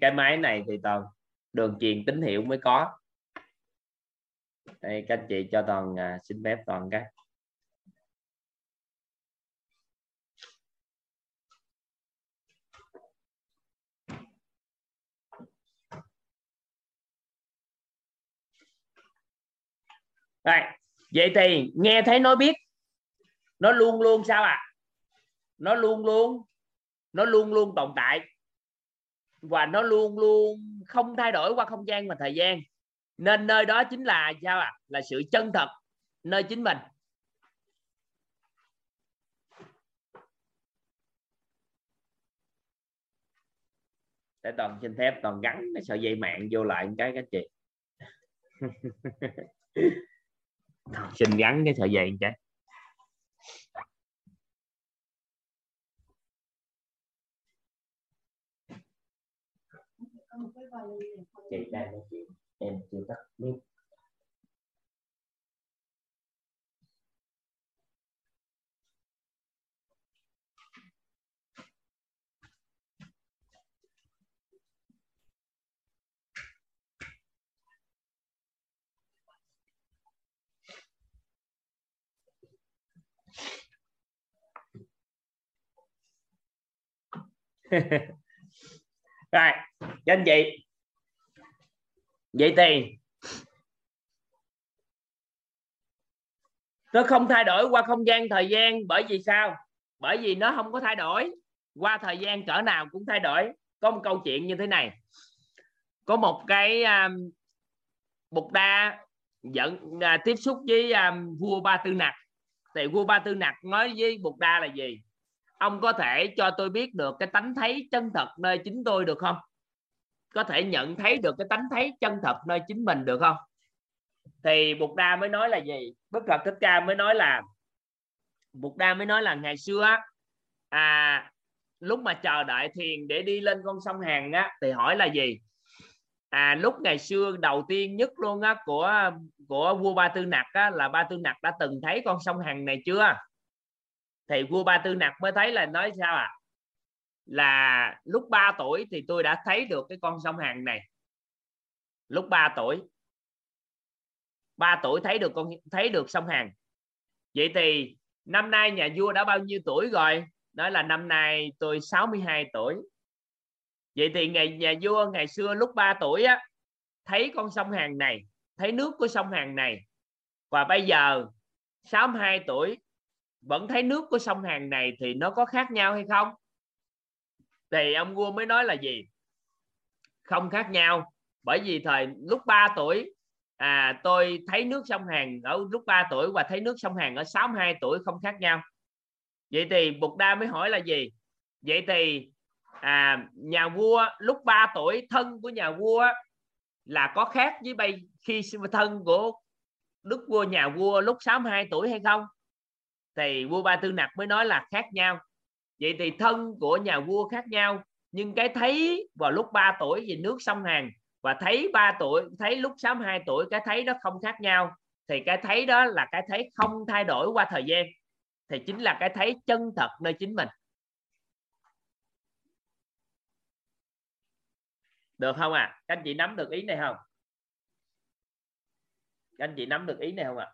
Cái máy này thì toàn đường truyền tín hiệu mới có. Đây, các anh chị cho toàn à, xin phép toàn cái. Rồi, vậy thì nghe thấy nói biết nó luôn luôn sao ạ? À? Nó luôn luôn nó luôn luôn tồn tại và nó luôn luôn không thay đổi qua không gian và thời gian. Nên nơi đó chính là sao ạ? À? Là sự chân thật nơi chính mình. Để toàn xin phép toàn gắn cái sợi dây mạng vô lại một cái các chị. Xin gắn cái sợi dây một cái. Chị đang nói chuyện, em chưa tắt mic. Rồi, các anh chị. Vậy thì nó không thay đổi qua không gian thời gian, bởi vì sao? Bởi vì nó không có thay đổi qua thời gian cỡ nào cũng thay đổi. Có một câu chuyện như thế này. Có một cái um, Bụt Đa dẫn uh, tiếp xúc với um, vua Ba Tư Nặc. Thì vua Ba Tư Nặc nói với Bụt Đa là gì? Ông có thể cho tôi biết được cái tánh thấy chân thật nơi chính tôi được không? Có thể nhận thấy được cái tánh thấy chân thật nơi chính mình được không? Thì Bụt Đa mới nói là gì? Đức Phật Thích Ca mới nói là Bụt Đa mới nói là ngày xưa à, lúc mà chờ đợi thiền để đi lên con sông Hằng á, thì hỏi là gì? À, lúc ngày xưa đầu tiên nhất luôn á, của của vua Ba Tư Nặc á, là Ba Tư Nặc đã từng thấy con sông Hằng này chưa? Thì vua Ba Tư Nặc mới thấy là nói sao ạ? À? Là lúc ba tuổi thì tôi đã thấy được cái con sông Hằng này. Lúc ba tuổi. ba tuổi thấy được con thấy được sông Hằng. Vậy thì năm nay nhà vua đã bao nhiêu tuổi rồi? Nói là năm nay tôi sáu mươi hai tuổi. Vậy thì ngày nhà vua ngày xưa lúc ba tuổi á, thấy con sông Hằng này, thấy nước của sông Hằng này. Và bây giờ sáu mươi hai tuổi vẫn thấy nước của sông Hằng này thì nó có khác nhau hay không? Thì ông vua mới nói là gì? Không khác nhau, bởi vì thời lúc ba tuổi à, tôi thấy nước sông Hằng ở lúc ba tuổi và thấy nước sông Hằng ở sáu mươi hai tuổi không khác nhau. Vậy thì Bụt Đa mới hỏi là gì? Vậy thì à, nhà vua lúc ba tuổi thân của nhà vua là có khác với bây khi thân của đức vua nhà vua lúc sáu mươi hai tuổi hay không? Thì vua Ba Tư Nặc mới nói là khác nhau. Vậy thì thân của nhà vua khác nhau, nhưng cái thấy vào lúc ba tuổi về nước sông Hằng và thấy ba tuổi, thấy lúc sáu mươi hai tuổi, cái thấy đó không khác nhau. Thì cái thấy đó là cái thấy không thay đổi qua thời gian, thì chính là cái thấy chân thật nơi chính mình. Được không ạ? À? Các anh chị nắm được ý này không? Anh chị nắm được ý này không ạ? À?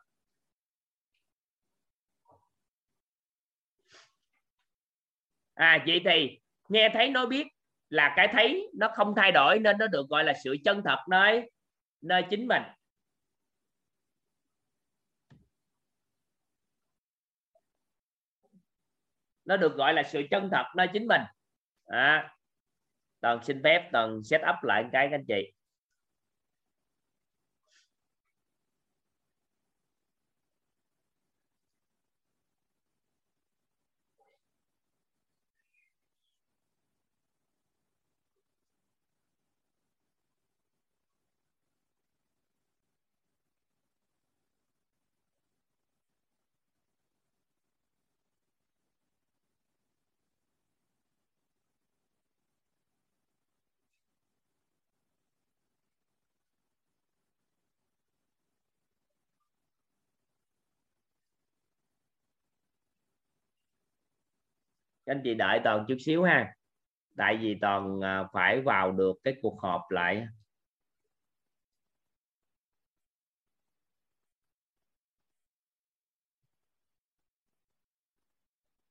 À vậy thì nghe thấy nói biết là cái thấy nó không thay đổi nên nó được gọi là sự chân thật nơi nơi chính mình. Nó được gọi là sự chân thật nơi chính mình. À, Toàn xin phép Toàn set up lại một cái các anh chị. Anh chị đợi Toàn chút xíu ha, tại vì Toàn phải vào được cái cuộc họp lại.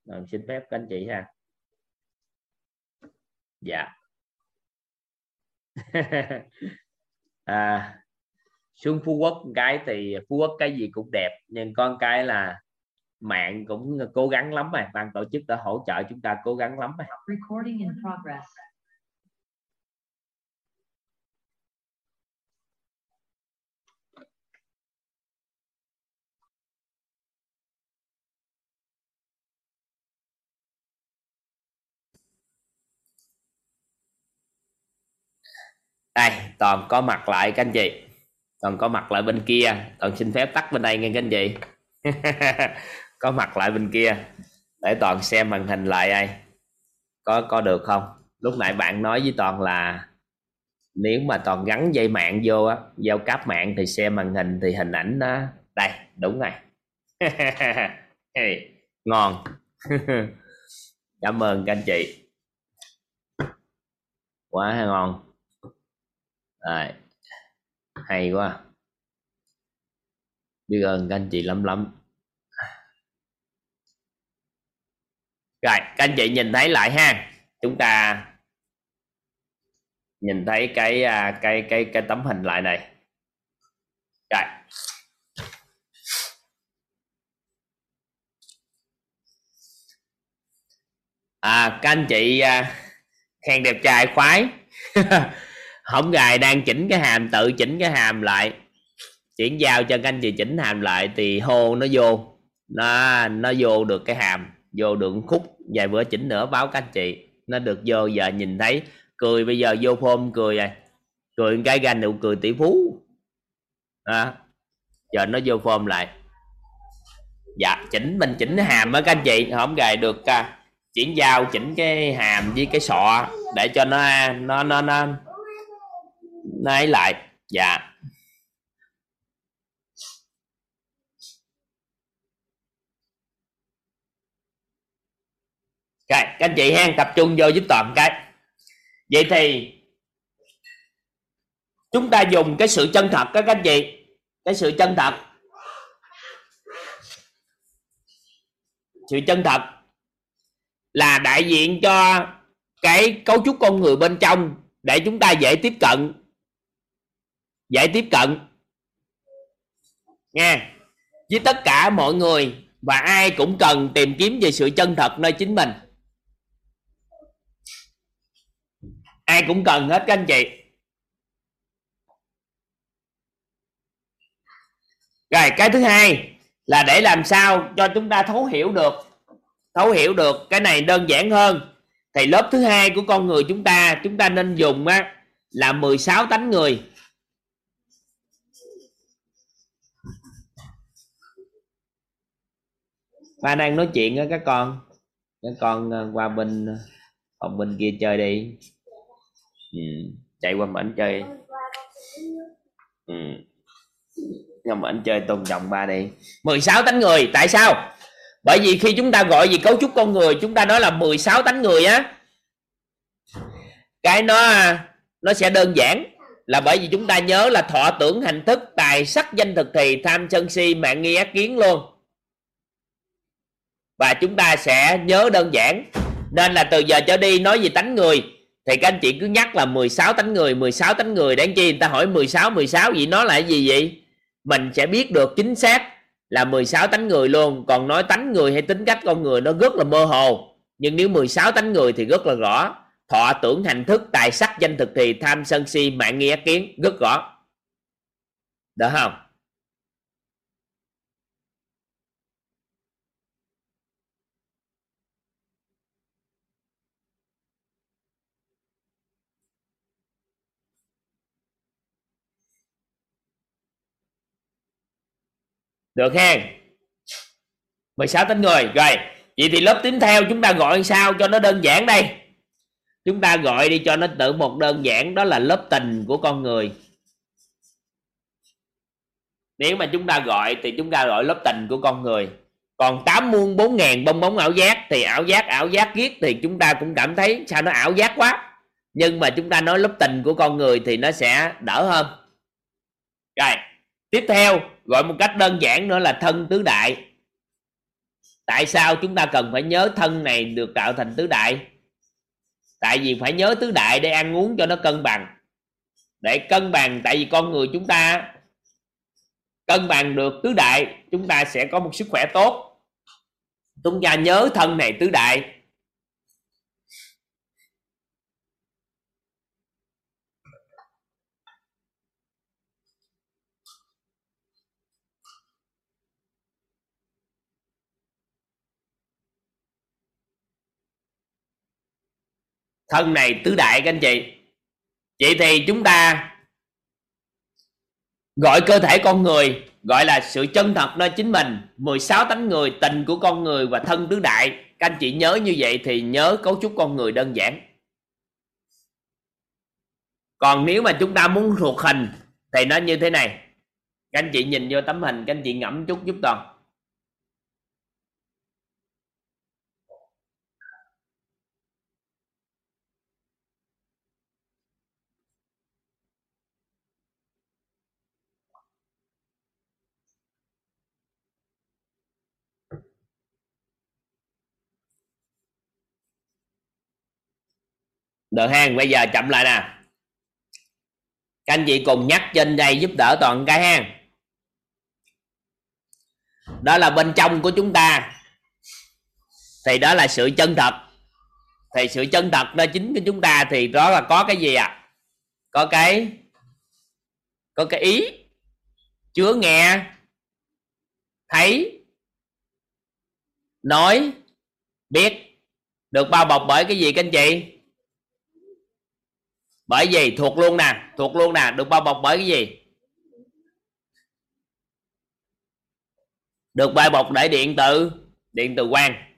Toàn xin phép các anh chị ha. Dạ. À, xuống Phú Quốc cái thì Phú Quốc cái gì cũng đẹp, nhưng con cái là mạng cũng cố gắng lắm mà, ban tổ chức đã hỗ trợ chúng ta cố gắng lắm mà. Recording in progress. Đây, Toàn có mặt lại các anh chị. Toàn có mặt lại bên kia, Toàn xin phép tắt bên đây nghe các anh chị. Có mặt lại bên kia để Toàn xem màn hình lại đây có có được không. Lúc nãy bạn nói với Toàn là nếu mà Toàn gắn dây mạng vô á, giao cáp mạng thì xem màn hình thì hình ảnh nó đây đúng này. Ngon. Cảm ơn các anh chị, quá ngon rồi, hay quá, biết ơn các anh chị lắm lắm. Rồi, các anh chị nhìn thấy lại ha, chúng ta nhìn thấy cái cái cái cái tấm hình lại này. Rồi. À, các anh chị khen đẹp trai khoái. Hổng gài đang chỉnh cái hàm, tự chỉnh cái hàm lại, chuyển giao cho các anh chị chỉnh hàm lại thì hô nó vô, nó nó vô được cái hàm, vô được khúc. Vài bữa chỉnh nữa báo các anh chị nó được vô. Giờ nhìn thấy cười, bây giờ vô phôm cười rồi, cười cái ganh nụ cười tỷ phú à, giờ nó vô phôm lại. Dạ chỉnh, mình chỉnh hàm á các anh chị, không gài được uh, chuyển giao chỉnh cái hàm với cái sọ để cho nó nó nó nó nó ấy lại. Dạ. Rồi, các anh chị hang tập trung vô giúp Toàn cái. Vậy thì chúng ta dùng cái sự chân thật đó, các anh chị, cái sự chân thật, sự chân thật là đại diện cho cái cấu trúc con người bên trong để chúng ta dễ tiếp cận, dễ tiếp cận nha với tất cả mọi người, và ai cũng cần tìm kiếm về sự chân thật nơi chính mình. Ai cũng cần hết các anh chị. Rồi cái thứ hai là để làm sao cho chúng ta thấu hiểu được, thấu hiểu được cái này đơn giản hơn. Thì lớp thứ hai của con người chúng ta, chúng ta nên dùng á, là mười sáu tánh người. Ba đang nói chuyện với các con, các con qua bên phòng bên kia chơi đi. Ừ, chạy qua mảnh chơi. Ừ. Nhưng mà anh chơi tôn trọng ba đi. mười sáu tánh người, tại sao? Bởi vì khi chúng ta gọi về cấu trúc con người, chúng ta nói là mười sáu tánh người á, cái nó nó sẽ đơn giản. là bởi vì chúng ta nhớ là thọ tưởng hành thức tài sắc danh thực thì tham sân si mạng nghi ác kiến luôn. Và chúng ta sẽ nhớ đơn giản. Nên là từ giờ trở đi nói về tánh người thì các anh chị cứ nhắc là mười sáu tánh người, mười sáu tánh người để chi người ta hỏi mười sáu mười sáu vậy nó là gì vậy? Mình sẽ biết được chính xác là mười sáu tánh người luôn. Còn nói tánh người hay tính cách con người nó rất là mơ hồ. Nhưng nếu mười sáu tánh người thì rất là rõ. Thọ tưởng hành thức tài sắc danh thực thì tham sân si mạng nghi ác kiến, rất rõ. Được không? Được hen. mười sáu tính người. Rồi, vậy thì lớp tiếp theo chúng ta gọi sao cho nó đơn giản đây. Chúng ta gọi đi cho nó tự một đơn giản, đó là lớp tình của con người. Nếu mà chúng ta gọi thì chúng ta gọi lớp tình của con người. Còn tám muôn bốn ngàn bong bóng ảo giác thì ảo giác ảo giác riết thì chúng ta cũng cảm thấy sao nó ảo giác quá. Nhưng mà chúng ta nói lớp tình của con người thì nó sẽ đỡ hơn. Rồi, tiếp theo gọi một cách đơn giản nữa là thân tứ đại. Tại sao chúng ta cần phải nhớ thân này được tạo thành tứ đại? Tại vì phải nhớ tứ đại để ăn uống cho nó cân bằng. Để cân bằng, tại vì con người chúng ta cân bằng được tứ đại, chúng ta sẽ có một sức khỏe tốt. Chúng ta nhớ thân này tứ đại. Thân này tứ đại các anh chị. Vậy thì chúng ta gọi cơ thể con người, gọi là sự chân thật nơi chính mình, mười sáu tánh người, tình của con người và thân tứ đại. Các anh chị nhớ như vậy thì nhớ cấu trúc con người đơn giản. Còn nếu mà chúng ta muốn thuộc hình thì nó như thế này. Các anh chị nhìn vô tấm hình, các anh chị ngẫm chút giúp Toàn. Được hang, bây giờ chậm lại nè. Các anh chị cùng nhắc trên đây giúp đỡ Toàn cái hang. Đó là bên trong của chúng ta thì đó là sự chân thật. Thì sự chân thật đó chính của chúng ta thì đó là có cái gì ạ? À? Có cái Có cái ý chứa nghe, thấy, nói, biết, được bao bọc bởi cái gì các anh chị? Bởi vì thuộc luôn nè, thuộc luôn nè, được bao bọc bởi cái gì? Được bao bọc bởi điện tử, điện từ quang.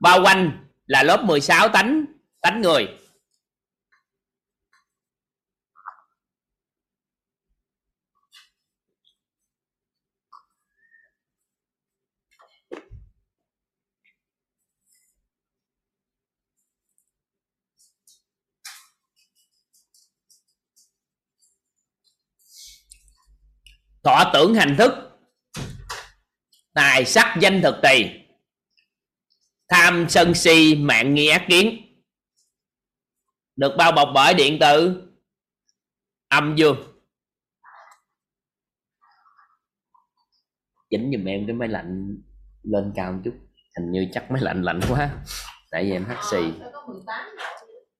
Bao quanh là lớp mười sáu tánh, tánh người. Thọ tưởng hành thức tài sắc danh thực tỳ tham sân si mạng nghi ác kiến, được bao bọc bởi điện tử âm dương. Chỉnh giùm em cái máy lạnh lên cao một chút, hình như chắc máy lạnh lạnh quá tại vì em hắt xì.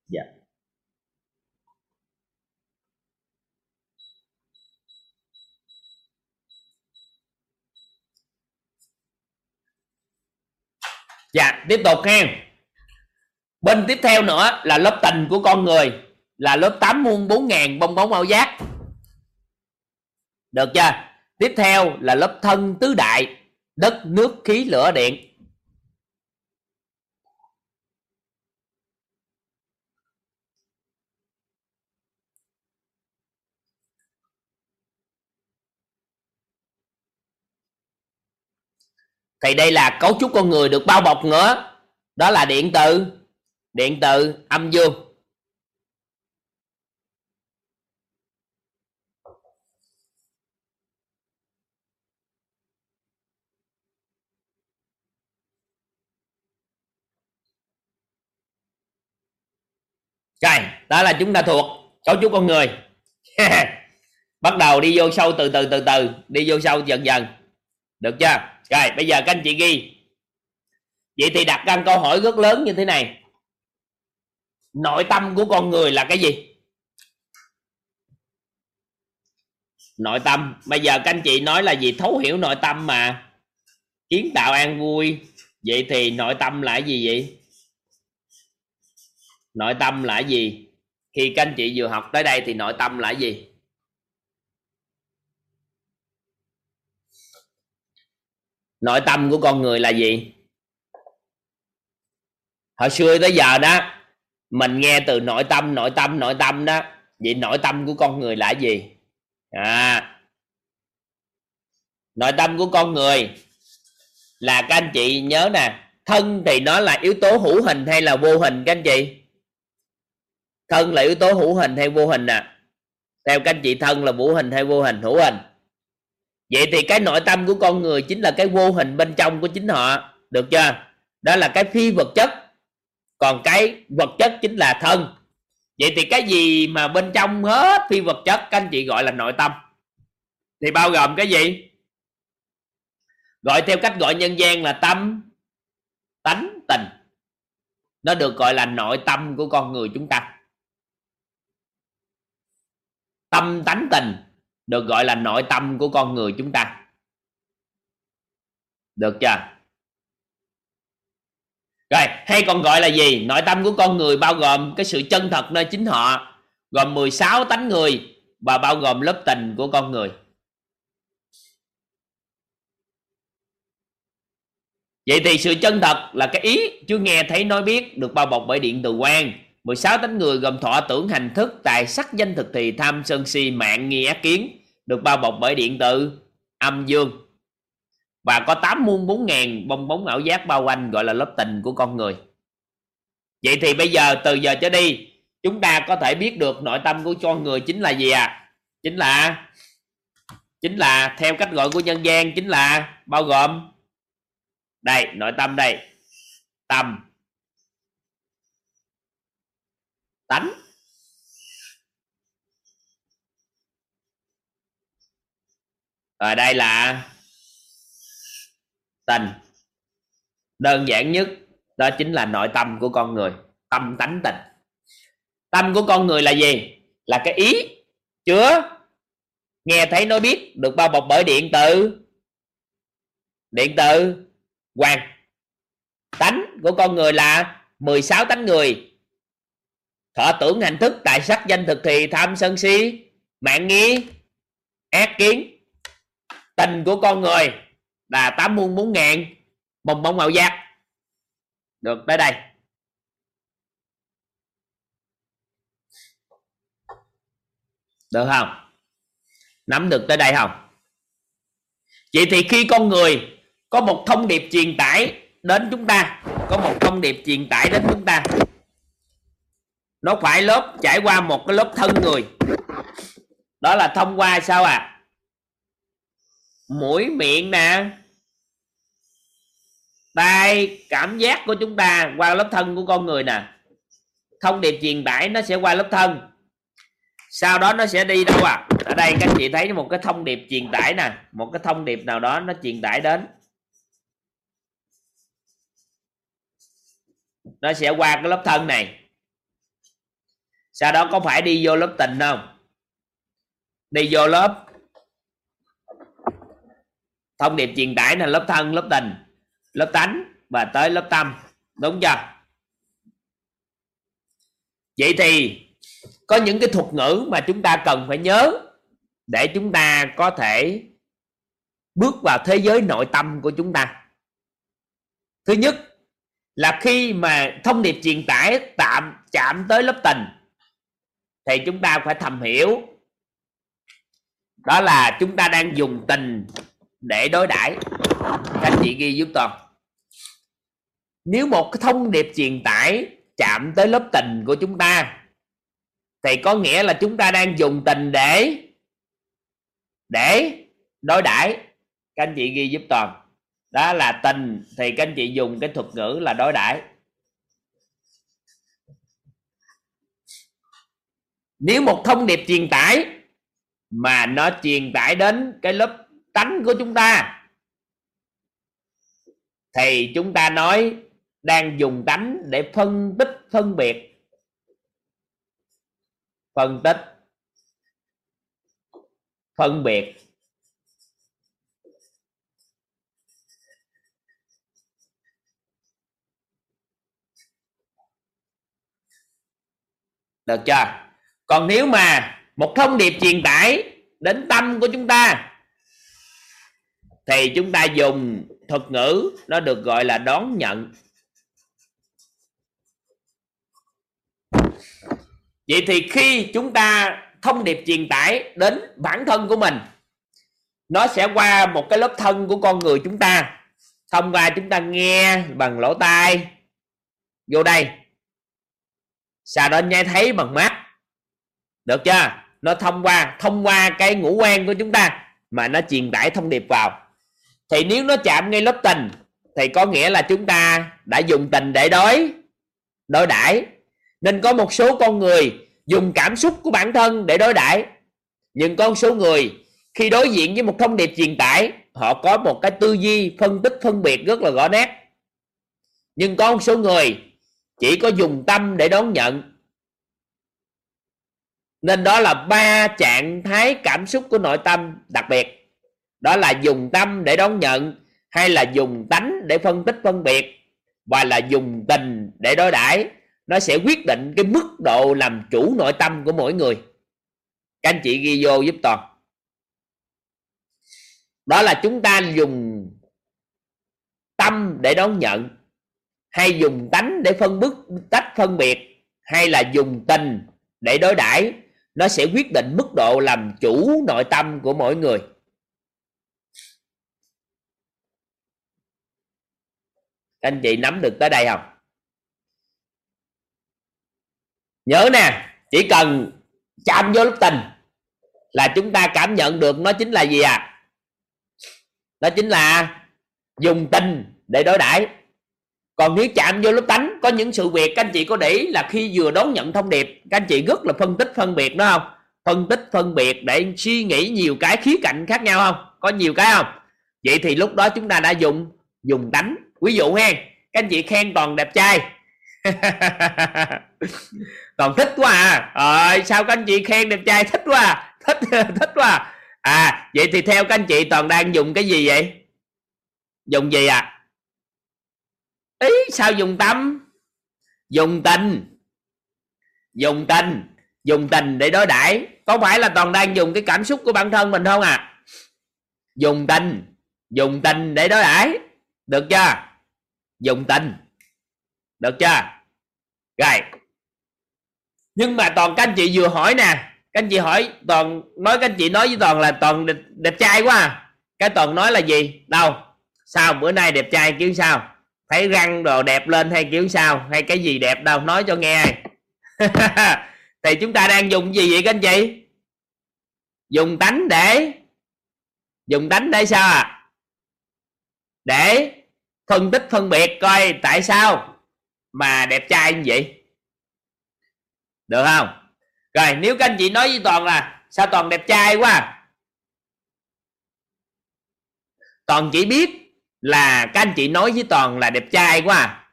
Dạ. Dạ, tiếp tục ha. Bên tiếp theo nữa là lớp tình của con người, là lớp tám muôn bốn ngàn bong bóng ảo giác. Được chưa? Tiếp theo là lớp thân tứ đại, đất nước khí lửa điện. Thì đây là cấu trúc con người được bao bọc nữa. Đó là điện tử, điện tử, âm dương. Rồi, đó là chúng ta thuộc cấu trúc con người. Bắt đầu đi vô sâu từ từ từ từ, đi vô sâu dần dần. Được chưa? Rồi, bây giờ các anh chị ghi. Vậy thì đặt ra câu hỏi rất lớn như thế này. Nội tâm của con người là cái gì? Nội tâm. Bây giờ các anh chị nói là gì? Thấu hiểu nội tâm mà kiến tạo an vui. Vậy thì nội tâm là gì vậy? Nội tâm là gì? Khi các anh chị vừa học tới đây thì nội tâm là gì? Nội tâm của con người là gì? Hồi xưa tới giờ đó mình nghe từ nội tâm, nội tâm, nội tâm đó. Vậy nội tâm của con người là gì? À, nội tâm của con người là các anh chị nhớ nè, thân thì nó là yếu tố hữu hình hay là vô hình các anh chị? Thân là yếu tố hữu hình hay vô hình nè? À? Theo các anh chị thân là vô hình hay vô hình? Hữu hình. Vậy thì cái nội tâm của con người chính là cái vô hình bên trong của chính họ. Được chưa? Đó là cái phi vật chất. Còn cái vật chất chính là thân. Vậy thì cái gì mà bên trong hết phi vật chất các anh chị gọi là nội tâm. Thì bao gồm cái gì? Gọi theo cách gọi nhân gian là tâm, tánh, tình. Nó được gọi là nội tâm của con người chúng ta. Tâm, tánh, tình được gọi là nội tâm của con người chúng ta. Được chưa? Rồi, hay còn gọi là gì? Nội tâm của con người bao gồm cái sự chân thật nơi chính họ, gồm mười sáu tánh người và bao gồm lớp tình của con người. Vậy thì sự chân thật là cái ý chứ nghe thấy nói biết được bao bọc bởi điện từ quan. mười sáu tánh người gồm thọ tưởng hành thức tài sắc danh thực thì tham sân si mạng nghi ác kiến được bao bọc bởi điện từ âm dương. Và có tám muôn bốn ngàn bong bóng ảo giác bao quanh gọi là lớp tình của con người. Vậy thì bây giờ từ giờ trở đi chúng ta có thể biết được nội tâm của con người chính là gì à? Chính là Chính là theo cách gọi của nhân gian chính là bao gồm đây, nội tâm đây, tâm, tánh, ở đây là tình. Đơn giản nhất đó chính là nội tâm của con người, tâm, tánh, tình. Tâm của con người là gì? Là cái ý chứa nghe thấy nói biết được bao bọc bởi điện từ điện từ quan. Tánh của con người là mười sáu tánh người thọ tưởng hành thức tài sắc danh thực thì tham sân si mạng nghi ác kiến. Tình của con người là tám muôn bốn ngàn bong bóng ảo giác. Được tới đây. Được không? Nắm được tới đây không? Vậy thì khi con người có một thông điệp truyền tải đến chúng ta, có một thông điệp truyền tải đến chúng ta, nó phải lớp trải qua một cái lớp thân người. Đó là thông qua sao à? Mũi miệng nè, tai, cảm giác của chúng ta qua lớp thân của con người nè. Thông điệp truyền tải nó sẽ qua lớp thân. Sau đó nó sẽ đi đâu à? Ở đây các anh chị thấy một cái thông điệp truyền tải nè, một cái thông điệp nào đó nó truyền tải đến. Nó sẽ qua cái lớp thân này. Sau đó có phải đi vô lớp tình không? Đi vô lớp thông điệp truyền tải là lớp thân, lớp tình, lớp tánh và tới lớp tâm. Đúng chưa? Vậy thì có những cái thuật ngữ mà chúng ta cần phải nhớ để chúng ta có thể bước vào thế giới nội tâm của chúng ta. Thứ nhất là khi mà thông điệp truyền tải tạm chạm tới lớp tình thì chúng ta phải thầm hiểu đó là chúng ta đang dùng tình để đối đãi. Các anh chị ghi giúp tôi. Nếu một cái thông điệp truyền tải chạm tới lớp tình của chúng ta thì có nghĩa là chúng ta đang dùng tình để để đối đãi. Các anh chị ghi giúp toàn. Đó là tình thì các anh chị dùng cái thuật ngữ là đối đãi. Nếu một thông điệp truyền tải mà nó truyền tải đến cái lớp tánh của chúng ta thì chúng ta nói đang dùng tánh để phân tích, phân biệt, phân tích, phân biệt. Được chưa? Còn nếu mà một thông điệp truyền tải đến tâm của chúng ta thì chúng ta dùng thuật ngữ nó được gọi là đón nhận. Vậy thì khi chúng ta thông điệp truyền tải đến bản thân của mình, nó sẽ qua một cái lớp thân của con người chúng ta, thông qua chúng ta nghe bằng lỗ tai vô đây, sau đó nghe thấy bằng mắt. Được chưa? Nó thông qua thông qua cái ngũ quan của chúng ta mà nó truyền tải thông điệp vào. Thì nếu nó chạm ngay lớp tình thì có nghĩa là chúng ta đã dùng tình để đối đối đãi. Nên có một số con người dùng cảm xúc của bản thân để đối đãi, nhưng có một số người khi đối diện với một thông điệp truyền tải, họ có một cái tư duy phân tích, phân biệt rất là rõ nét. Nhưng có một số người chỉ có dùng tâm để đón nhận. Nên đó là ba trạng thái cảm xúc của nội tâm đặc biệt. Đó là dùng tâm để đón nhận, hay là dùng tánh để phân tích phân biệt, và là dùng tình để đối đãi. Nó sẽ quyết định cái mức độ làm chủ nội tâm của mỗi người. Các anh chị ghi vô giúp Toàn. Đó là chúng ta dùng tâm để đón nhận, hay dùng tánh để phân bức, tách phân biệt, hay là dùng tình để đối đãi. Nó sẽ quyết định mức độ làm chủ nội tâm của mỗi người. Anh chị nắm được tới đây không? Nhớ nè, chỉ cần chạm vô lớp tình là chúng ta cảm nhận được nó chính là gì à? Nó chính là dùng tình để đối đãi. Còn nếu chạm vô lớp tánh, có những sự việc các anh chị có để ý là khi vừa đón nhận thông điệp, các anh chị rất là phân tích phân biệt, đúng không? Phân tích phân biệt để suy nghĩ nhiều cái khía cạnh khác nhau không? Có nhiều cái không? Vậy thì lúc đó chúng ta đã dùng dùng tánh. Ví dụ ha, các anh chị khen Toàn đẹp trai. Toàn thích quá à. Rồi, sao các anh chị khen đẹp trai thích quá à? Thích thích quá à. À, vậy thì theo các anh chị Toàn đang dùng cái gì vậy? Dùng gì à? Ý, sao dùng tâm? Dùng tình. Dùng tình Dùng tình để đối đãi. Có phải là Toàn đang dùng cái cảm xúc của bản thân mình không à? Dùng tình Dùng tình để đối đãi. Được chưa? Dùng tình. Được chưa? Rồi. Nhưng mà Toàn, các anh chị vừa hỏi nè, các anh chị hỏi Toàn, nói các anh chị nói với Toàn là Toàn đẹp, đẹp trai quá à. Cái Toàn nói là gì? Đâu? Sao bữa nay đẹp trai chứ sao? Thấy răng đồ đẹp lên hay kiểu sao? Hay cái gì đẹp đâu? Nói cho nghe. Thì chúng ta đang dùng gì vậy các anh chị? Dùng tánh để Dùng tánh để sao à? Để phân tích phân biệt coi tại sao mà đẹp trai như vậy. Được không? Rồi, nếu các anh chị nói với Toàn là sao Toàn đẹp trai quá à? Toàn chỉ biết là các anh chị nói với Toàn là đẹp trai quá à.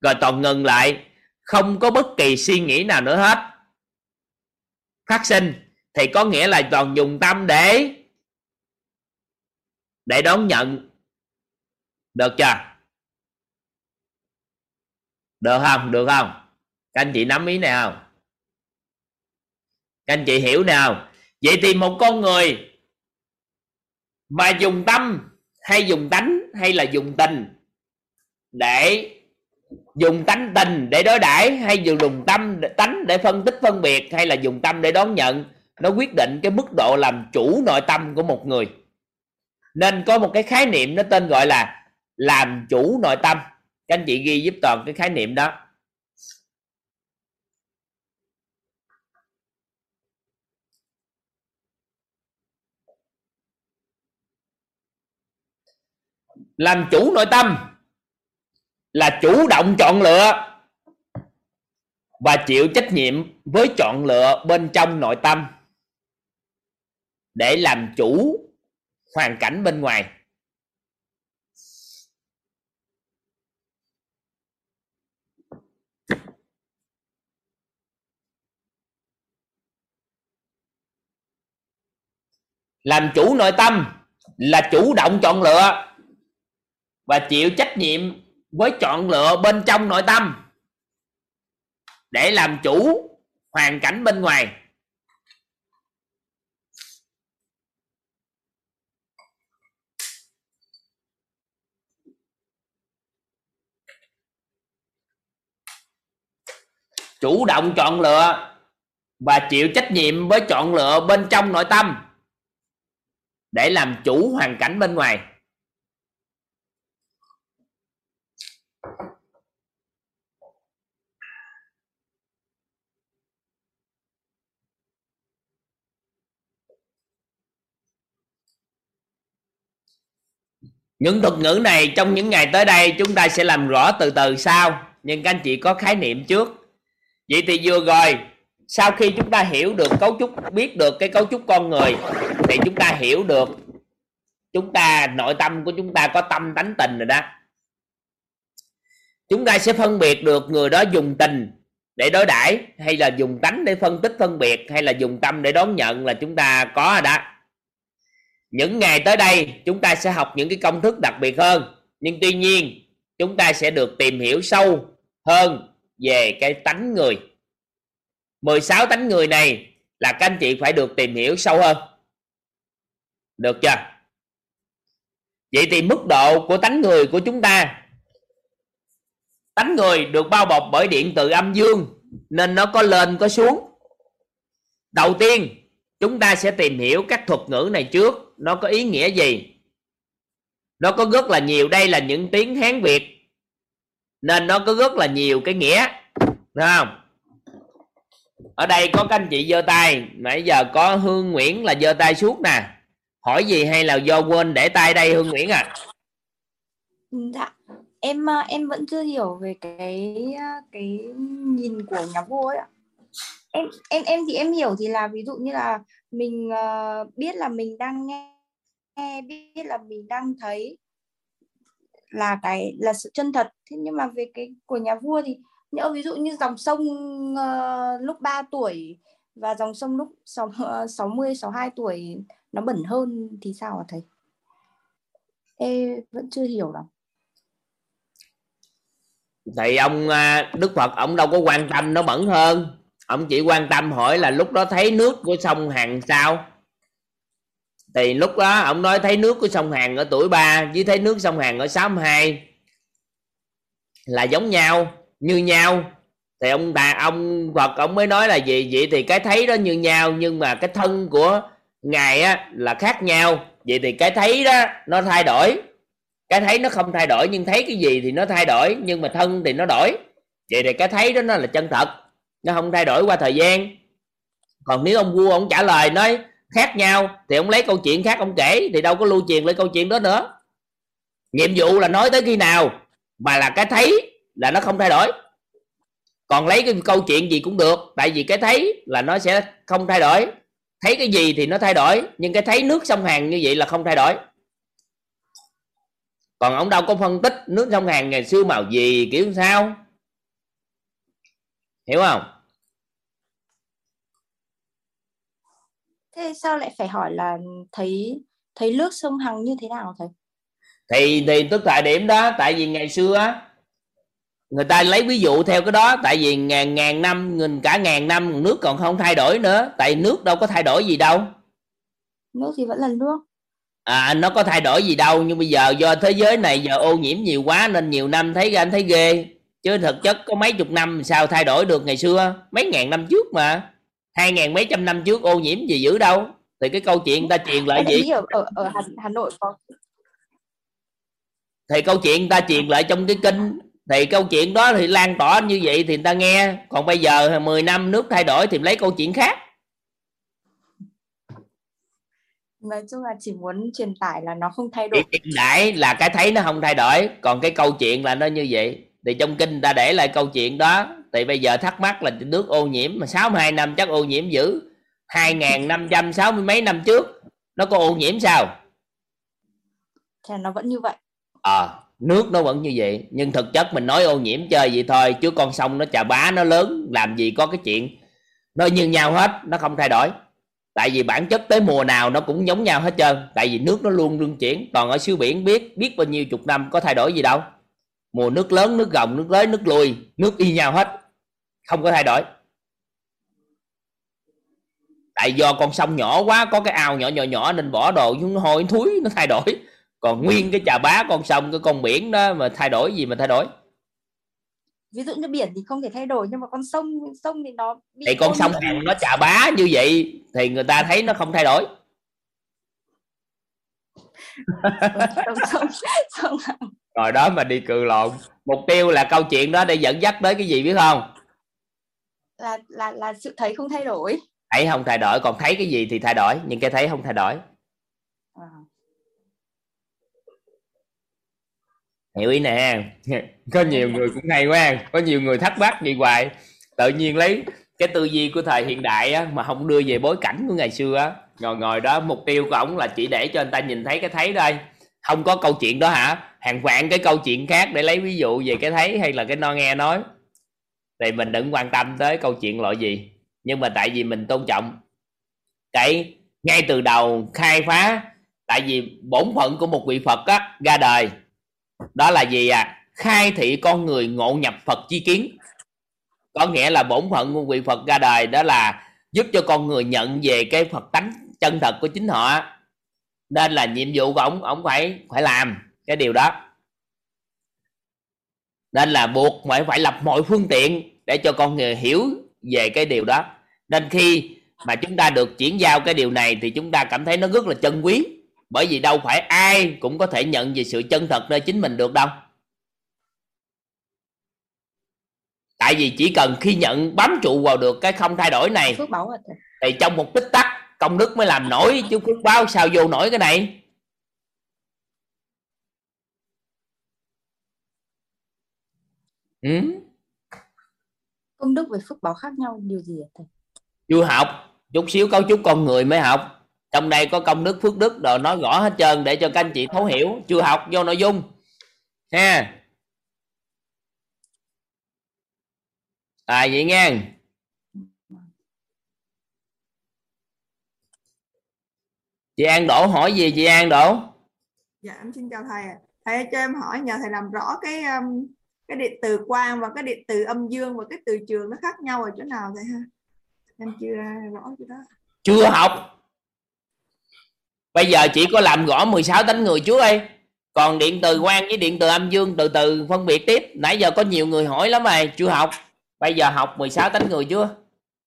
Rồi Toàn ngừng lại, không có bất kỳ suy nghĩ nào nữa hết phát sinh, thì có nghĩa là Toàn dùng tâm để để đón nhận. Được chưa? Được không? Được không? Các anh chị nắm ý này không? Các anh chị hiểu này không? Vậy thì một con người mà dùng tâm hay dùng tánh hay là dùng tình để dùng tánh tình để đối đãi, hay dùng tâm tánh để phân tích phân biệt, hay là dùng tâm để đón nhận, nó quyết định cái mức độ làm chủ nội tâm của một người. Nên có một cái khái niệm nó tên gọi là làm chủ nội tâm. Các anh chị ghi giúp Toàn cái khái niệm đó. Làm chủ nội tâm là chủ động chọn lựa và chịu trách nhiệm với chọn lựa bên trong nội tâm để làm chủ hoàn cảnh bên ngoài. Làm chủ nội tâm là chủ động chọn lựa và chịu trách nhiệm với chọn lựa bên trong nội tâm để làm chủ hoàn cảnh bên ngoài. Chủ động chọn lựa và chịu trách nhiệm với chọn lựa bên trong nội tâm để làm chủ hoàn cảnh bên ngoài. Những thuật ngữ này trong những ngày tới đây chúng ta sẽ làm rõ từ từ sau, nhưng các anh chị có khái niệm trước. Vậy thì vừa rồi, sau khi chúng ta hiểu được cấu trúc, biết được cái cấu trúc con người, thì chúng ta hiểu được chúng ta, nội tâm của chúng ta có tâm tánh tình rồi đó. Chúng ta sẽ phân biệt được người đó dùng tình để đối đãi, hay là dùng tánh để phân tích phân biệt, hay là dùng tâm để đón nhận, là chúng ta có rồi đó. Những ngày tới đây chúng ta sẽ học những cái công thức đặc biệt hơn, nhưng tuy nhiên chúng ta sẽ được tìm hiểu sâu hơn về cái tánh người. mười sáu tánh người này là các anh chị phải được tìm hiểu sâu hơn. Được chưa? Vậy thì mức độ của tánh người của chúng ta, tánh người được bao bọc bởi điện từ âm dương nên nó có lên có xuống. Đầu tiên chúng ta sẽ tìm hiểu các thuật ngữ này trước, nó có ý nghĩa gì. Nó có rất là nhiều, đây là những tiếng Hán Việt nên nó có rất là nhiều cái nghĩa, đúng không? Ở đây có các anh chị giơ tay, nãy giờ có Hương Nguyễn là giơ tay suốt nè. Hỏi gì hay là do quên để tay đây Hương Nguyễn à? Dạ, em em vẫn chưa hiểu về cái cái nhìn của nhà vua ấy ạ. Em em em thì em hiểu thì là ví dụ như là mình uh, biết là mình đang nghe, nghe biết là mình đang thấy là cái là sự chân thật. Thế nhưng mà về cái của nhà vua thì nhỡ ví dụ như dòng sông uh, lúc ba tuổi và dòng sông lúc sáu mươi sáu mươi hai tuổi nó bẩn hơn thì sao hả thầy? Em vẫn chưa hiểu lắm. Thì ông Đức Phật ông đâu có quan tâm nó bẩn hơn. Ông chỉ quan tâm hỏi là lúc đó thấy nước của sông Hằng sao. Thì lúc đó ông nói thấy nước của sông Hằng ở tuổi ba với thấy nước sông Hằng ở sáu mươi hai là giống nhau, như nhau. Thì ông bà ông Phật ông mới nói là gì? Vậy thì cái thấy đó như nhau, nhưng mà cái thân của Ngài á, là khác nhau. Vậy thì cái thấy đó nó thay đổi, cái thấy nó không thay đổi, nhưng thấy cái gì thì nó thay đổi, nhưng mà thân thì nó đổi. Vậy thì cái thấy đó nó là chân thật, nó không thay đổi qua thời gian. Còn nếu ông vua ông trả lời nói khác nhau thì ông lấy câu chuyện khác ông kể, thì đâu có lưu truyền lại câu chuyện đó nữa. Nhiệm vụ là nói tới khi nào mà là cái thấy là nó không thay đổi. Còn lấy cái câu chuyện gì cũng được, tại vì cái thấy là nó sẽ không thay đổi. Thấy cái gì thì nó thay đổi, nhưng cái thấy nước sông Hằng như vậy là không thay đổi. Còn ông đâu có phân tích nước sông Hằng ngày xưa màu gì kiểu sao, hiểu không? Thế sao lại phải hỏi là thấy thấy nước sông Hằng như thế nào thầy? Thì thì tức thời điểm đó, tại vì ngày xưa người ta lấy ví dụ theo cái đó, tại vì ngàn ngàn năm, nghìn cả ngàn năm nước còn không thay đổi nữa, tại nước đâu có thay đổi gì đâu. Nước thì vẫn là nước. À, nó có thay đổi gì đâu, nhưng bây giờ do thế giới này giờ ô nhiễm nhiều quá nên nhiều năm thấy ra anh thấy ghê. Chứ thực chất có mấy chục năm sao thay đổi được ngày xưa, mấy ngàn năm trước mà, hai ngàn mấy trăm năm trước ô nhiễm gì dữ đâu. Thì cái câu chuyện người ta truyền lại gì ở, ở, ở Hà, Hà Nội có. Thì câu chuyện người ta truyền lại trong cái kinh, thì câu chuyện đó thì lan tỏa như vậy thì người ta nghe. Còn bây giờ mười năm nước thay đổi thì lấy câu chuyện khác. Nói chung là chỉ muốn truyền tải là nó không thay đổi. Hiện đại là cái thấy nó không thay đổi, còn cái câu chuyện là nó như vậy. Thì trong kinh ta để lại câu chuyện đó. Thì bây giờ thắc mắc là nước ô nhiễm mà sáu mươi hai năm chắc ô nhiễm dữ, hai nghìn năm trăm sáu mươi mấy năm trước nó có ô nhiễm sao? Thì nó vẫn như vậy. Ờ, à, nước nó vẫn như vậy, nhưng thực chất mình nói ô nhiễm chơi vậy thôi, chứ con sông nó Trà Bá nó lớn, làm gì có cái chuyện nó như nhau hết, nó không thay đổi. Tại vì bản chất tới mùa nào nó cũng giống nhau hết trơn. Tại vì nước nó luôn luân chuyển. Còn ở xứ biển biết biết bao nhiêu chục năm có thay đổi gì đâu. Mùa nước lớn, nước gồng, nước lấy, nước lui, nước y nhau hết, không có thay đổi. Tại do con sông nhỏ quá, có cái ao nhỏ nhỏ nhỏ nên bỏ đồ xuống nó hôi nó thúi, nó thay đổi. Còn nguyên cái Trà Bá, con sông, cái con biển đó mà thay đổi gì mà thay đổi. Ví dụ như biển thì không thể thay đổi, nhưng mà con sông sông thì nó bị thì con sông Hằng nó Trà Bá như vậy thì người ta thấy nó không thay đổi. Sông, sông Hằng. Rồi đó mà đi cự lộn. Mục tiêu là câu chuyện đó để dẫn dắt tới cái gì biết không? Là là là sự thấy không thay đổi. Thấy không thay đổi, còn thấy cái gì thì thay đổi, nhưng cái thấy không thay đổi. À. Hiểu ý nè. Có nhiều người cũng hay quá, có nhiều người thắc mắc gì hoài. Tự nhiên lấy cái tư duy của thời hiện đại á, mà không đưa về bối cảnh của ngày xưa á. Ngồi ngồi đó mục tiêu của ổng là chỉ để cho người ta nhìn thấy cái thấy thôi. Không có câu chuyện đó hả? Hàng vạn cái câu chuyện khác để lấy ví dụ về cái thấy hay là cái no nghe nói. Thì mình đừng quan tâm tới câu chuyện loại gì. Nhưng mà tại vì mình tôn trọng cái ngay từ đầu khai phá. Tại vì bổn phận của một vị Phật á, ra đời đó là gì à? Khai thị con người ngộ nhập Phật chi kiến. Có nghĩa là bổn phận của vị Phật ra đời đó là giúp cho con người nhận về cái Phật tánh chân thật của chính họ. Nên là nhiệm vụ của ổng, ổng phải phải làm cái điều đó. Nên là buộc phải phải lập mọi phương tiện để cho con người hiểu về cái điều đó. Nên khi mà chúng ta được chuyển giao cái điều này thì chúng ta cảm thấy nó rất là trân quý. Bởi vì đâu phải ai cũng có thể nhận về sự chân thật nơi chính mình được đâu. Tại vì chỉ cần khi nhận bám trụ vào được cái không thay đổi này thì trong một tích tắc công đức mới làm nổi, chứ phước báo sao vô nổi cái này. Ừ? Công đức về phước báo khác nhau điều gì vậy thầy? Chưa học, chút xíu cấu trúc con người mới học. Trong đây có công đức phước đức rồi nói rõ hết trơn để cho các anh chị thấu hiểu. Chưa học vô nội dung ha. À vậy nghe. Chị An Đỗ hỏi gì chị An Đỗ? Dạ em xin chào thầy ạ. Thầy cho em hỏi nhờ thầy làm rõ cái cái điện từ quang và cái điện từ âm dương và cái từ trường nó khác nhau ở chỗ nào vậy ha? Em chưa rõ chỗ đó. Chưa học. Bây giờ chỉ có làm rõ mười sáu tánh người trước đây. Còn điện từ quang với điện từ âm dương từ từ phân biệt tiếp. Nãy giờ có nhiều người hỏi lắm rồi, chưa học. Bây giờ học mười sáu tánh người chưa?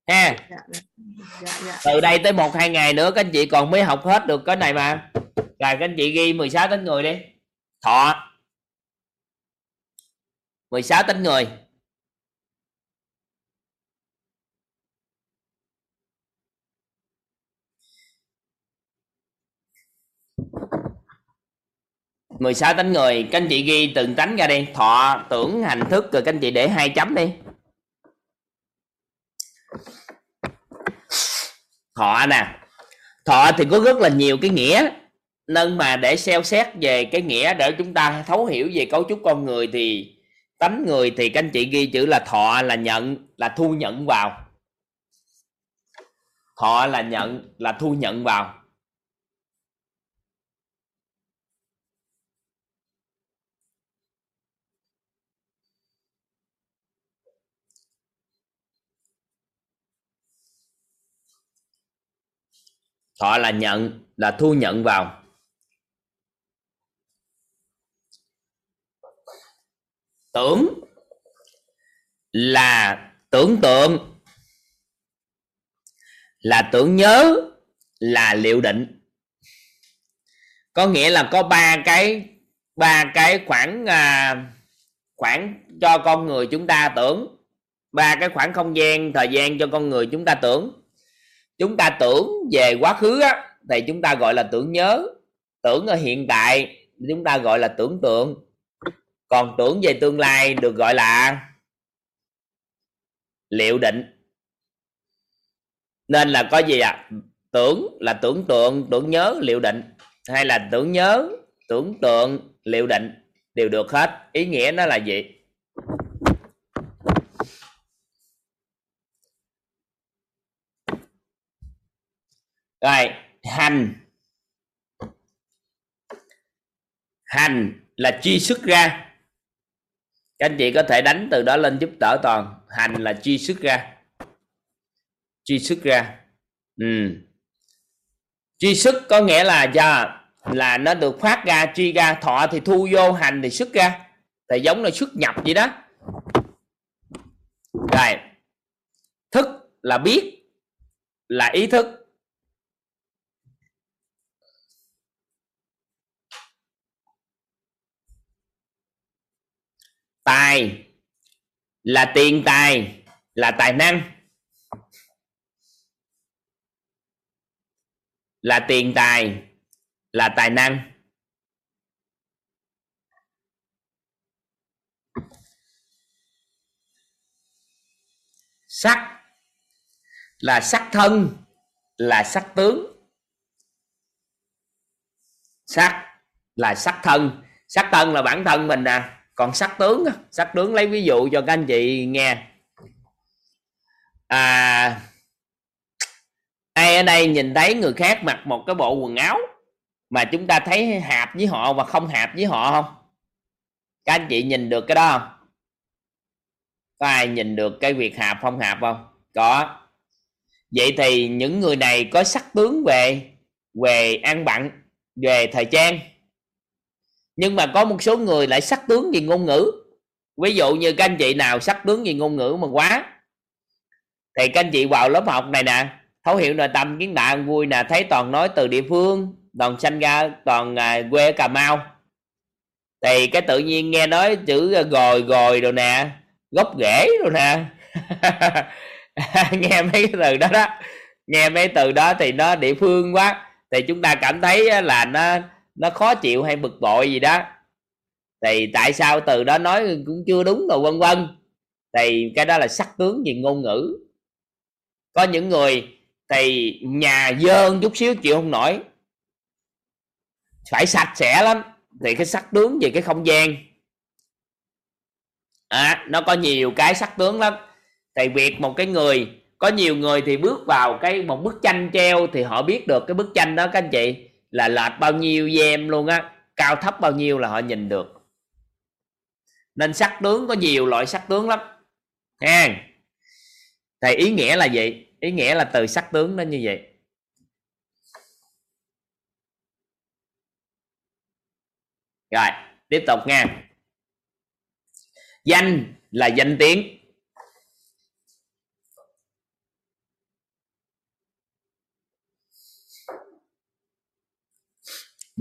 Ha. Dạ, dạ, dạ. Từ đây tới một hai ngày nữa các anh chị còn mới học hết được cái này mà. Rồi các anh chị ghi mười sáu tánh người đi. Thọ. mười sáu tánh người. mười sáu tánh người, các anh chị ghi từng tánh ra đi. Thọ, tưởng, hành, thức, rồi các anh chị để hai chấm đi. Thọ nè. Thọ thì có rất là nhiều cái nghĩa. Nên mà để xem xét về cái nghĩa để chúng ta thấu hiểu về cấu trúc con người thì tánh người thì các anh chị ghi chữ là thọ là nhận, là thu nhận vào. Thọ là nhận, là thu nhận vào. Thọ là nhận, là thu nhận vào. Tưởng là tưởng tượng, là tưởng nhớ, là liệu định. Có nghĩa là có ba cái ba cái khoảng khoảng cho con người chúng ta tưởng, ba cái khoảng không gian thời gian cho con người chúng ta tưởng. Chúng ta tưởng về quá khứ á, thì chúng ta gọi là tưởng nhớ. Tưởng ở hiện tại chúng ta gọi là tưởng tượng. Còn tưởng về tương lai được gọi là liệu định. Nên là có gì ạ? À? Tưởng là tưởng tượng, tưởng nhớ, liệu định, hay là tưởng nhớ, tưởng tượng, liệu định đều được hết. Ý nghĩa nó là gì? Rồi, hành. Hành là chi xuất ra. Các anh chị có thể đánh từ đó lên giúp đỡ Toàn. Hành là chi xuất ra. Chi xuất ra. Ừ. Chi xuất có nghĩa là giờ là nó được phát ra, chi ra. Thọ thì thu vô, hành thì xuất ra. Thì giống là xuất nhập vậy đó. Rồi. Thức là biết, là ý thức. Tài là tiền tài, là tài năng. Là tiền tài, là tài năng. Sắc là sắc thân, là sắc tướng. Sắc là sắc thân. Sắc thân là bản thân mình nè. Còn sắc tướng, sắc tướng lấy ví dụ cho các anh chị nghe. À, ai ở đây nhìn thấy người khác mặc một cái bộ quần áo mà chúng ta thấy hợp với họ và không hợp với họ không? Các anh chị nhìn được cái đó không? Có ai nhìn được cái việc hợp không hợp không? Có. Vậy thì những người này có sắc tướng về về ăn bận, về thời trang. Nhưng mà có một số người lại sắc tướng về ngôn ngữ. Ví dụ như các anh chị nào sắc tướng về ngôn ngữ mà quá, thì các anh chị vào lớp học này nè, thấu hiểu nội tâm kiến tạo vui nè, thấy Toàn nói từ địa phương, Toàn sanh ra, Toàn quê ở Cà Mau, thì cái tự nhiên nghe nói chữ gồi gồi rồi nè, gốc rễ rồi nè nghe mấy cái từ đó đó, nghe mấy từ đó thì nó địa phương quá, thì chúng ta cảm thấy là nó nó khó chịu hay bực bội gì đó, thì tại sao từ đó nói cũng chưa đúng rồi vân vân, thì cái đó là sắc tướng về ngôn ngữ. Có những người thì nhà dơ chút xíu chịu không nổi, phải sạch sẽ lắm, thì cái sắc tướng về cái không gian à, nó có nhiều cái sắc tướng lắm. Thì việc một cái người, có nhiều người thì bước vào cái một bức tranh treo thì họ biết được cái bức tranh đó các anh chị là lệch bao nhiêu gem luôn á, cao thấp bao nhiêu là họ nhìn được. Nên sắc tướng có nhiều loại sắc tướng lắm ha. Thì ý nghĩa là gì? Ý nghĩa là từ sắc tướng nó như vậy. Rồi tiếp tục nha. Danh là danh tiếng.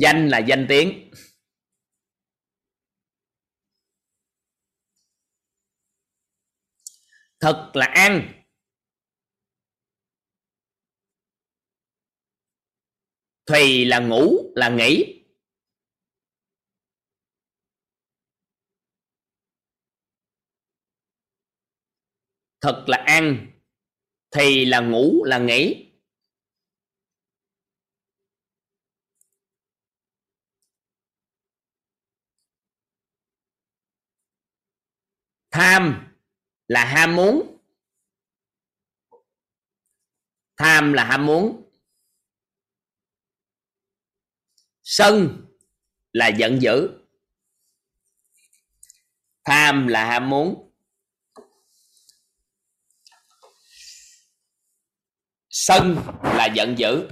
Danh là danh tiếng. Thực là ăn. Thùy là ngủ, là nghỉ. Thực là ăn, thùy là ngủ, là nghỉ. Tham là ham muốn. Tham là ham muốn. Sân là giận dữ. Tham là ham muốn. Sân là giận dữ.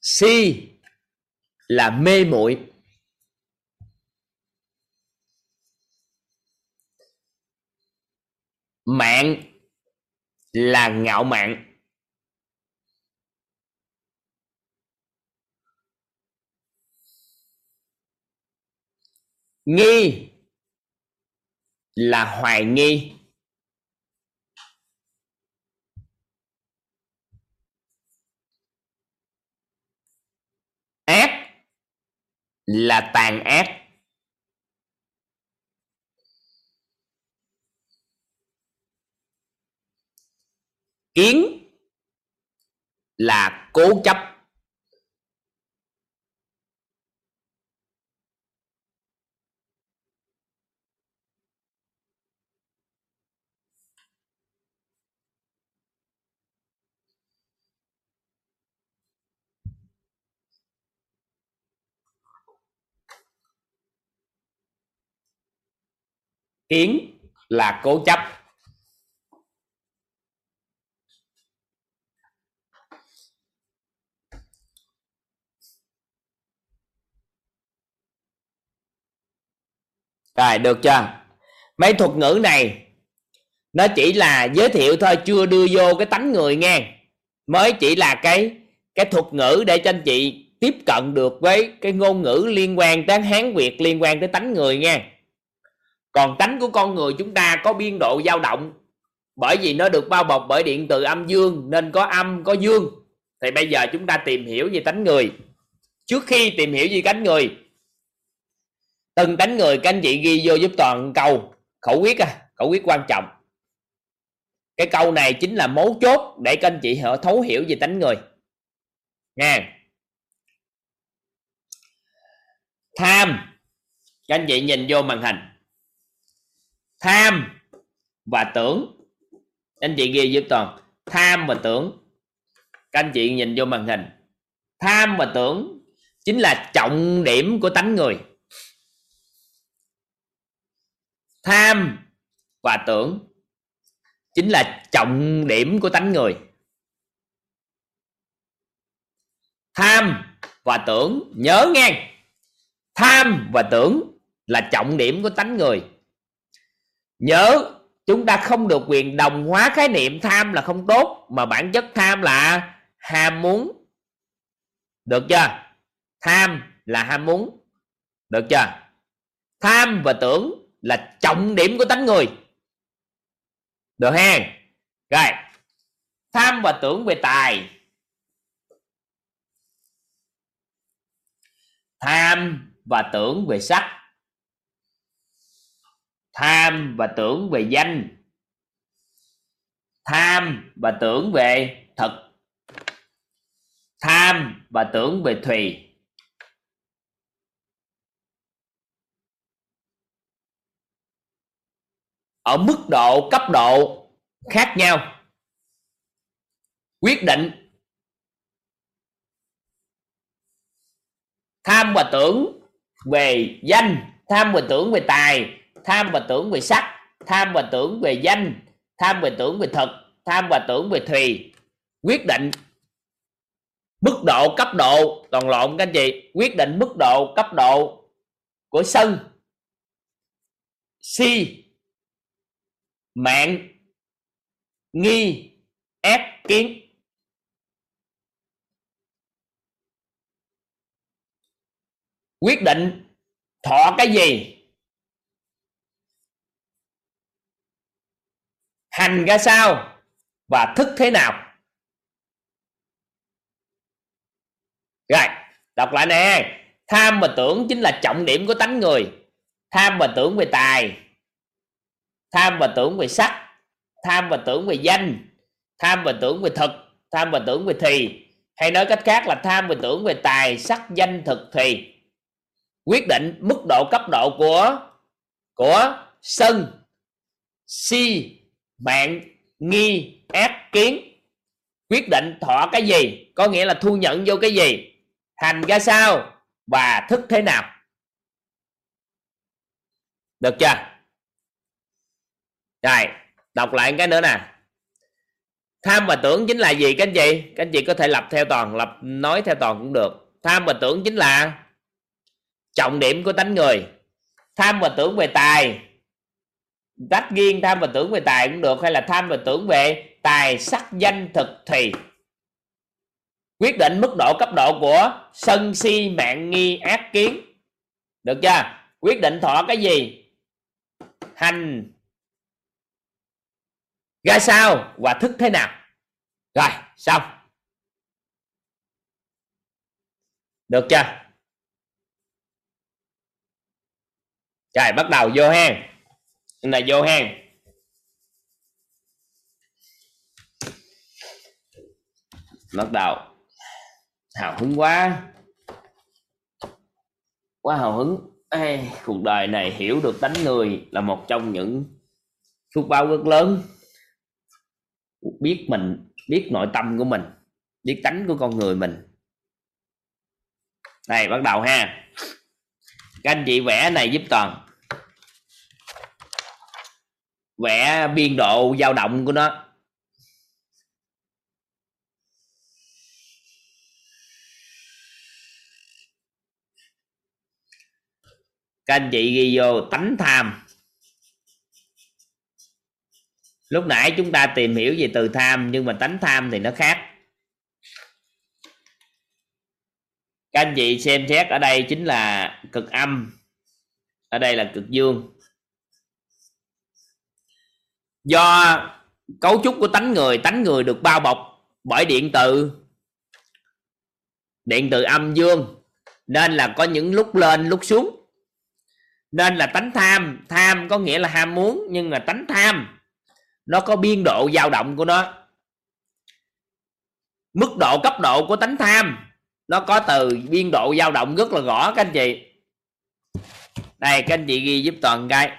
Si là mê muội. Mạn là ngạo mạn. Nghi là hoài nghi. Ác là tàn ác. Kiến là cố chấp. Kiến là cố chấp. Rồi, được chưa? Mấy thuật ngữ này nó chỉ là giới thiệu thôi, chưa đưa vô cái tánh người nghe. Mới chỉ là cái cái thuật ngữ để cho anh chị tiếp cận được với cái ngôn ngữ liên quan tới Hán Việt, liên quan tới tánh người nghe. Còn tánh của con người chúng ta có biên độ dao động, bởi vì nó được bao bọc bởi điện từ âm dương nên có âm có dương. Thì bây giờ chúng ta tìm hiểu về tánh người. Trước khi tìm hiểu về tánh người, từng tánh người các anh chị ghi vô giúp Toàn câu khẩu quyết à, khẩu quyết quan trọng. Cái câu này chính là mấu chốt để các anh chị họ thấu hiểu về tánh người nha. Tham, các anh chị nhìn vô màn hình. Tham và tưởng, anh chị ghi giúp Toàn. Tham và tưởng, các anh chị nhìn vô màn hình. Tham và tưởng chính là trọng điểm của tánh người. Tham và tưởng chính là trọng điểm của tánh người. Tham và tưởng, nhớ nghe, tham và tưởng là trọng điểm của tánh người. Nhớ, chúng ta không được quyền đồng hóa khái niệm tham là không tốt, mà bản chất tham là ham muốn. Được chưa? Tham là ham muốn. Được chưa? Tham và tưởng là trọng điểm của tánh người. Được ha? Rồi, tham và tưởng về tài. Tham và tưởng về sắc. Tham và tưởng về danh. Tham và tưởng về thực. Tham và tưởng về thùy. Ở mức độ, cấp độ khác nhau quyết định. Tham và tưởng về danh, tham và tưởng về tài, tham và tưởng về sắc, tham và tưởng về danh, tham và tưởng về thực, tham và tưởng về thùy. Quyết định mức độ, cấp độ. Toàn lộn các anh chị. Quyết định mức độ, cấp độ của sân, si, mạng, nghi, ép, kiến. Quyết định thọ cái gì, hành ra sao và thức thế nào. Rồi, đọc lại nè. Tham và tưởng chính là trọng điểm của tánh người. Tham và tưởng về tài, tham và tưởng về sắc, tham và tưởng về danh, tham và tưởng về thực, tham và tưởng về thùy. Hay nói cách khác là tham và tưởng về tài, sắc, danh, thực, thùy. Quyết định mức độ, cấp độ của của sân, si, mạng, nghi, ác, kiến. Quyết định thọ cái gì, có nghĩa là thu nhận vô cái gì, hành ra sao và thức thế nào. Được chưa? Rồi, đọc lại cái nữa nè. Tham và tưởng chính là gì các anh chị? Các anh chị có thể lập theo Toàn, lập nói theo Toàn cũng được. Tham và tưởng chính là trọng điểm của tánh người. Tham và tưởng về tài, tách riêng tham và tưởng về tài cũng được, hay là tham và tưởng về tài, sắc, danh, thực, thùy. Quyết định mức độ, cấp độ của sân, si, mạng, nghi, ác, kiến. Được chưa? Quyết định thọ cái gì, hành ra sao và thức thế nào. Rồi, xong. Được chưa? Rồi, bắt đầu vô hang. Này vô hang. Bắt đầu hào hứng quá, quá hào hứng. Ê, cuộc đời này hiểu được tánh người là một trong những phước báo rất lớn. Biết mình, biết nội tâm của mình, biết tánh của con người mình. Đây bắt đầu ha. Các anh chị vẽ này giúp Toàn, vẽ biên độ dao động của nó. Các anh chị ghi vô tánh tham. Lúc nãy chúng ta tìm hiểu về từ tham, nhưng mà tánh tham thì nó khác. Các anh chị xem xét ở đây chính là cực âm, ở đây là cực dương. Do cấu trúc của tánh người, tánh người được bao bọc bởi điện từ, điện từ âm dương, nên là có những lúc lên lúc xuống. Nên là tánh tham, tham có nghĩa là ham muốn, nhưng mà tánh tham nó có biên độ dao động của nó. Mức độ cấp độ của tánh tham nó có từ biên độ dao động rất là rõ các anh chị. Đây các anh chị ghi giúp Toàn cái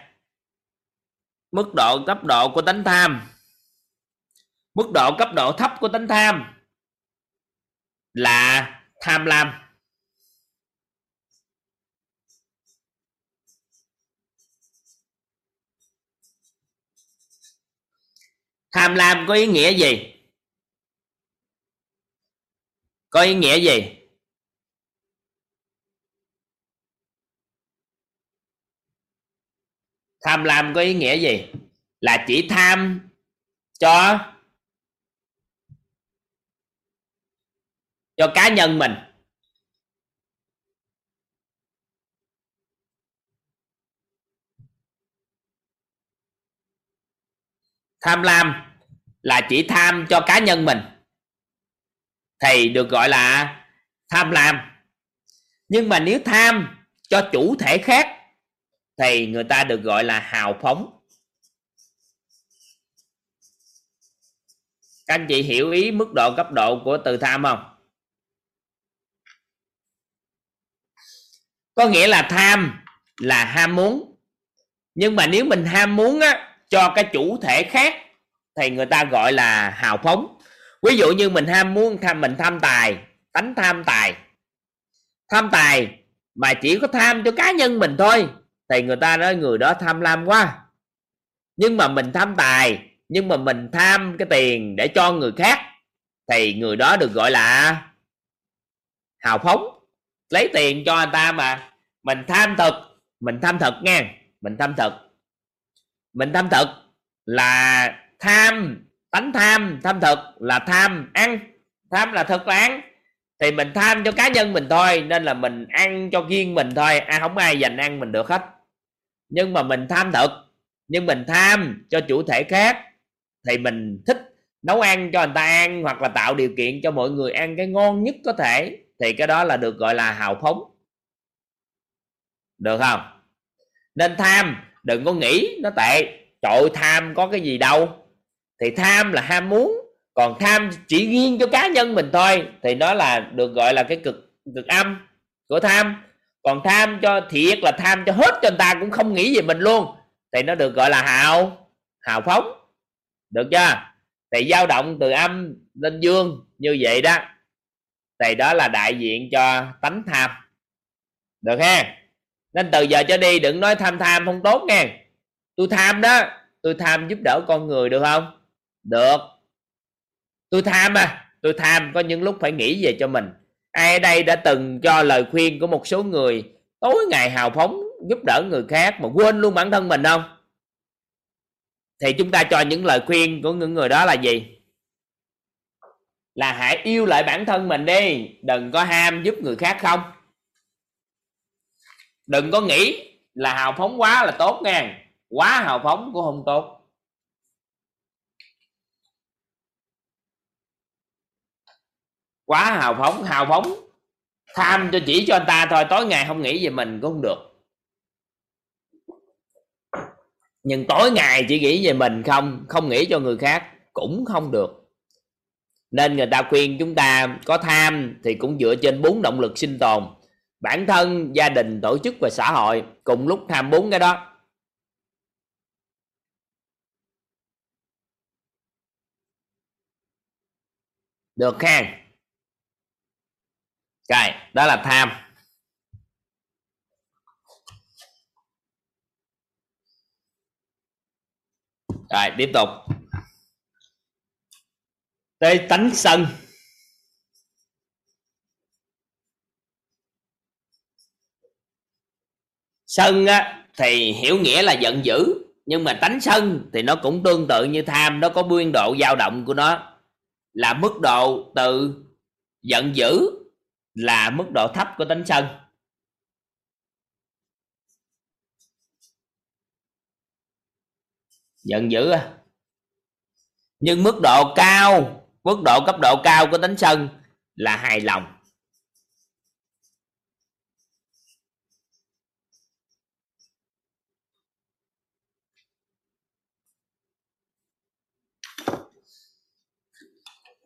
mức độ cấp độ của tánh tham. Mức độ cấp độ thấp của tánh tham là tham lam. Tham lam có ý nghĩa gì? Có ý nghĩa gì? Tham lam có ý nghĩa gì? Là chỉ tham cho cho cá nhân mình. Tham lam là chỉ tham cho cá nhân mình thì được gọi là tham lam. Nhưng mà nếu tham cho chủ thể khác thì người ta được gọi là hào phóng. Các anh chị hiểu ý mức độ cấp độ của từ tham không? Có nghĩa là tham là ham muốn, nhưng mà nếu mình ham muốn á cho cái chủ thể khác thì người ta gọi là hào phóng. Ví dụ như mình ham muốn, tham mình tham tài, tánh tham tài. Tham tài mà chỉ có tham cho cá nhân mình thôi thì người ta nói người đó tham lam quá. Nhưng mà mình tham tài, nhưng mà mình tham cái tiền để cho người khác thì người đó được gọi là hào phóng. Lấy tiền cho người ta mà mình tham thực, mình tham thực nha, mình tham thực. Mình tham thực là tham, tánh tham, tham thực là tham ăn, tham là thực là ăn. Thì mình tham cho cá nhân mình thôi, nên là mình ăn cho riêng mình thôi, à, không ai dành ăn mình được hết. Nhưng mà mình tham thực, nhưng mình tham cho chủ thể khác thì mình thích nấu ăn cho người ta ăn, hoặc là tạo điều kiện cho mọi người ăn cái ngon nhất có thể, thì cái đó là được gọi là hào phóng. Được không? Nên tham đừng có nghĩ nó tệ, trội tham có cái gì đâu. Thì tham là ham muốn, còn tham chỉ riêng cho cá nhân mình thôi thì nó là được gọi là cái cực cực âm của tham. Còn tham cho thiệt là tham cho hết cho người ta, cũng không nghĩ về mình luôn, thì nó được gọi là hào hào phóng. Được chưa? Thì dao động từ âm lên dương như vậy đó, thì đó là đại diện cho tánh tham. Được ha? Nên từ giờ trở đi đừng nói tham tham không tốt nha. Tôi tham đó, tôi tham giúp đỡ con người được không? Được. Tôi tham à, tôi tham có những lúc phải nghĩ về cho mình. Ai ở đây đã từng cho lời khuyên của một số người tối ngày hào phóng giúp đỡ người khác mà quên luôn bản thân mình không? Thì chúng ta cho những lời khuyên của những người đó là gì? Là hãy yêu lại bản thân mình đi, đừng có ham giúp người khác không. Đừng có nghĩ là hào phóng quá là tốt nha. Quá hào phóng cũng không tốt. Quá hào phóng, hào phóng tham cho chỉ cho anh ta thôi, tối ngày không nghĩ về mình cũng không được. Nhưng tối ngày chỉ nghĩ về mình không, không nghĩ cho người khác cũng không được. Nên người ta khuyên chúng ta có tham thì cũng dựa trên bốn động lực sinh tồn: bản thân, gia đình, tổ chức và xã hội. Cùng lúc tham bốn cái đó. Được ha. Rồi, đó là tham. Rồi, tiếp tục. Tới tánh sân. Sân á, thì hiểu nghĩa là giận dữ. Nhưng mà tánh sân thì nó cũng tương tự như tham. Nó có biên độ dao động của nó. Là mức độ từ giận dữ là mức độ thấp của tánh sân. Giận dữ á. Nhưng mức độ cao, mức độ cấp độ cao của tánh sân là hài lòng.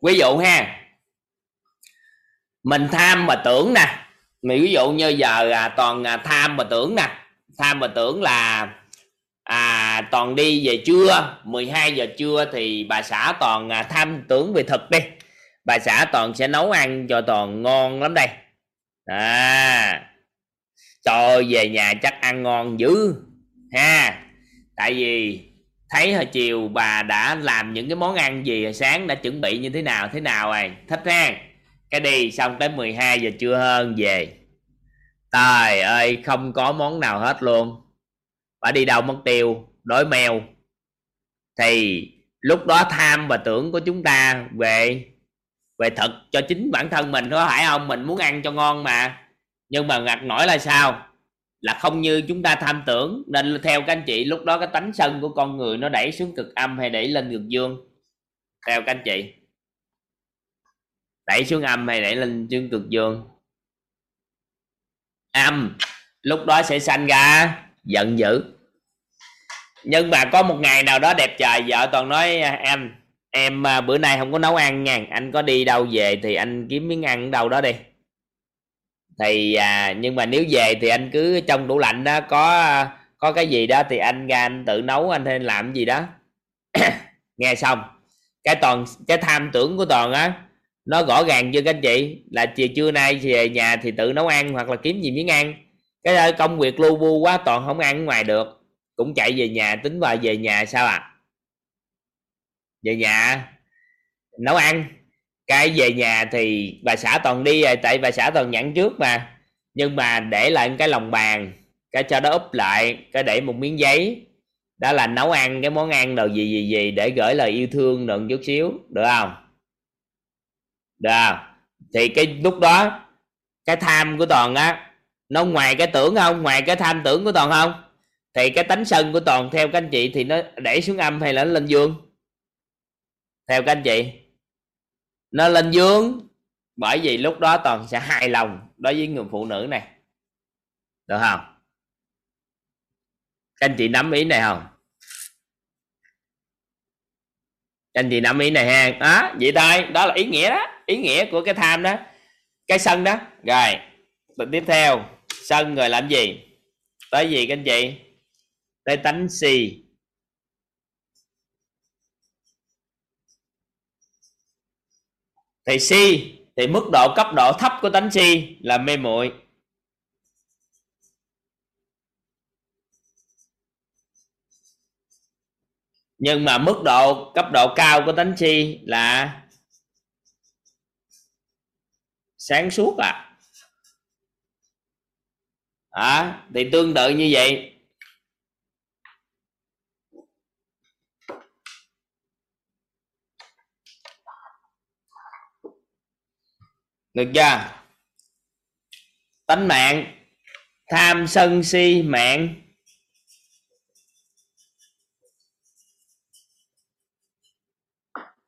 Ví dụ ha, mình tham mà tưởng nè, mình ví dụ như giờ à, toàn à, tham mà tưởng nè, tham mà tưởng là à, toàn đi về trưa mười hai giờ trưa thì bà xã toàn à, tham tưởng về thực đi, bà xã toàn sẽ nấu ăn cho toàn ngon lắm đây à, trời về nhà chắc ăn ngon dữ ha, tại vì thấy hồi chiều bà đã làm những cái món ăn gì, hồi sáng đã chuẩn bị như thế nào thế nào rồi, thích ha. Cái đi xong tới mười hai giờ trưa hơn về, trời ơi không có món nào hết luôn. Bà đi đâu mất tiêu, đói mèo. Thì lúc đó tham và tưởng của chúng ta về về thật cho chính bản thân mình, có phải không? Mình muốn ăn cho ngon mà. Nhưng mà ngặt nổi là sao? Là không như chúng ta tham tưởng. Nên theo các anh chị lúc đó cái tánh sân của con người nó đẩy xuống cực âm hay đẩy lên cực dương? Theo các anh chị, đẩy xuống âm hay đẩy lên xuống cực dương? Âm. Lúc đó sẽ sanh ra giận dữ. Nhưng mà có một ngày nào đó đẹp trời, vợ toàn nói em em bữa nay không có nấu ăn nha, anh có đi đâu về thì anh kiếm miếng ăn ở đâu đó đi. Thì à, nhưng mà nếu về thì anh cứ trong tủ lạnh đó có có cái gì đó thì anh ra anh tự nấu, anh hay làm gì đó. Nghe xong cái toàn cái tham tưởng của toàn á nó rõ ràng chưa các anh chị, là chiều trưa nay về nhà thì tự nấu ăn hoặc là kiếm gì miếng ăn. Cái công việc lu bu quá toàn không ăn ngoài được, cũng chạy về nhà, tính vào về nhà sao à, về nhà nấu ăn. Cái về nhà thì bà xã toàn đi rồi, tại bà xã toàn nhận trước mà. Nhưng mà để lại cái lòng bàn, cái cho đó úp lại, cái để một miếng giấy đó là nấu ăn cái món ăn đồ gì gì gì để gửi lời yêu thương được chút xíu, được không? Được không? Thì cái lúc đó cái tham của toàn á nó ngoài cái tưởng không, ngoài cái tham tưởng của toàn không, thì cái tánh sân của toàn theo các anh chị thì nó đẩy xuống âm hay là nó lên dương? Theo các anh chị nó lên dương, bởi vì lúc đó toàn sẽ hài lòng đối với người phụ nữ này, được không? Các anh chị nắm ý này không? Các anh chị nắm ý này ha. Đó, vậy thôi, đó là ý nghĩa đó, ý nghĩa của cái tham đó, cái sân đó. Rồi tiếp theo sân rồi làm gì, tới gì các anh chị? Tới tánh si. Thì si thì mức độ cấp độ thấp của tánh si là mê muội. Nhưng mà mức độ cấp độ cao của tánh si là sáng suốt à. À thì tương tự như vậy. Được chưa? Tánh mạng, tham sân si mạng.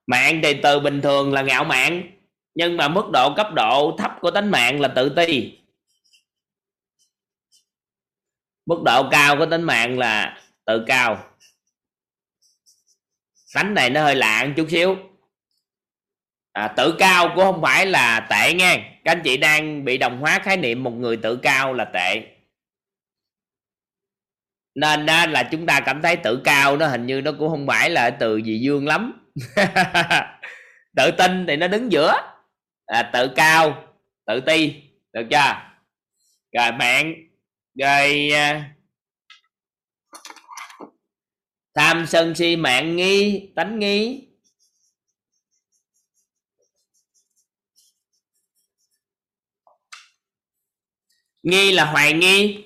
Mạng thì từ bình thường là ngạo mạn, nhưng mà mức độ cấp độ thấp của tánh mạng là tự ti. Mức độ cao của tánh mạng là tự cao. Tánh này nó hơi lạ chút xíu. à, tự cao cũng không phải là tệ nha. Các anh chị đang bị đồng hóa khái niệm một người tự cao là tệ. Nên đó là chúng ta cảm thấy tự cao nó hình như nó cũng không phải là từ dị dương lắm. Tự tin thì nó đứng giữa, à, tự cao, tự ti. Được chưa? Rồi mạng. Rồi tham sân si mạng nghi, tánh nghi. Nghi là hoài nghi.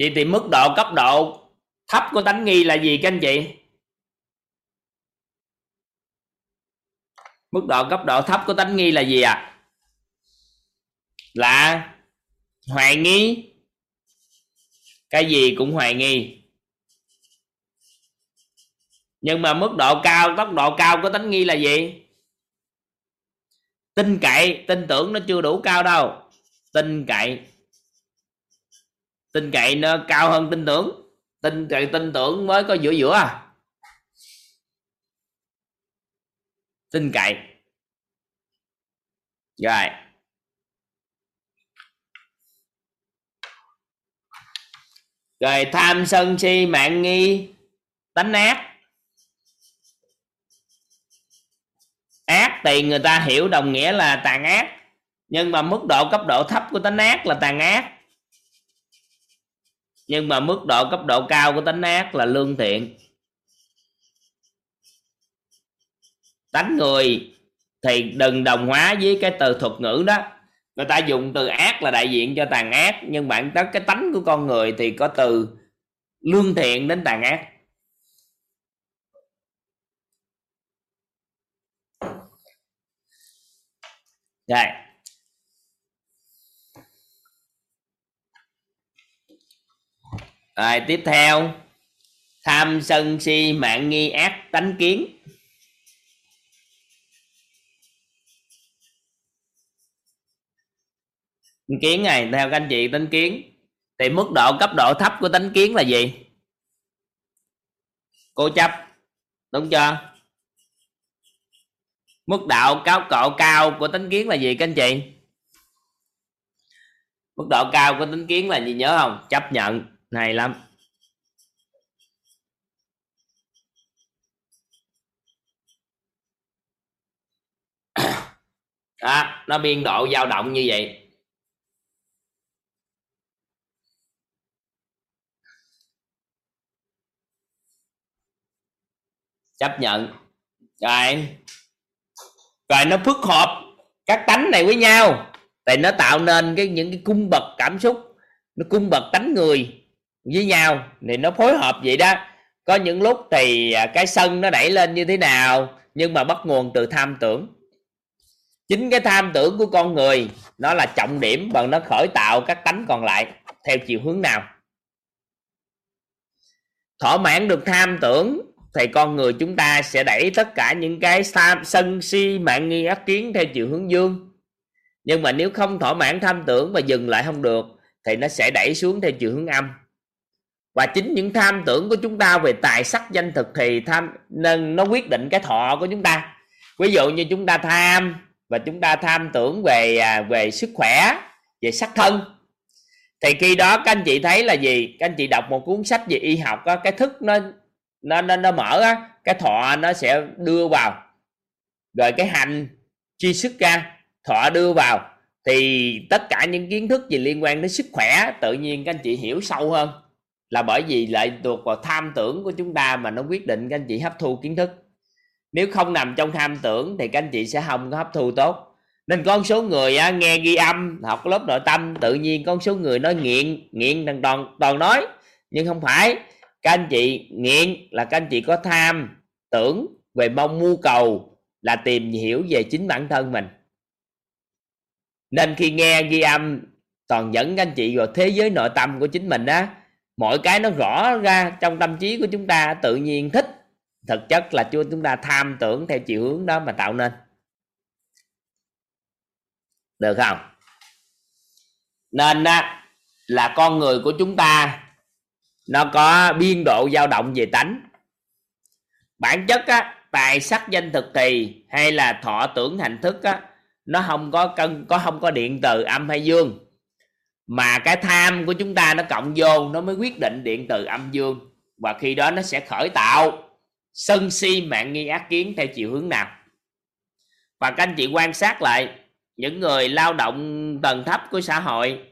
Vậy thì mức độ cấp độ thấp của tánh nghi là gì các anh chị? Mức độ cấp độ thấp của tánh nghi là gì ạ? À? Là hoài nghi. Cái gì cũng hoài nghi. Nhưng mà mức độ cao, tốc độ cao của tánh nghi là gì? Tin cậy, tin tưởng nó chưa đủ cao đâu. Tin cậy. Tin cậy nó cao hơn tin tưởng. Tin cậy, tin tưởng mới có giữa giữa à. Tin cậy. Rồi. Rồi tham sân si mạng nghi tánh ác. Ác thì người ta hiểu đồng nghĩa là tàn ác. Nhưng mà mức độ cấp độ thấp của tánh ác là tàn ác. Nhưng mà mức độ cấp độ cao của tánh ác là lương thiện. Tánh người thì đừng đồng hóa với cái từ thuật ngữ đó. Người ta dùng từ ác là đại diện cho tàn ác. Nhưng bản chất cái tánh của con người thì có từ lương thiện đến tàn ác. Rồi. Rồi tiếp theo tham sân si mạng nghi ác tánh kiến. Tánh kiến này theo các anh chị, tánh kiến thì mức độ cấp độ thấp của tánh kiến là gì? Cố chấp, đúng chưa? Mức độ cao cọ cao của tánh kiến là gì các anh chị? Mức độ cao của tánh kiến là gì nhớ không? Chấp nhận. Hay lắm. À, nó biên độ dao động như vậy. Chấp nhận. Rồi. Rồi nó phức hợp các tánh này với nhau thì nó tạo nên cái những cái cung bậc cảm xúc, nó cung bậc tánh người với nhau thì nó phối hợp vậy đó. Có những lúc thì cái sân nó đẩy lên như thế nào, nhưng mà bắt nguồn từ tham tưởng. Chính cái tham tưởng của con người nó là trọng điểm và nó khởi tạo các tánh còn lại theo chiều hướng nào. Thỏa mãn được tham tưởng thì con người chúng ta sẽ đẩy tất cả những cái tham, sân si mạng nghi ác kiến theo chiều hướng dương. Nhưng mà nếu không thỏa mãn tham tưởng và dừng lại không được thì nó sẽ đẩy xuống theo chiều hướng âm. Và chính những tham tưởng của chúng ta về tài sắc danh thực thì tham nên nó quyết định cái thọ của chúng ta. Ví dụ như chúng ta tham và chúng ta tham tưởng về về sức khỏe, về sắc thân. Thì khi đó các anh chị thấy là gì? Các anh chị đọc một cuốn sách về y học đó, cái thức nó nó nó, nó mở đó, cái thọ nó sẽ đưa vào. Rồi cái hành chi sức ra, thọ đưa vào thì tất cả những kiến thức gì liên quan đến sức khỏe tự nhiên các anh chị hiểu sâu hơn. Là bởi vì lại thuộc vào tham tưởng của chúng ta mà nó quyết định các anh chị hấp thu kiến thức. Nếu không nằm trong tham tưởng thì các anh chị sẽ không có hấp thu tốt. Nên có một số người á, nghe ghi âm, học lớp nội tâm, tự nhiên có một số người nói nghiện, nghiện toàn, toàn nói. Nhưng không phải, các anh chị nghiện là các anh chị có tham tưởng về mong mưu cầu là tìm hiểu về chính bản thân mình. Nên khi nghe ghi âm toàn dẫn các anh chị vào thế giới nội tâm của chính mình á. Mọi cái nó rõ ra trong tâm trí của chúng ta tự nhiên thích. Thực chất là chúng ta tham tưởng theo chiều hướng đó mà tạo nên. Được không? Nên là con người của chúng ta nó có biên độ dao động về tánh. Bản chất tài sắc danh thực kỳ hay là thọ tưởng hành thức á, nó không có cân, có không có điện từ âm hay dương, mà cái tham của chúng ta nó cộng vô nó mới quyết định điện từ âm dương, và khi đó nó sẽ khởi tạo sân si mạng nghi ác kiến theo chiều hướng nào. Và các anh chị quan sát lại, những người lao động tầng thấp của xã hội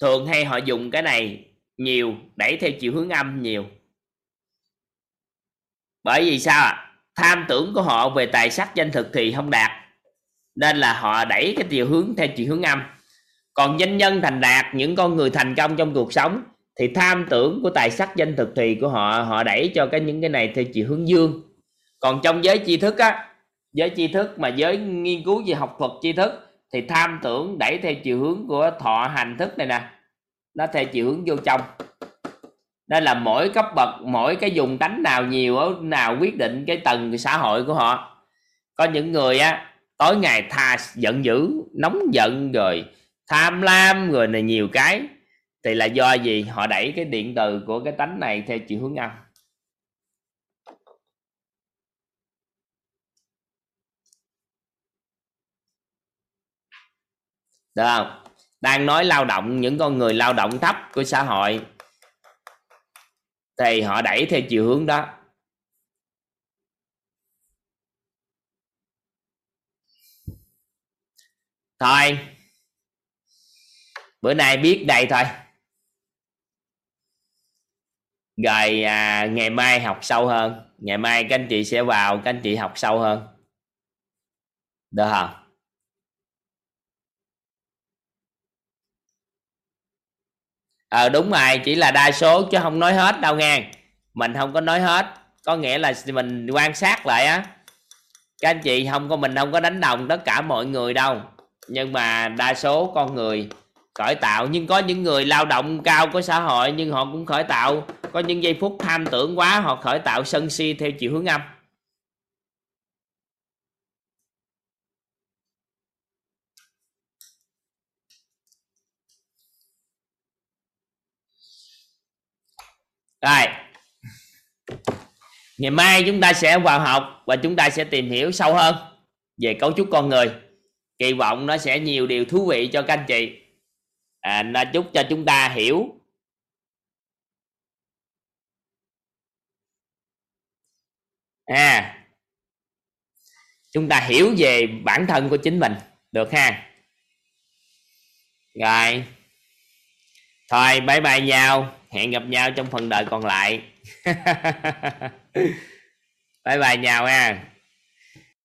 thường hay họ dùng cái này nhiều, đẩy theo chiều hướng âm nhiều. Bởi vì sao ạ? Tham tưởng của họ về tài sắc danh thực thì không đạt, nên là họ đẩy cái chiều hướng theo chiều hướng âm. Còn doanh nhân thành đạt, những con người thành công trong cuộc sống, thì tham tưởng của tài sắc danh thực thì của họ, họ đẩy cho cái những cái này theo chiều hướng dương. Còn trong giới tri thức á, giới tri thức mà giới nghiên cứu về học thuật tri thức, thì tham tưởng đẩy theo chiều hướng của thọ hành thức này nè, nó theo chiều hướng vô trong. Nên là mỗi cấp bậc, mỗi cái vùng tánh nào nhiều nào quyết định cái tầng xã hội của họ. Có những người á, tối ngày tha giận dữ, nóng giận rồi tham lam rồi này nhiều cái, thì là do gì? Họ đẩy cái điện từ của cái tánh này theo chiều hướng âm. Được không? Đang nói lao động, những con người lao động thấp của xã hội thì họ đẩy theo chiều hướng đó. Thôi, bữa nay biết đây thôi. Rồi à, ngày mai học sâu hơn. Ngày mai các anh chị sẽ vào, các anh chị học sâu hơn. Được không? Ờ à, đúng rồi, chỉ là đa số chứ không nói hết đâu nghe. Mình không có nói hết, có nghĩa là mình quan sát lại á. Các anh chị không có, mình không có đánh đồng tất cả mọi người đâu. Nhưng mà đa số con người khởi tạo, nhưng có những người lao động cao của xã hội nhưng họ cũng khởi tạo, có những giây phút tham tưởng quá họ khởi tạo sân si theo chiều hướng âm. Rồi, ngày mai chúng ta sẽ vào học và chúng ta sẽ tìm hiểu sâu hơn về cấu trúc con người. Kỳ vọng nó sẽ nhiều điều thú vị cho các anh chị. À, nó chúc cho chúng ta hiểu à, chúng ta hiểu về bản thân của chính mình. Được ha? Rồi, thôi bye bye nhau. Hẹn gặp nhau trong phần đời còn lại. Bye bye nhau ha.